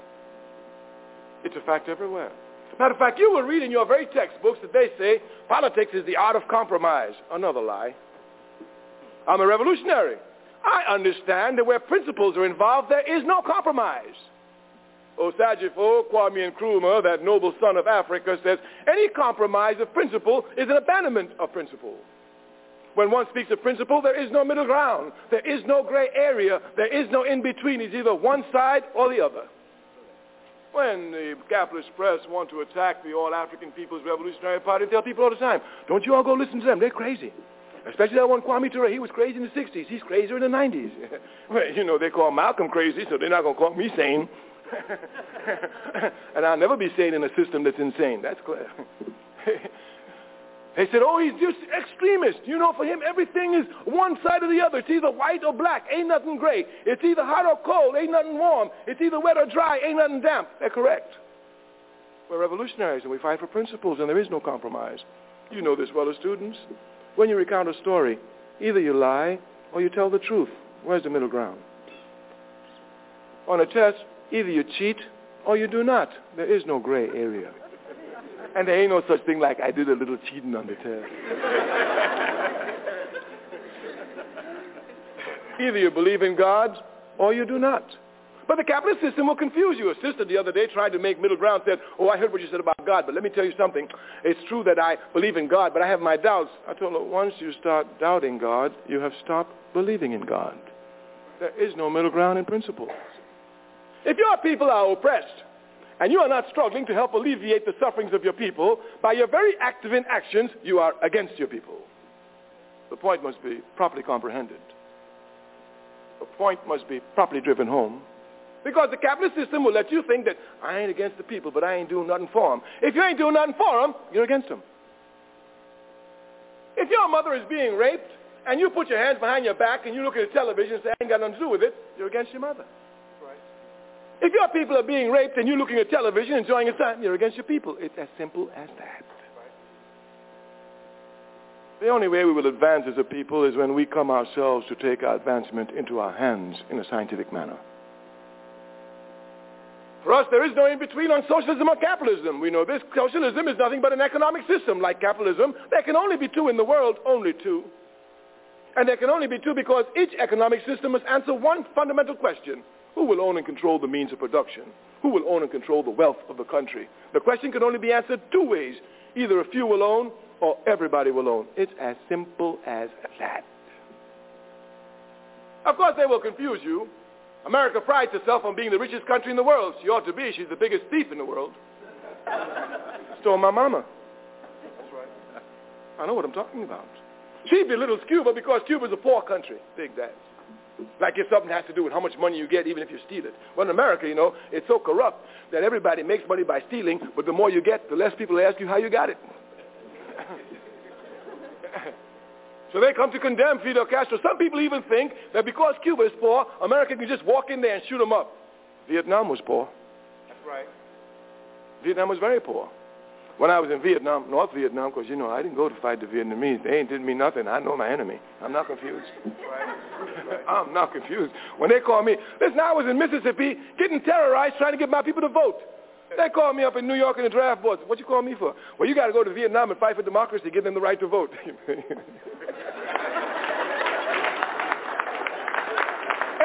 It's a fact everywhere. Matter of fact, you will read in your very textbooks that they say politics is the art of compromise. Another lie. I'm a revolutionary. I understand that where principles are involved, there is no compromise. Osagifo, Kwame Nkrumah, that noble son of Africa, says any compromise of principle is an abandonment of principle. When one speaks of principle, there is no middle ground. There is no gray area. There is no in-between. It's either one side or the other. When the capitalist press want to attack the All African People's Revolutionary Party, they tell people all the time, don't you all go listen to them, they're crazy. Especially that one Kwame Ture, he was crazy in the sixties, he's crazier in the nineties. Well, you know, they call Malcolm crazy, so they're not going to call me sane. And I'll never be sane in a system that's insane, that's clear. They said, oh, he's just extremist. You know, for him, everything is one side or the other. It's either white or black. Ain't nothing gray. It's either hot or cold. Ain't nothing warm. It's either wet or dry. Ain't nothing damp. They're correct. We're revolutionaries, and we fight for principles, and there is no compromise. You know this well as students. When you recount a story, either you lie or you tell the truth. Where's the middle ground? On a test, either you cheat or you do not. There is no gray area. And there ain't no such thing like I did a little cheating on the test. Either you believe in God or you do not. But the capitalist system will confuse you. A sister the other day tried to make middle ground, said, oh, I heard what you said about God, but let me tell you something. It's true that I believe in God, but I have my doubts. I told her, once you start doubting God, you have stopped believing in God. There is no middle ground in principle. If your people are oppressed, and you are not struggling to help alleviate the sufferings of your people, by your very active inactions, you are against your people. The point must be properly comprehended. The point must be properly driven home. Because the capitalist system will let you think that I ain't against the people, but I ain't doing nothing for them. If you ain't doing nothing for them, you're against them. If your mother is being raped, and you put your hands behind your back, and you look at the television and say, I ain't got nothing to do with it, you're against your mother. If your people are being raped and you're looking at television, enjoying your time, you're against your people. It's as simple as that. The only way we will advance as a people is when we come ourselves to take our advancement into our hands in a scientific manner. For us, there is no in-between on socialism or capitalism. We know this. Socialism is nothing but an economic system. Like capitalism, there can only be two in the world, only two. And there can only be two because each economic system must answer one fundamental question. Who will own and control the means of production? Who will own and control the wealth of the country? The question can only be answered two ways. Either a few will own or everybody will own. It's as simple as that. Of course, they will confuse you. America prides herself on being the richest country in the world. She ought to be. She's the biggest thief in the world. Stole my mama. That's right. I know what I'm talking about. She belittles Cuba because Cuba is a poor country. Big that. Like it's something that has to do with how much money you get, even if you steal it. Well, in America, you know, it's so corrupt that everybody makes money by stealing, but the more you get, the less people ask you how you got it. So they come to condemn Fidel Castro. Some people even think that because Cuba is poor, America can just walk in there and shoot them up. Vietnam was poor. That's right. Vietnam was very poor. When I was in Vietnam, North Vietnam, because, you know, I didn't go to fight the Vietnamese. They ain't did me nothing. I know my enemy. I'm not confused. Right. Right. I'm not confused. When they call me, listen, I was in Mississippi getting terrorized trying to get my people to vote. They called me up in New York in the draft board. What you call me for? Well, you got to go to Vietnam and fight for democracy, give them the right to vote. And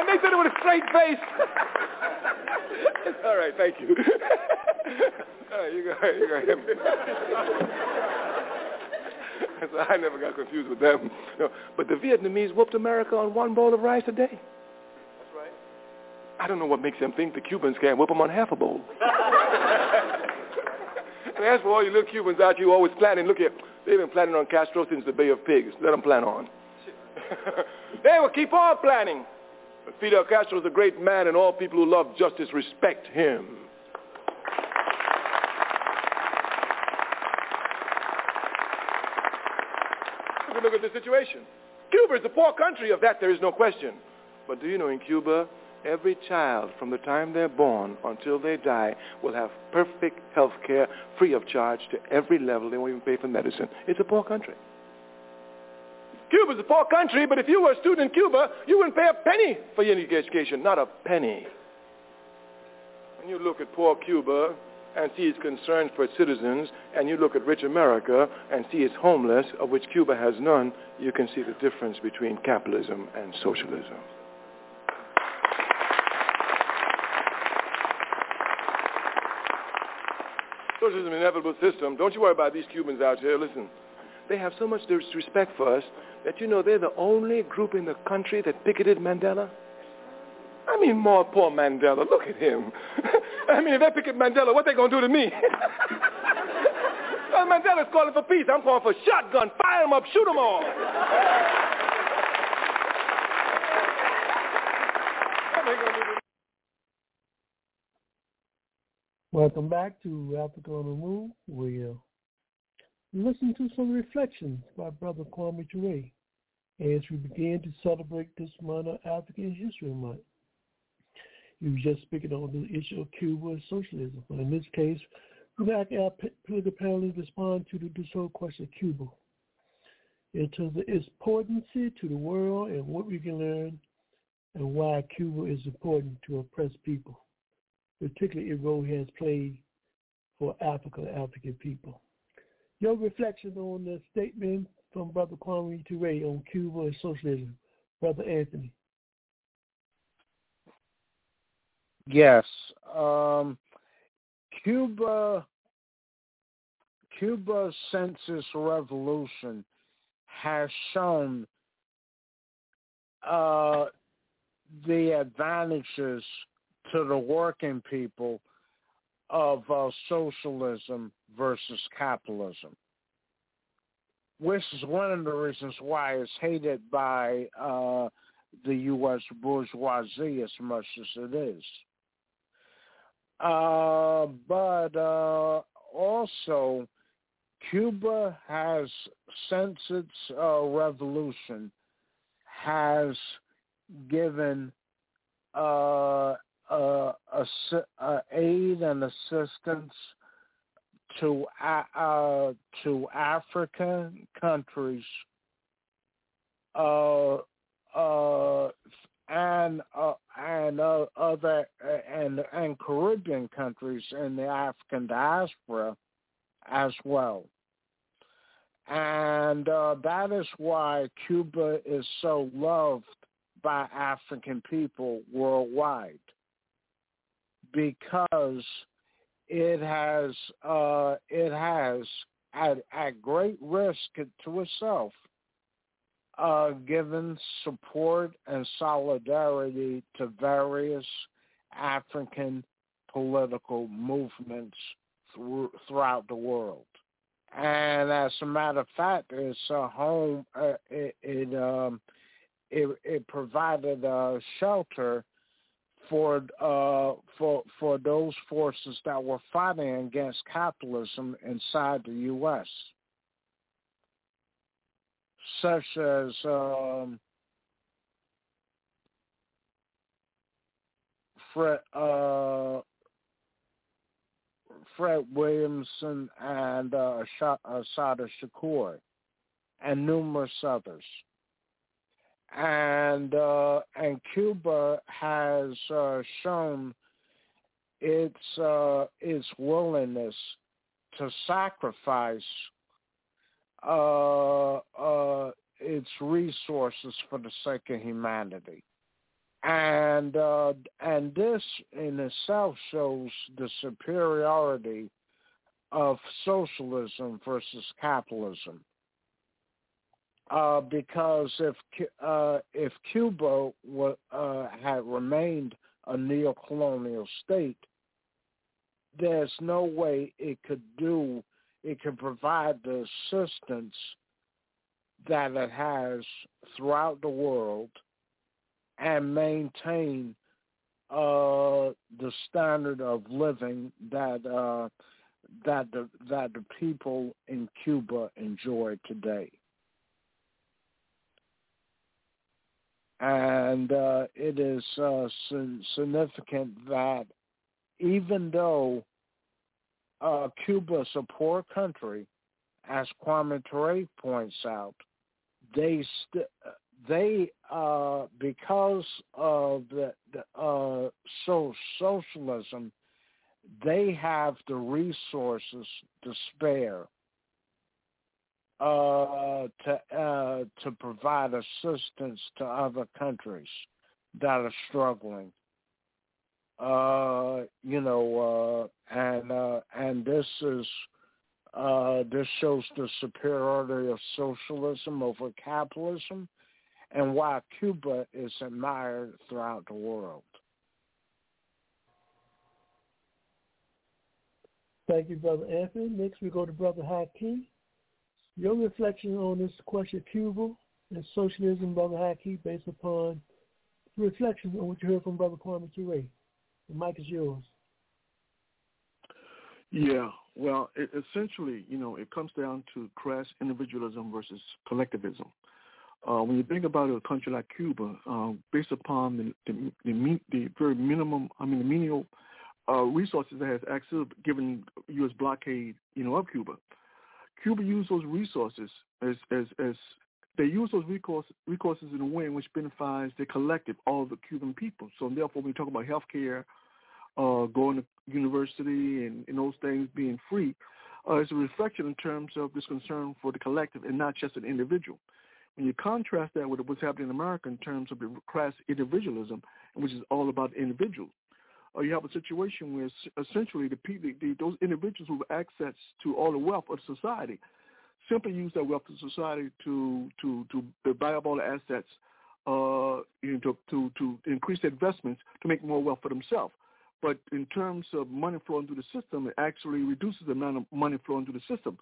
they said it with a straight face. All right, thank you. All right, you go, you go. So I never got confused with them. No, but the Vietnamese whooped America on one bowl of rice a day. That's right. I don't know what makes them think the Cubans can't whoop them on half a bowl. And as for all you little Cubans out, you always planning. Look here, they've been planning on Castro since the Bay of Pigs. Let them plan on. They will keep on planning. But Fidel Castro is a great man, and all people who love justice respect him. Look at the situation. Cuba is a poor country. Of that, there is no question. But do you know, in Cuba, every child from the time they're born until they die will have perfect health care, free of charge to every level. They won't even pay for medicine. It's a poor country. Cuba's a poor country, but if you were a student in Cuba, you wouldn't pay a penny for your education. Not a penny. When you look at poor Cuba and see its concern for its citizens, and you look at rich America and see its homeless, of which Cuba has none, you can see the difference between capitalism and socialism. Socialism is an inevitable system. Don't you worry about these Cubans out here. Listen, they have so much disrespect for us that, you know, they're the only group in the country that picketed Mandela. I mean, more poor Mandela. Look at him. I mean, if they picket Mandela, what they going to do to me? Well, Mandela's calling for peace. I'm calling for shotgun. Fire him up. Shoot him all. Welcome back to Africa on the Move. We'll listen to some reflections by Brother Kwame Ture as we begin to celebrate this month of African History Month. You were just speaking on the issue of Cuba and socialism. But in this case, we back our political panelists respond to this whole question of Cuba in terms of its importance to the world and what we can learn and why Cuba is important to oppressed people, particularly its role has played for Africa and African people. Your reflection on the statement from Brother Kwame Ture on Cuba and socialism, Brother Anthony. Yes, um, Cuba, Cuba since its revolution has shown uh, the advantages to the working people of uh, socialism versus capitalism, which is one of the reasons why it's hated by uh, the U S bourgeoisie as much as it is. Uh, but uh, also, Cuba has, since its uh, revolution, has given uh, uh, assi- uh, aid and assistance to uh, to African countries uh, uh, and uh, and uh, other and and Caribbean countries in the African diaspora as well, and uh, that is why Cuba is so loved by African people worldwide, because it has uh, it has at at great risk to itself, Uh, given support and solidarity to various African political movements through, throughout the world. And And as a matter of fact, it's a home. Uh, it it, um, it it provided a shelter for uh, for for those forces that were fighting against capitalism inside the U S, such as um, Fred. Uh, Fred Williamson and uh, Sada Shakur and numerous others. And uh, and Cuba has uh, shown its uh, its willingness to sacrifice uh, uh, its resources for the sake of humanity. And uh, and this in itself shows the superiority of socialism versus capitalism, uh, because if uh, if Cuba w- uh, had remained a neo-colonial state, there's no way it could do it could provide the assistance that it has throughout the world and maintain uh, the standard of living that uh, that the that the people in Cuba enjoy today. And uh, it is uh, significant that even though uh, Cuba is a poor country, as Kwame Ture points out, they still. They, uh, because of the, the uh, so socialism, they have the resources to spare uh, to uh, to provide assistance to other countries that are struggling. Uh, you know, uh, and uh, and this is uh, this shows the superiority of socialism over capitalism, and why Cuba is admired throughout the world. Thank you, Brother Anthony. Next, we go to Brother Haki. Your reflection on this question of Cuba and socialism, Brother Haki, based upon reflections on what you heard from Brother Kwame Ture. The mic is yours. Yeah, well, it essentially, you know, it comes down to crass individualism versus collectivism. Uh, when you think about a country like Cuba, uh, based upon the the, the, mean, the very minimum, I mean, the menial uh, resources that has access given U S blockade, you know, of Cuba, Cuba used those resources as as as they use those recourse, resources in a way in which benefits the collective, all the Cuban people. So therefore, when you talk about healthcare, uh, going to university, and, and those things being free, uh, it's a reflection in terms of this concern for the collective and not just an individual. When you contrast that with what's happening in America in terms of the crass individualism, which is all about individuals, uh, you have a situation where essentially the, the those individuals who have access to all the wealth of society simply use that wealth of society to to, to buy up all the assets, uh, you know, to, to, to increase their investments to make more wealth for themselves. But in terms of money flowing through the system, it actually reduces the amount of money flowing through the system.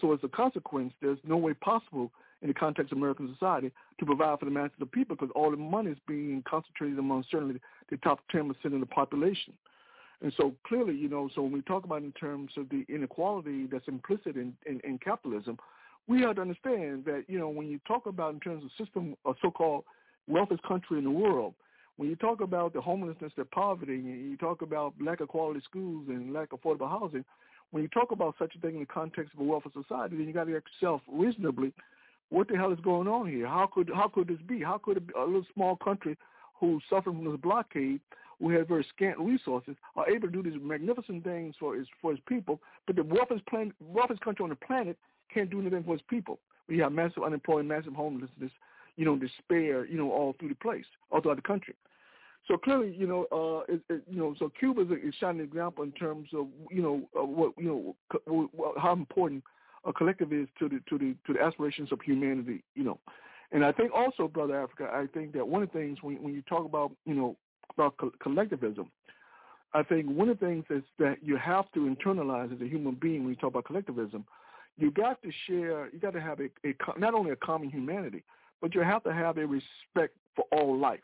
So as a consequence, there's no way possible in the context of American society to provide for the masses of people because all the money is being concentrated among certainly the top ten percent of the population. And so clearly, you know, so when we talk about in terms of the inequality that's implicit in, in, in capitalism, we have to understand that, you know, when you talk about in terms of system of so-called wealthiest country in the world, when you talk about the homelessness, the poverty, and you talk about lack of quality schools and lack of affordable housing, when you talk about such a thing in the context of a wealth of society, then you got to ask yourself reasonably, what the hell is going on here? How could how could this be? How could a, a little small country who's suffering from this blockade, who has very scant resources, are able to do these magnificent things for its for its people, but the wealthiest, plan, wealthiest country on the planet can't do anything for its people? We have massive unemployment, massive homelessness, you know, despair, you know, all through the place, all throughout the country. So clearly, you know, uh, it, it, you know, so Cuba is a shining example in terms of, you know, uh, what you know, co- what, how important a collective is to the to the to the aspirations of humanity, you know. And I think also, Brother Africa, I think that one of the things when when you talk about, you know, about co- collectivism, I think one of the things is that you have to internalize as a human being when you talk about collectivism you got to share, you got to have a, a not only a common humanity, but you have to have a respect for all life.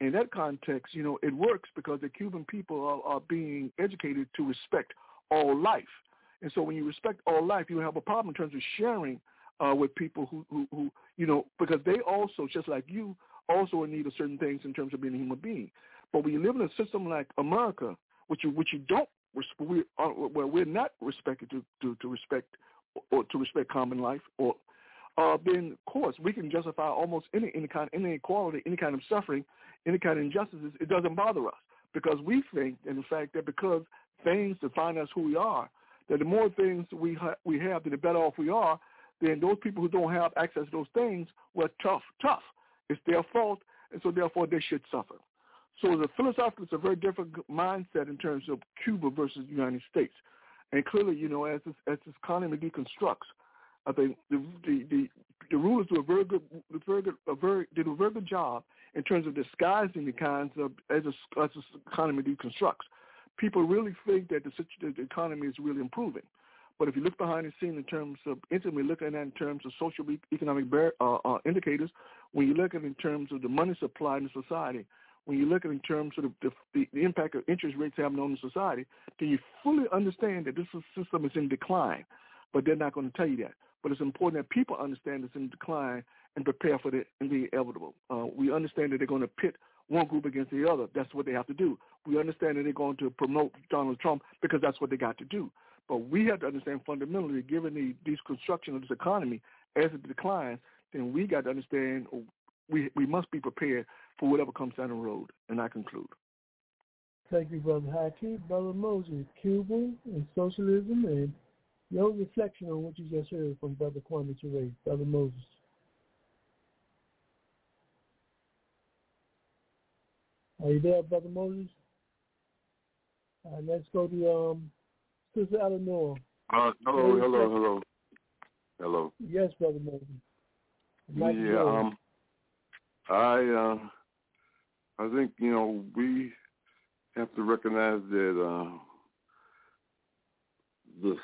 In that context, you know, it works because the Cuban people are, are being educated to respect all life. And so when you respect all life, you have a problem in terms of sharing uh, with people who, who, who, you know, because they also, just like you, also in need of certain things in terms of being a human being. But when you live in a system like America, which you, which you don't, we are, well, we're not respected to, to, to respect or to respect common life, or uh, then of course we can justify almost any any kind of inequality, any kind of suffering, any kind of injustices. It doesn't bother us because we think, in fact, that because things define us who we are, that the more things we ha- we have, that the better off we are. Then those people who don't have access to those things were tough, tough. It's their fault, and so therefore they should suffer. So the philosophically, it's a very different mindset in terms of Cuba versus the United States. And clearly, you know, as this, as this economy deconstructs, I think the the, the, the rulers do a very good, very good a very, did a very good job in terms of disguising the kinds of, as this as economy deconstructs. People really think that the, the economy is really improving. But if you look behind the scene in terms of, intimately looking at it in terms of social economic bear, uh, uh, indicators, when you look at it in terms of the money supply in society, when you look at it in terms of the, the, the impact of interest rates having on the society, then you fully understand that this system is in decline. But they're not going to tell you that. But it's important that people understand it's in decline and prepare for the, the inevitable. Uh, we understand that they're going to pit one group against the other. That's what they have to do. We understand that they're going to promote Donald Trump because that's what they got to do. But we have to understand fundamentally, given the deconstruction of this economy as it declines, then we got to understand we we must be prepared for whatever comes down the road. And I conclude. Thank you, Brother Haki. Brother Moses, Cuba and socialism, and your reflection on what you just heard from Brother Kwame Ture. Brother Moses. Are you there, Brother Moses? All right, let's go to um, Sister Eleanor. Uh, hello, Ladies hello, hello. Hello. Yes, Brother Moses. Nice yeah, um, I... Uh, I think, you know, we have to recognize that uh, the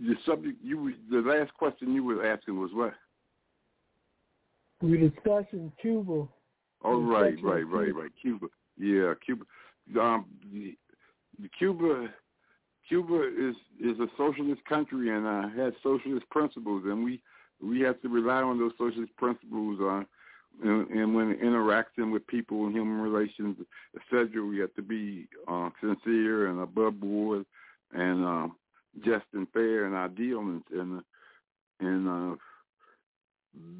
the subject you the last question you were asking was what? We were discussing Cuba. Oh, right, right, right, right. Cuba, yeah, Cuba. Um, the, the Cuba, Cuba is, is a socialist country and uh, has socialist principles, and we we have to rely on those socialist principles on. Uh, And, and when interacting with people in human relations, et cetera, we have to be uh, sincere and above board and uh, just and fair and ideal. And and, and uh,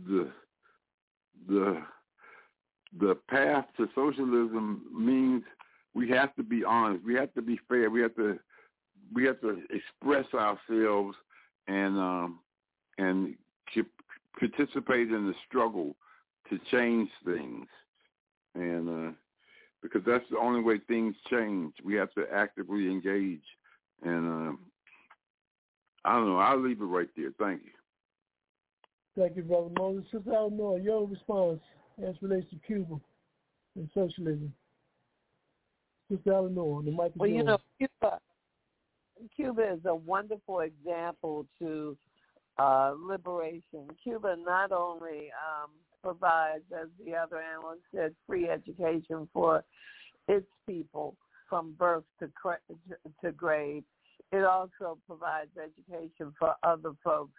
the the the path to socialism means we have to be honest. We have to be fair. We have to we have to express ourselves and um, and participate in the struggle to change things, and uh, because that's the only way things change. We have to actively engage, and uh, I don't know. I'll leave it right there. Thank you. Thank you, Brother Moses. Sister Eleanor, your response as relates to Cuba and socialism. Sister Eleanor, the mic is yours. Well, you know, Cuba, Cuba is a wonderful example to uh, liberation. Cuba not only um, provides, as the other analyst said, free education for its people from birth to to grave. It also provides education for other folks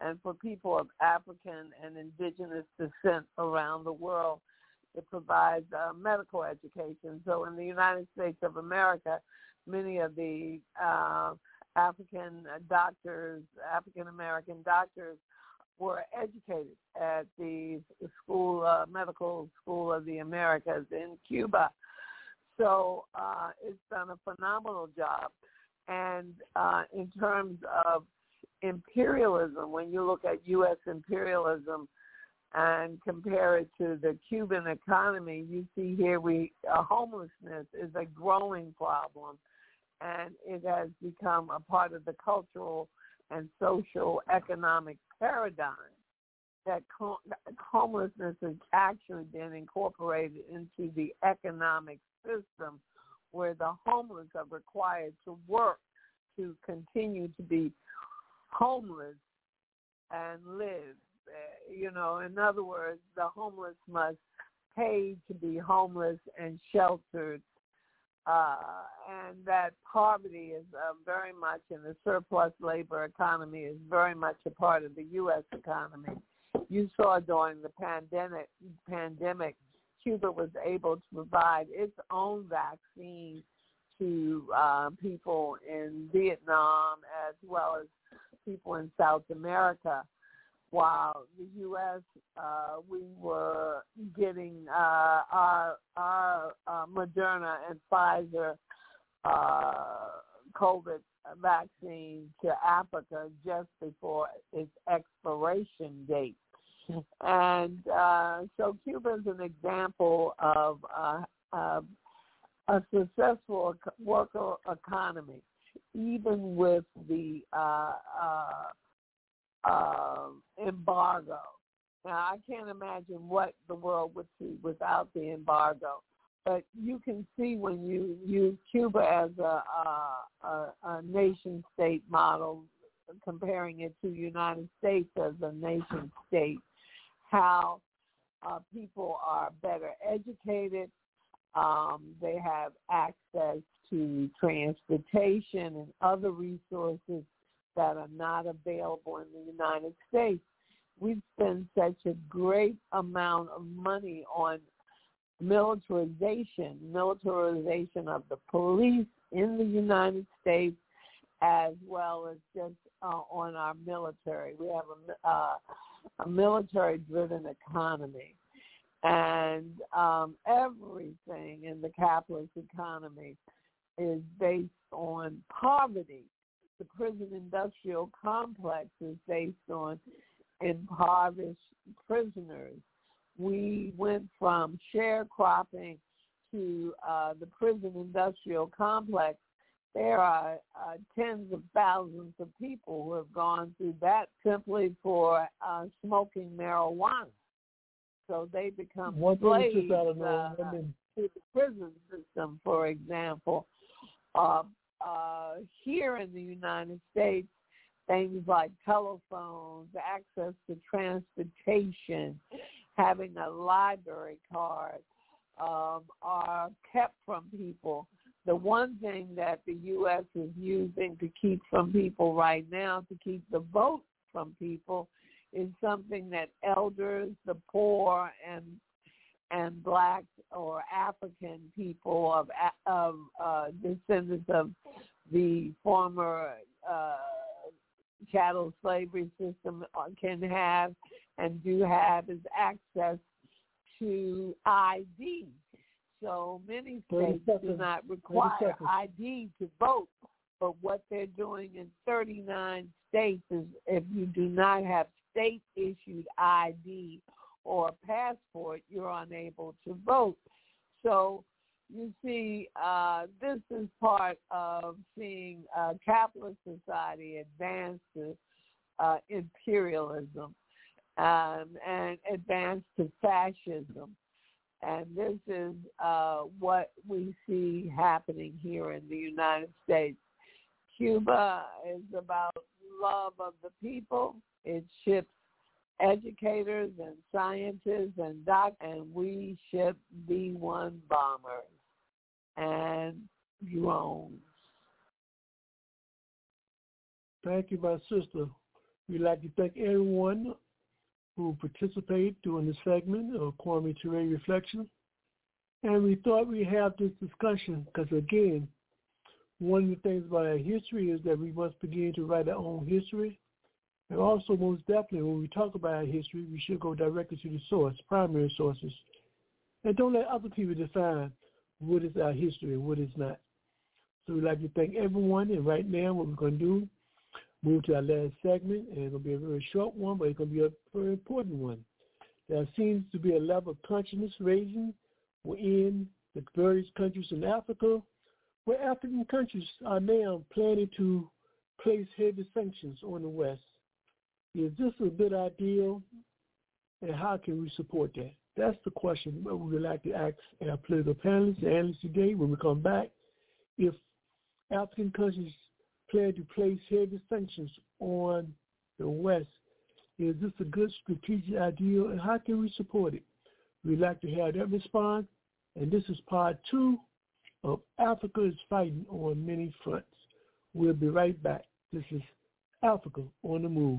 and for people of African and indigenous descent around the world. It provides uh, medical education. So in the United States of America, many of the uh, African doctors, African-American doctors, were educated at the school, uh, medical school of the Americas in Cuba. So uh, it's done a phenomenal job. And uh, in terms of imperialism, when you look at U S imperialism and compare it to the Cuban economy, you see here we uh, homelessness is a growing problem, and it has become a part of the cultural and social economic paradigm that com- homelessness has actually been incorporated into the economic system, where the homeless are required to work to continue to be homeless and live. You know, in other words, the homeless must pay to be homeless and sheltered, uh, and that poverty is uh, very much, and the surplus labor economy is very much a part of the U S economy. You saw during the pandemic, pandemic, Cuba was able to provide its own vaccine to uh, people in Vietnam as well as people in South America, while the U S, uh, we were getting uh, our, our uh, Moderna and Pfizer uh, COVID vaccine to Africa just before its expiration date. And uh, so Cuba's an example of uh, uh, a successful worker economy, even with the uh, uh, uh, embargo. Now, I can't imagine what the world would see without the embargo, but you can see when you use Cuba as a, a, a nation-state model, comparing it to the United States as a nation-state, how uh, people are better educated. Um, they have access to transportation and other resources that are not available in the United States. We spend such a great amount of money on militarization, militarization of the police in the United States, as well as just uh, on our military. We have a, uh, a military-driven economy. And um, everything in the capitalist economy is based on poverty. The prison industrial complex is based on impoverished prisoners. We went from sharecropping to uh, the prison industrial complex. There are uh, tens of thousands of people who have gone through that simply for uh, smoking marijuana. So they become One slaves uh, uh, to the prison system, for example. Uh, uh, here in the United States, things like telephones, access to transportation, having a library card um, are kept from people. The one thing that the U S is using to keep from people right now, to keep the vote from people, is something that elders, the poor, and and black or African people of of uh, descendants of the former uh, cattle slavery system can have and do have is access to I D. So many states do not require I D to vote, but what they're doing in thirty-nine states is if you do not have state-issued I D or passport, you're unable to vote. So you see, uh, this is part of seeing uh, capitalist society advance to uh, imperialism um, and advance to fascism. And this is uh, what we see happening here in the United States. Cuba is about love of the people. It ships educators and scientists and doc, and we ship B one bombers and drones. Thank you, my sister. We'd like to thank everyone who participated during the segment of Kwame Ture Reflection. And we thought we'd have this discussion because, again, one of the things about our history is that we must begin to write our own history. And also, most definitely, when we talk about our history, we should go directly to the source, primary sources. And don't let other people define what is our history and what is not. So we'd like to thank everyone. And right now, what we're going to do, move to our last segment. And it's going to be a very short one, but it's going to be a very important one. There seems to be a level of consciousness raising within the various countries in Africa, where African countries are now planning to place heavy sanctions on the West. Is this a good idea, and how can we support that? That's the question we would like to ask our political panelists and analysts today when we come back. If African countries declared to place heavy sanctions on the West. Is this a good strategic idea, and how can we support it? We'd like to have that response, and this is part two of Africa is Fighting on Many Fronts. We'll be right back. This is Africa on the Move.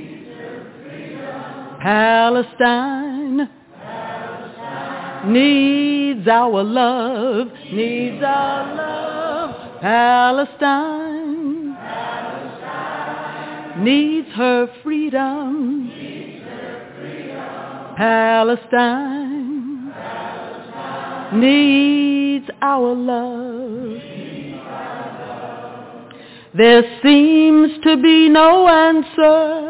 Palestine, Palestine needs our love, needs our love. Palestine, Palestine needs her freedom. Needs her freedom. Palestine, Palestine needs our love. Needs our love. There seems to be no answer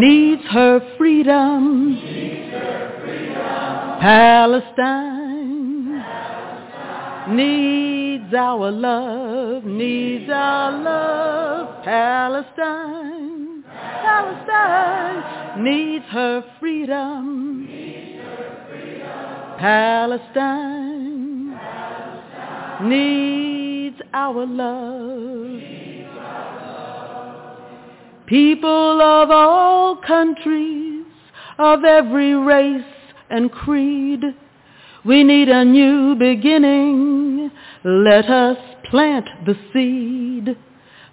needs her freedom. Needs her freedom. Palestine, Palestine needs our love, needs our love. Palestine, Palestine, Palestine needs her freedom. Needs her freedom. Palestine, Palestine needs our love. Needs our love. People of all countries, of every race and creed, we need a new beginning. Let us plant the seed.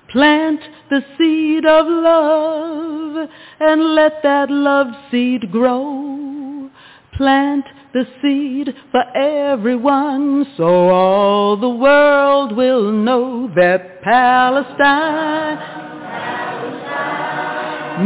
Plant the seed of love, and let that love seed grow. Plant the seed for everyone, so all the world will know that Palestine, Palestine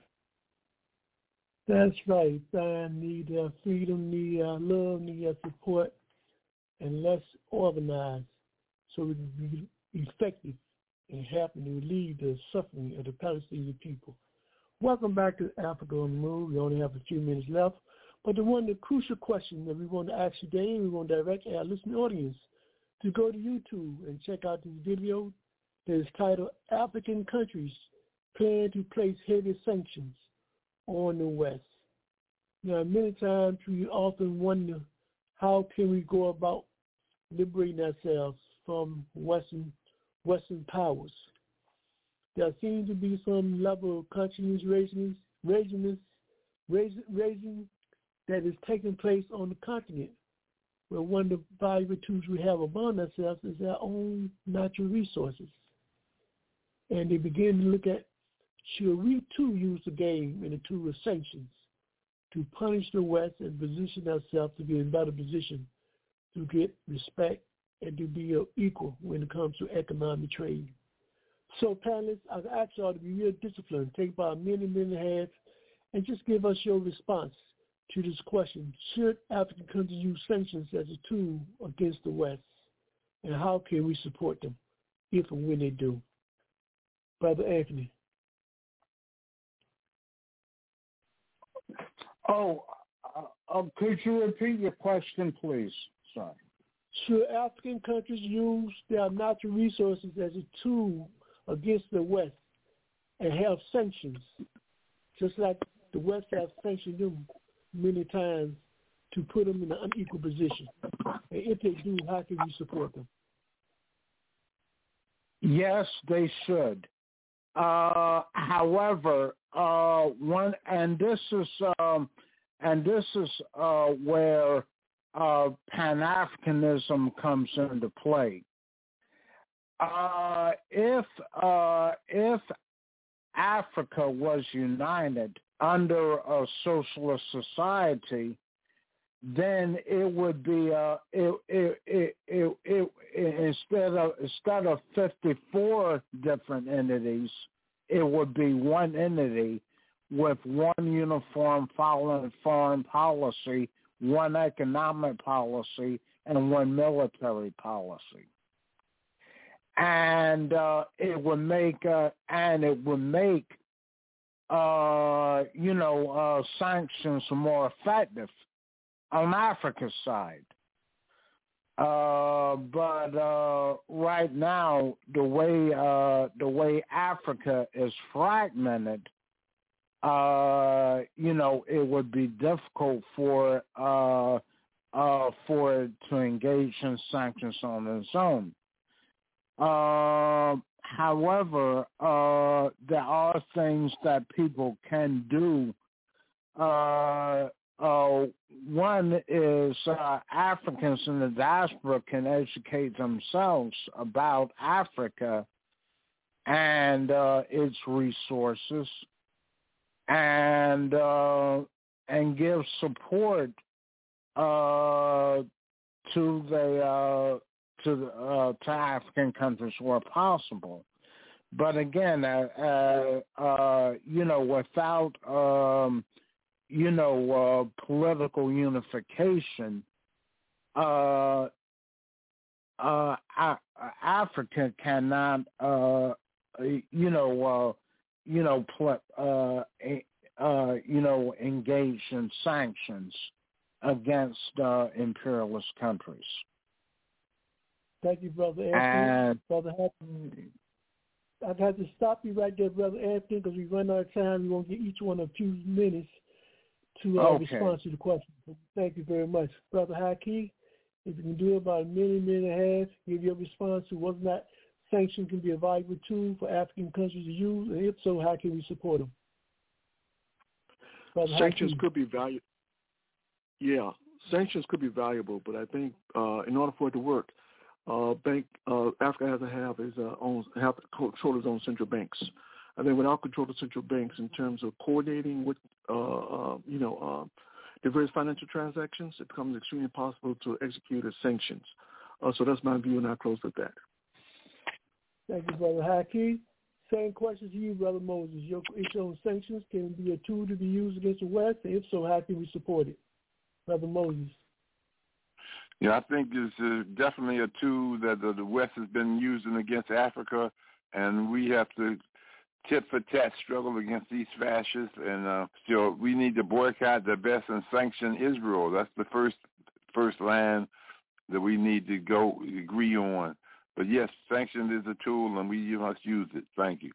That's right. Palestine needs our freedom, needs our love, needs our support, and let's organize so we can be effective and helping to relieve the suffering of the Palestinian people. Welcome back to Africa on the Move. We only have a few minutes left. But the one the crucial question that we want to ask today, we want to direct our listening audience to go to YouTube and check out this video that is titled African Countries Plan to Place Heavy Sanctions on the West. Now, many times we often wonder how can we go about liberating ourselves from Western, Western powers. There seems to be some level of continuous raising, raising, raising that is taking place on the continent, where one of the valuable tools we have among ourselves is our own natural resources. And they begin to look at, should we too use the game and the tool of sanctions to punish the West and position ourselves to be in a better position to get respect and to be equal when it comes to economic trade? So panelists, I ask y'all to be real disciplined, take about a minute, minute and a half, and just give us your response to this question. Should African countries use sanctions as a tool against the West? And how can we support them if and when they do? Brother Anthony. Oh, uh, um, could you repeat your question, please? Sorry. Should African countries use their natural resources as a tool against the West and have sanctions, just like the West has sanctioned them many times to put them in an unequal position? And if they do, how can you support them? Yes, they should. Uh, however, uh, one and this is um, and this is uh, where uh, Pan-Africanism comes into play. Uh, if uh, if Africa was united under a socialist society, then it would be uh, it, it, it, it, it, instead of instead of fifty-four different entities, it would be one entity with one uniform foreign foreign policy, one economic policy, and one military policy, and uh, it would make uh, and it would make uh, you know uh, sanctions more effective on Africa's side. Uh, but uh, right now, the way uh, the way Africa is fragmented, uh, you know, it would be difficult for uh, uh, for it to engage in sanctions on its own. Uh, however, uh, there are things that people can do. Uh, Uh, one is uh, Africans in the diaspora can educate themselves about Africa and uh, its resources, and uh, and give support uh, to the uh, to the, uh, to African countries where possible. But again, uh, uh, uh, you know, without um, you know, uh, political unification, uh, uh, I, Africa cannot, uh, you know, uh, you know, pl- uh, uh, you know, engage in sanctions against uh, imperialist countries. Thank you, Brother Anthony. And, Brother Happy. I've had to stop you right there, Brother Anthony, because we run out of time. We won't get each one a few minutes to uh, okay. respond to the question. Thank you very much. Brother Haki, if you can do about a minute, minute and a half, give your response to whether or not sanctions can be a valuable tool for African countries to use, and if so, how can we support them? Brother sanctions Haki. could be valuable. Yeah, sanctions could be valuable, but I think uh, in order for it to work, uh, bank uh, Africa has to have its uh, own have to control its own central banks. I think without control of central banks in terms of coordinating with, uh, uh, you know, uh, diverse financial transactions, it becomes extremely impossible to execute as sanctions. Uh, so that's my view, and I'll close with that. Thank you, Brother Haki. Same question to you, Brother Moses. Your issue on sanctions can be a tool to be used against the West, and if so, how can we support it? Brother Moses. Yeah, I think this is definitely a tool that the West has been using against Africa, and we have to tit for tat struggle against these fascists, and uh, still we need to boycott the best and sanction Israel. That's the first first line that we need to go agree on. But yes, sanction is a tool, and we must use it. Thank you,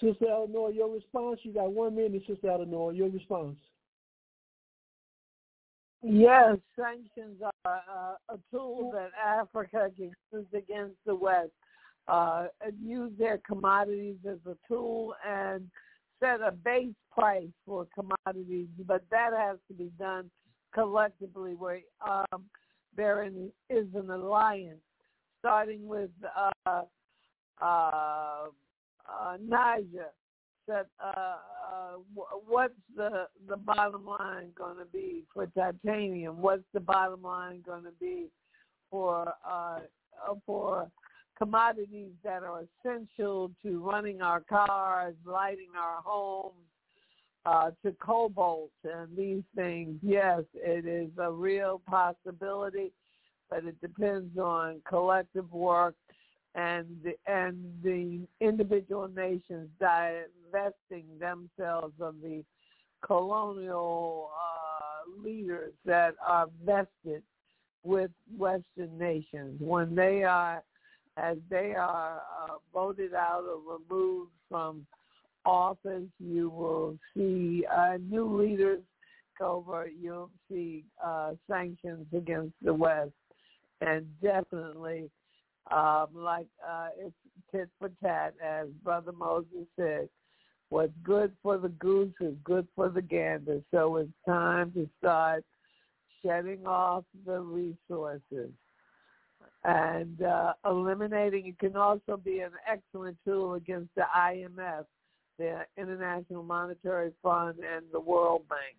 Sister Eleanor. Your response. You got one minute, Sister Eleanor. Your response. Yes, sanctions are a tool that Africa can use against the West. Uh, use their commodities as a tool and set a base price for commodities, but that has to be done collectively where um, there is an alliance, starting with uh, uh, uh, Niger. That, uh, uh, what's the, the bottom line going to be for titanium? What's the bottom line going to be for uh, for commodities that are essential to running our cars, lighting our homes, uh, to cobalt and these things? Yes, it is a real possibility, but it depends on collective work and the, and the individual nations divesting themselves of the colonial uh, leaders that are vested with Western nations when they are, as they are uh, voted out or removed from office. You will see uh, new leaders over. You'll see uh, sanctions against the West, and definitely, um, like uh, it's tit for tat, as Brother Moses said. What's good for the goose is good for the gander. So it's time to start shutting off the resources and uh, eliminating. It can also be an excellent tool against the I M F, the International Monetary Fund, and the World Bank.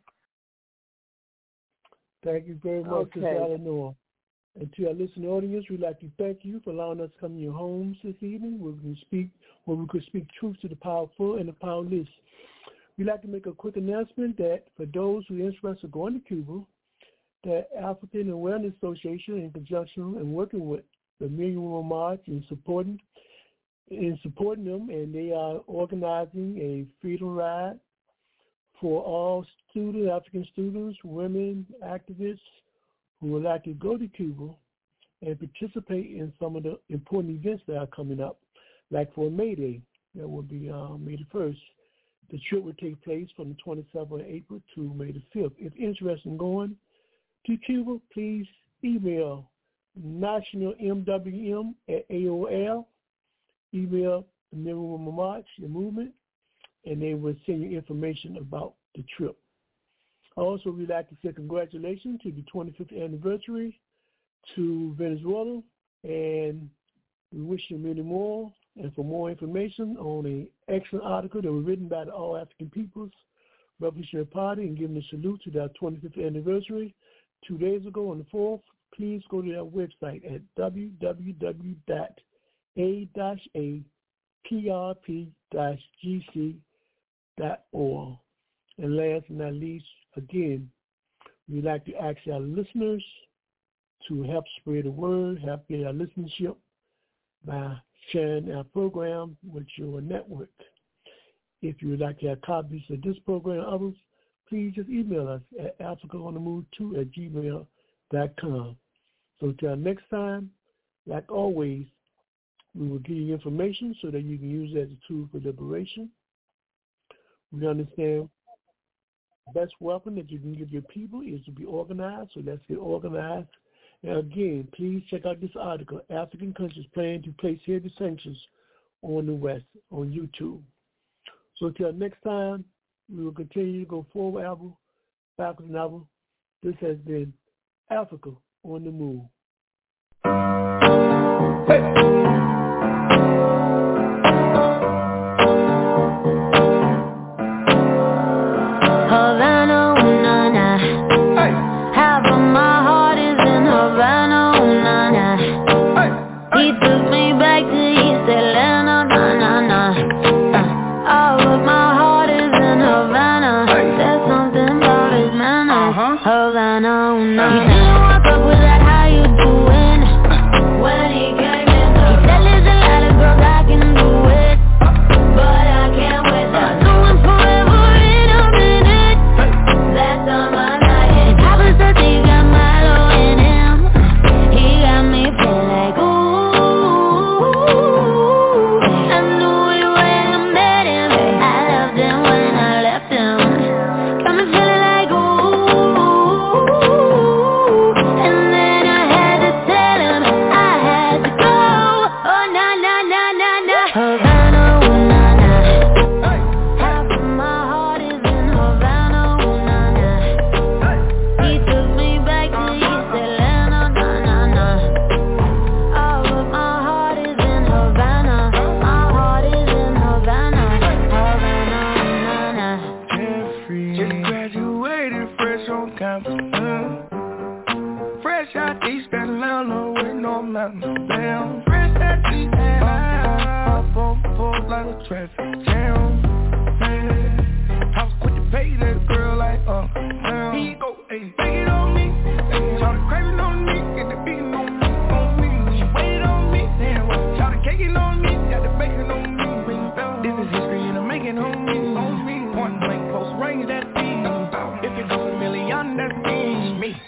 Thank you very much, okay. Sister Eleanor. And to our listening audience, we'd like to thank you for allowing us to come to your homes this evening where we can speak, where we could speak truth to the powerful and the powerless. We'd like to make a quick announcement that for those who are interested in going to Cuba, the African Awareness Association, in conjunction and working with the Million Woman March in supporting, in supporting them, and they are organizing a freedom ride for all students, African students, women, activists, who would like to go to Cuba and participate in some of the important events that are coming up, like for May Day, that will be uh, May the first. The trip will take place from the twenty-seventh of April to May the fifth. If interested in going to Cuba, please email national M W M at A O L, email the Million Woman March, the movement, and they will send you information about the trip. Also, we'd like to say congratulations to the twenty-fifth anniversary to Venezuela, and we wish you many more. And for more information on an excellent article that was written by the All African People's Revolutionary Party and giving a salute to their twenty-fifth anniversary two days ago on the fourth, please go to their website at w w w dot a dash a p r p dash g c dot org. And last but not least, again, we'd like to ask our listeners to help spread the word, help get our listenership by sharing our program with your network. If you would like to have copies of this program and others, please just email us at Africa On The Move two at gmail dot com. So until next time, like always, we will give you information so that you can use it as a tool for liberation. We understand the best weapon that you can give your people is to be organized, so let's get organized. And again, please check out this article, African Countries Plan to Place Heavy Sanctions on the West, on YouTube. So until next time, we will continue to go forward, Apple, backwards, and Apple. This has been Africa on the Move.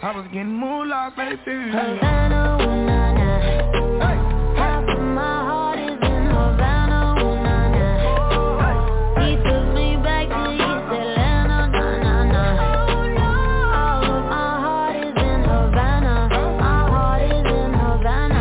I was getting moolah. my baby. Havana, ooh, nah, nah. Hey. Half of my heart is in Havana, ooh, nah, nah. Oh, hey. He took me back to East Atlanta, nah, nah, nah. Oh, no. All of my heart is in Havana. My heart is in Havana.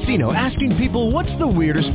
Casino, asking people, what's the weirdest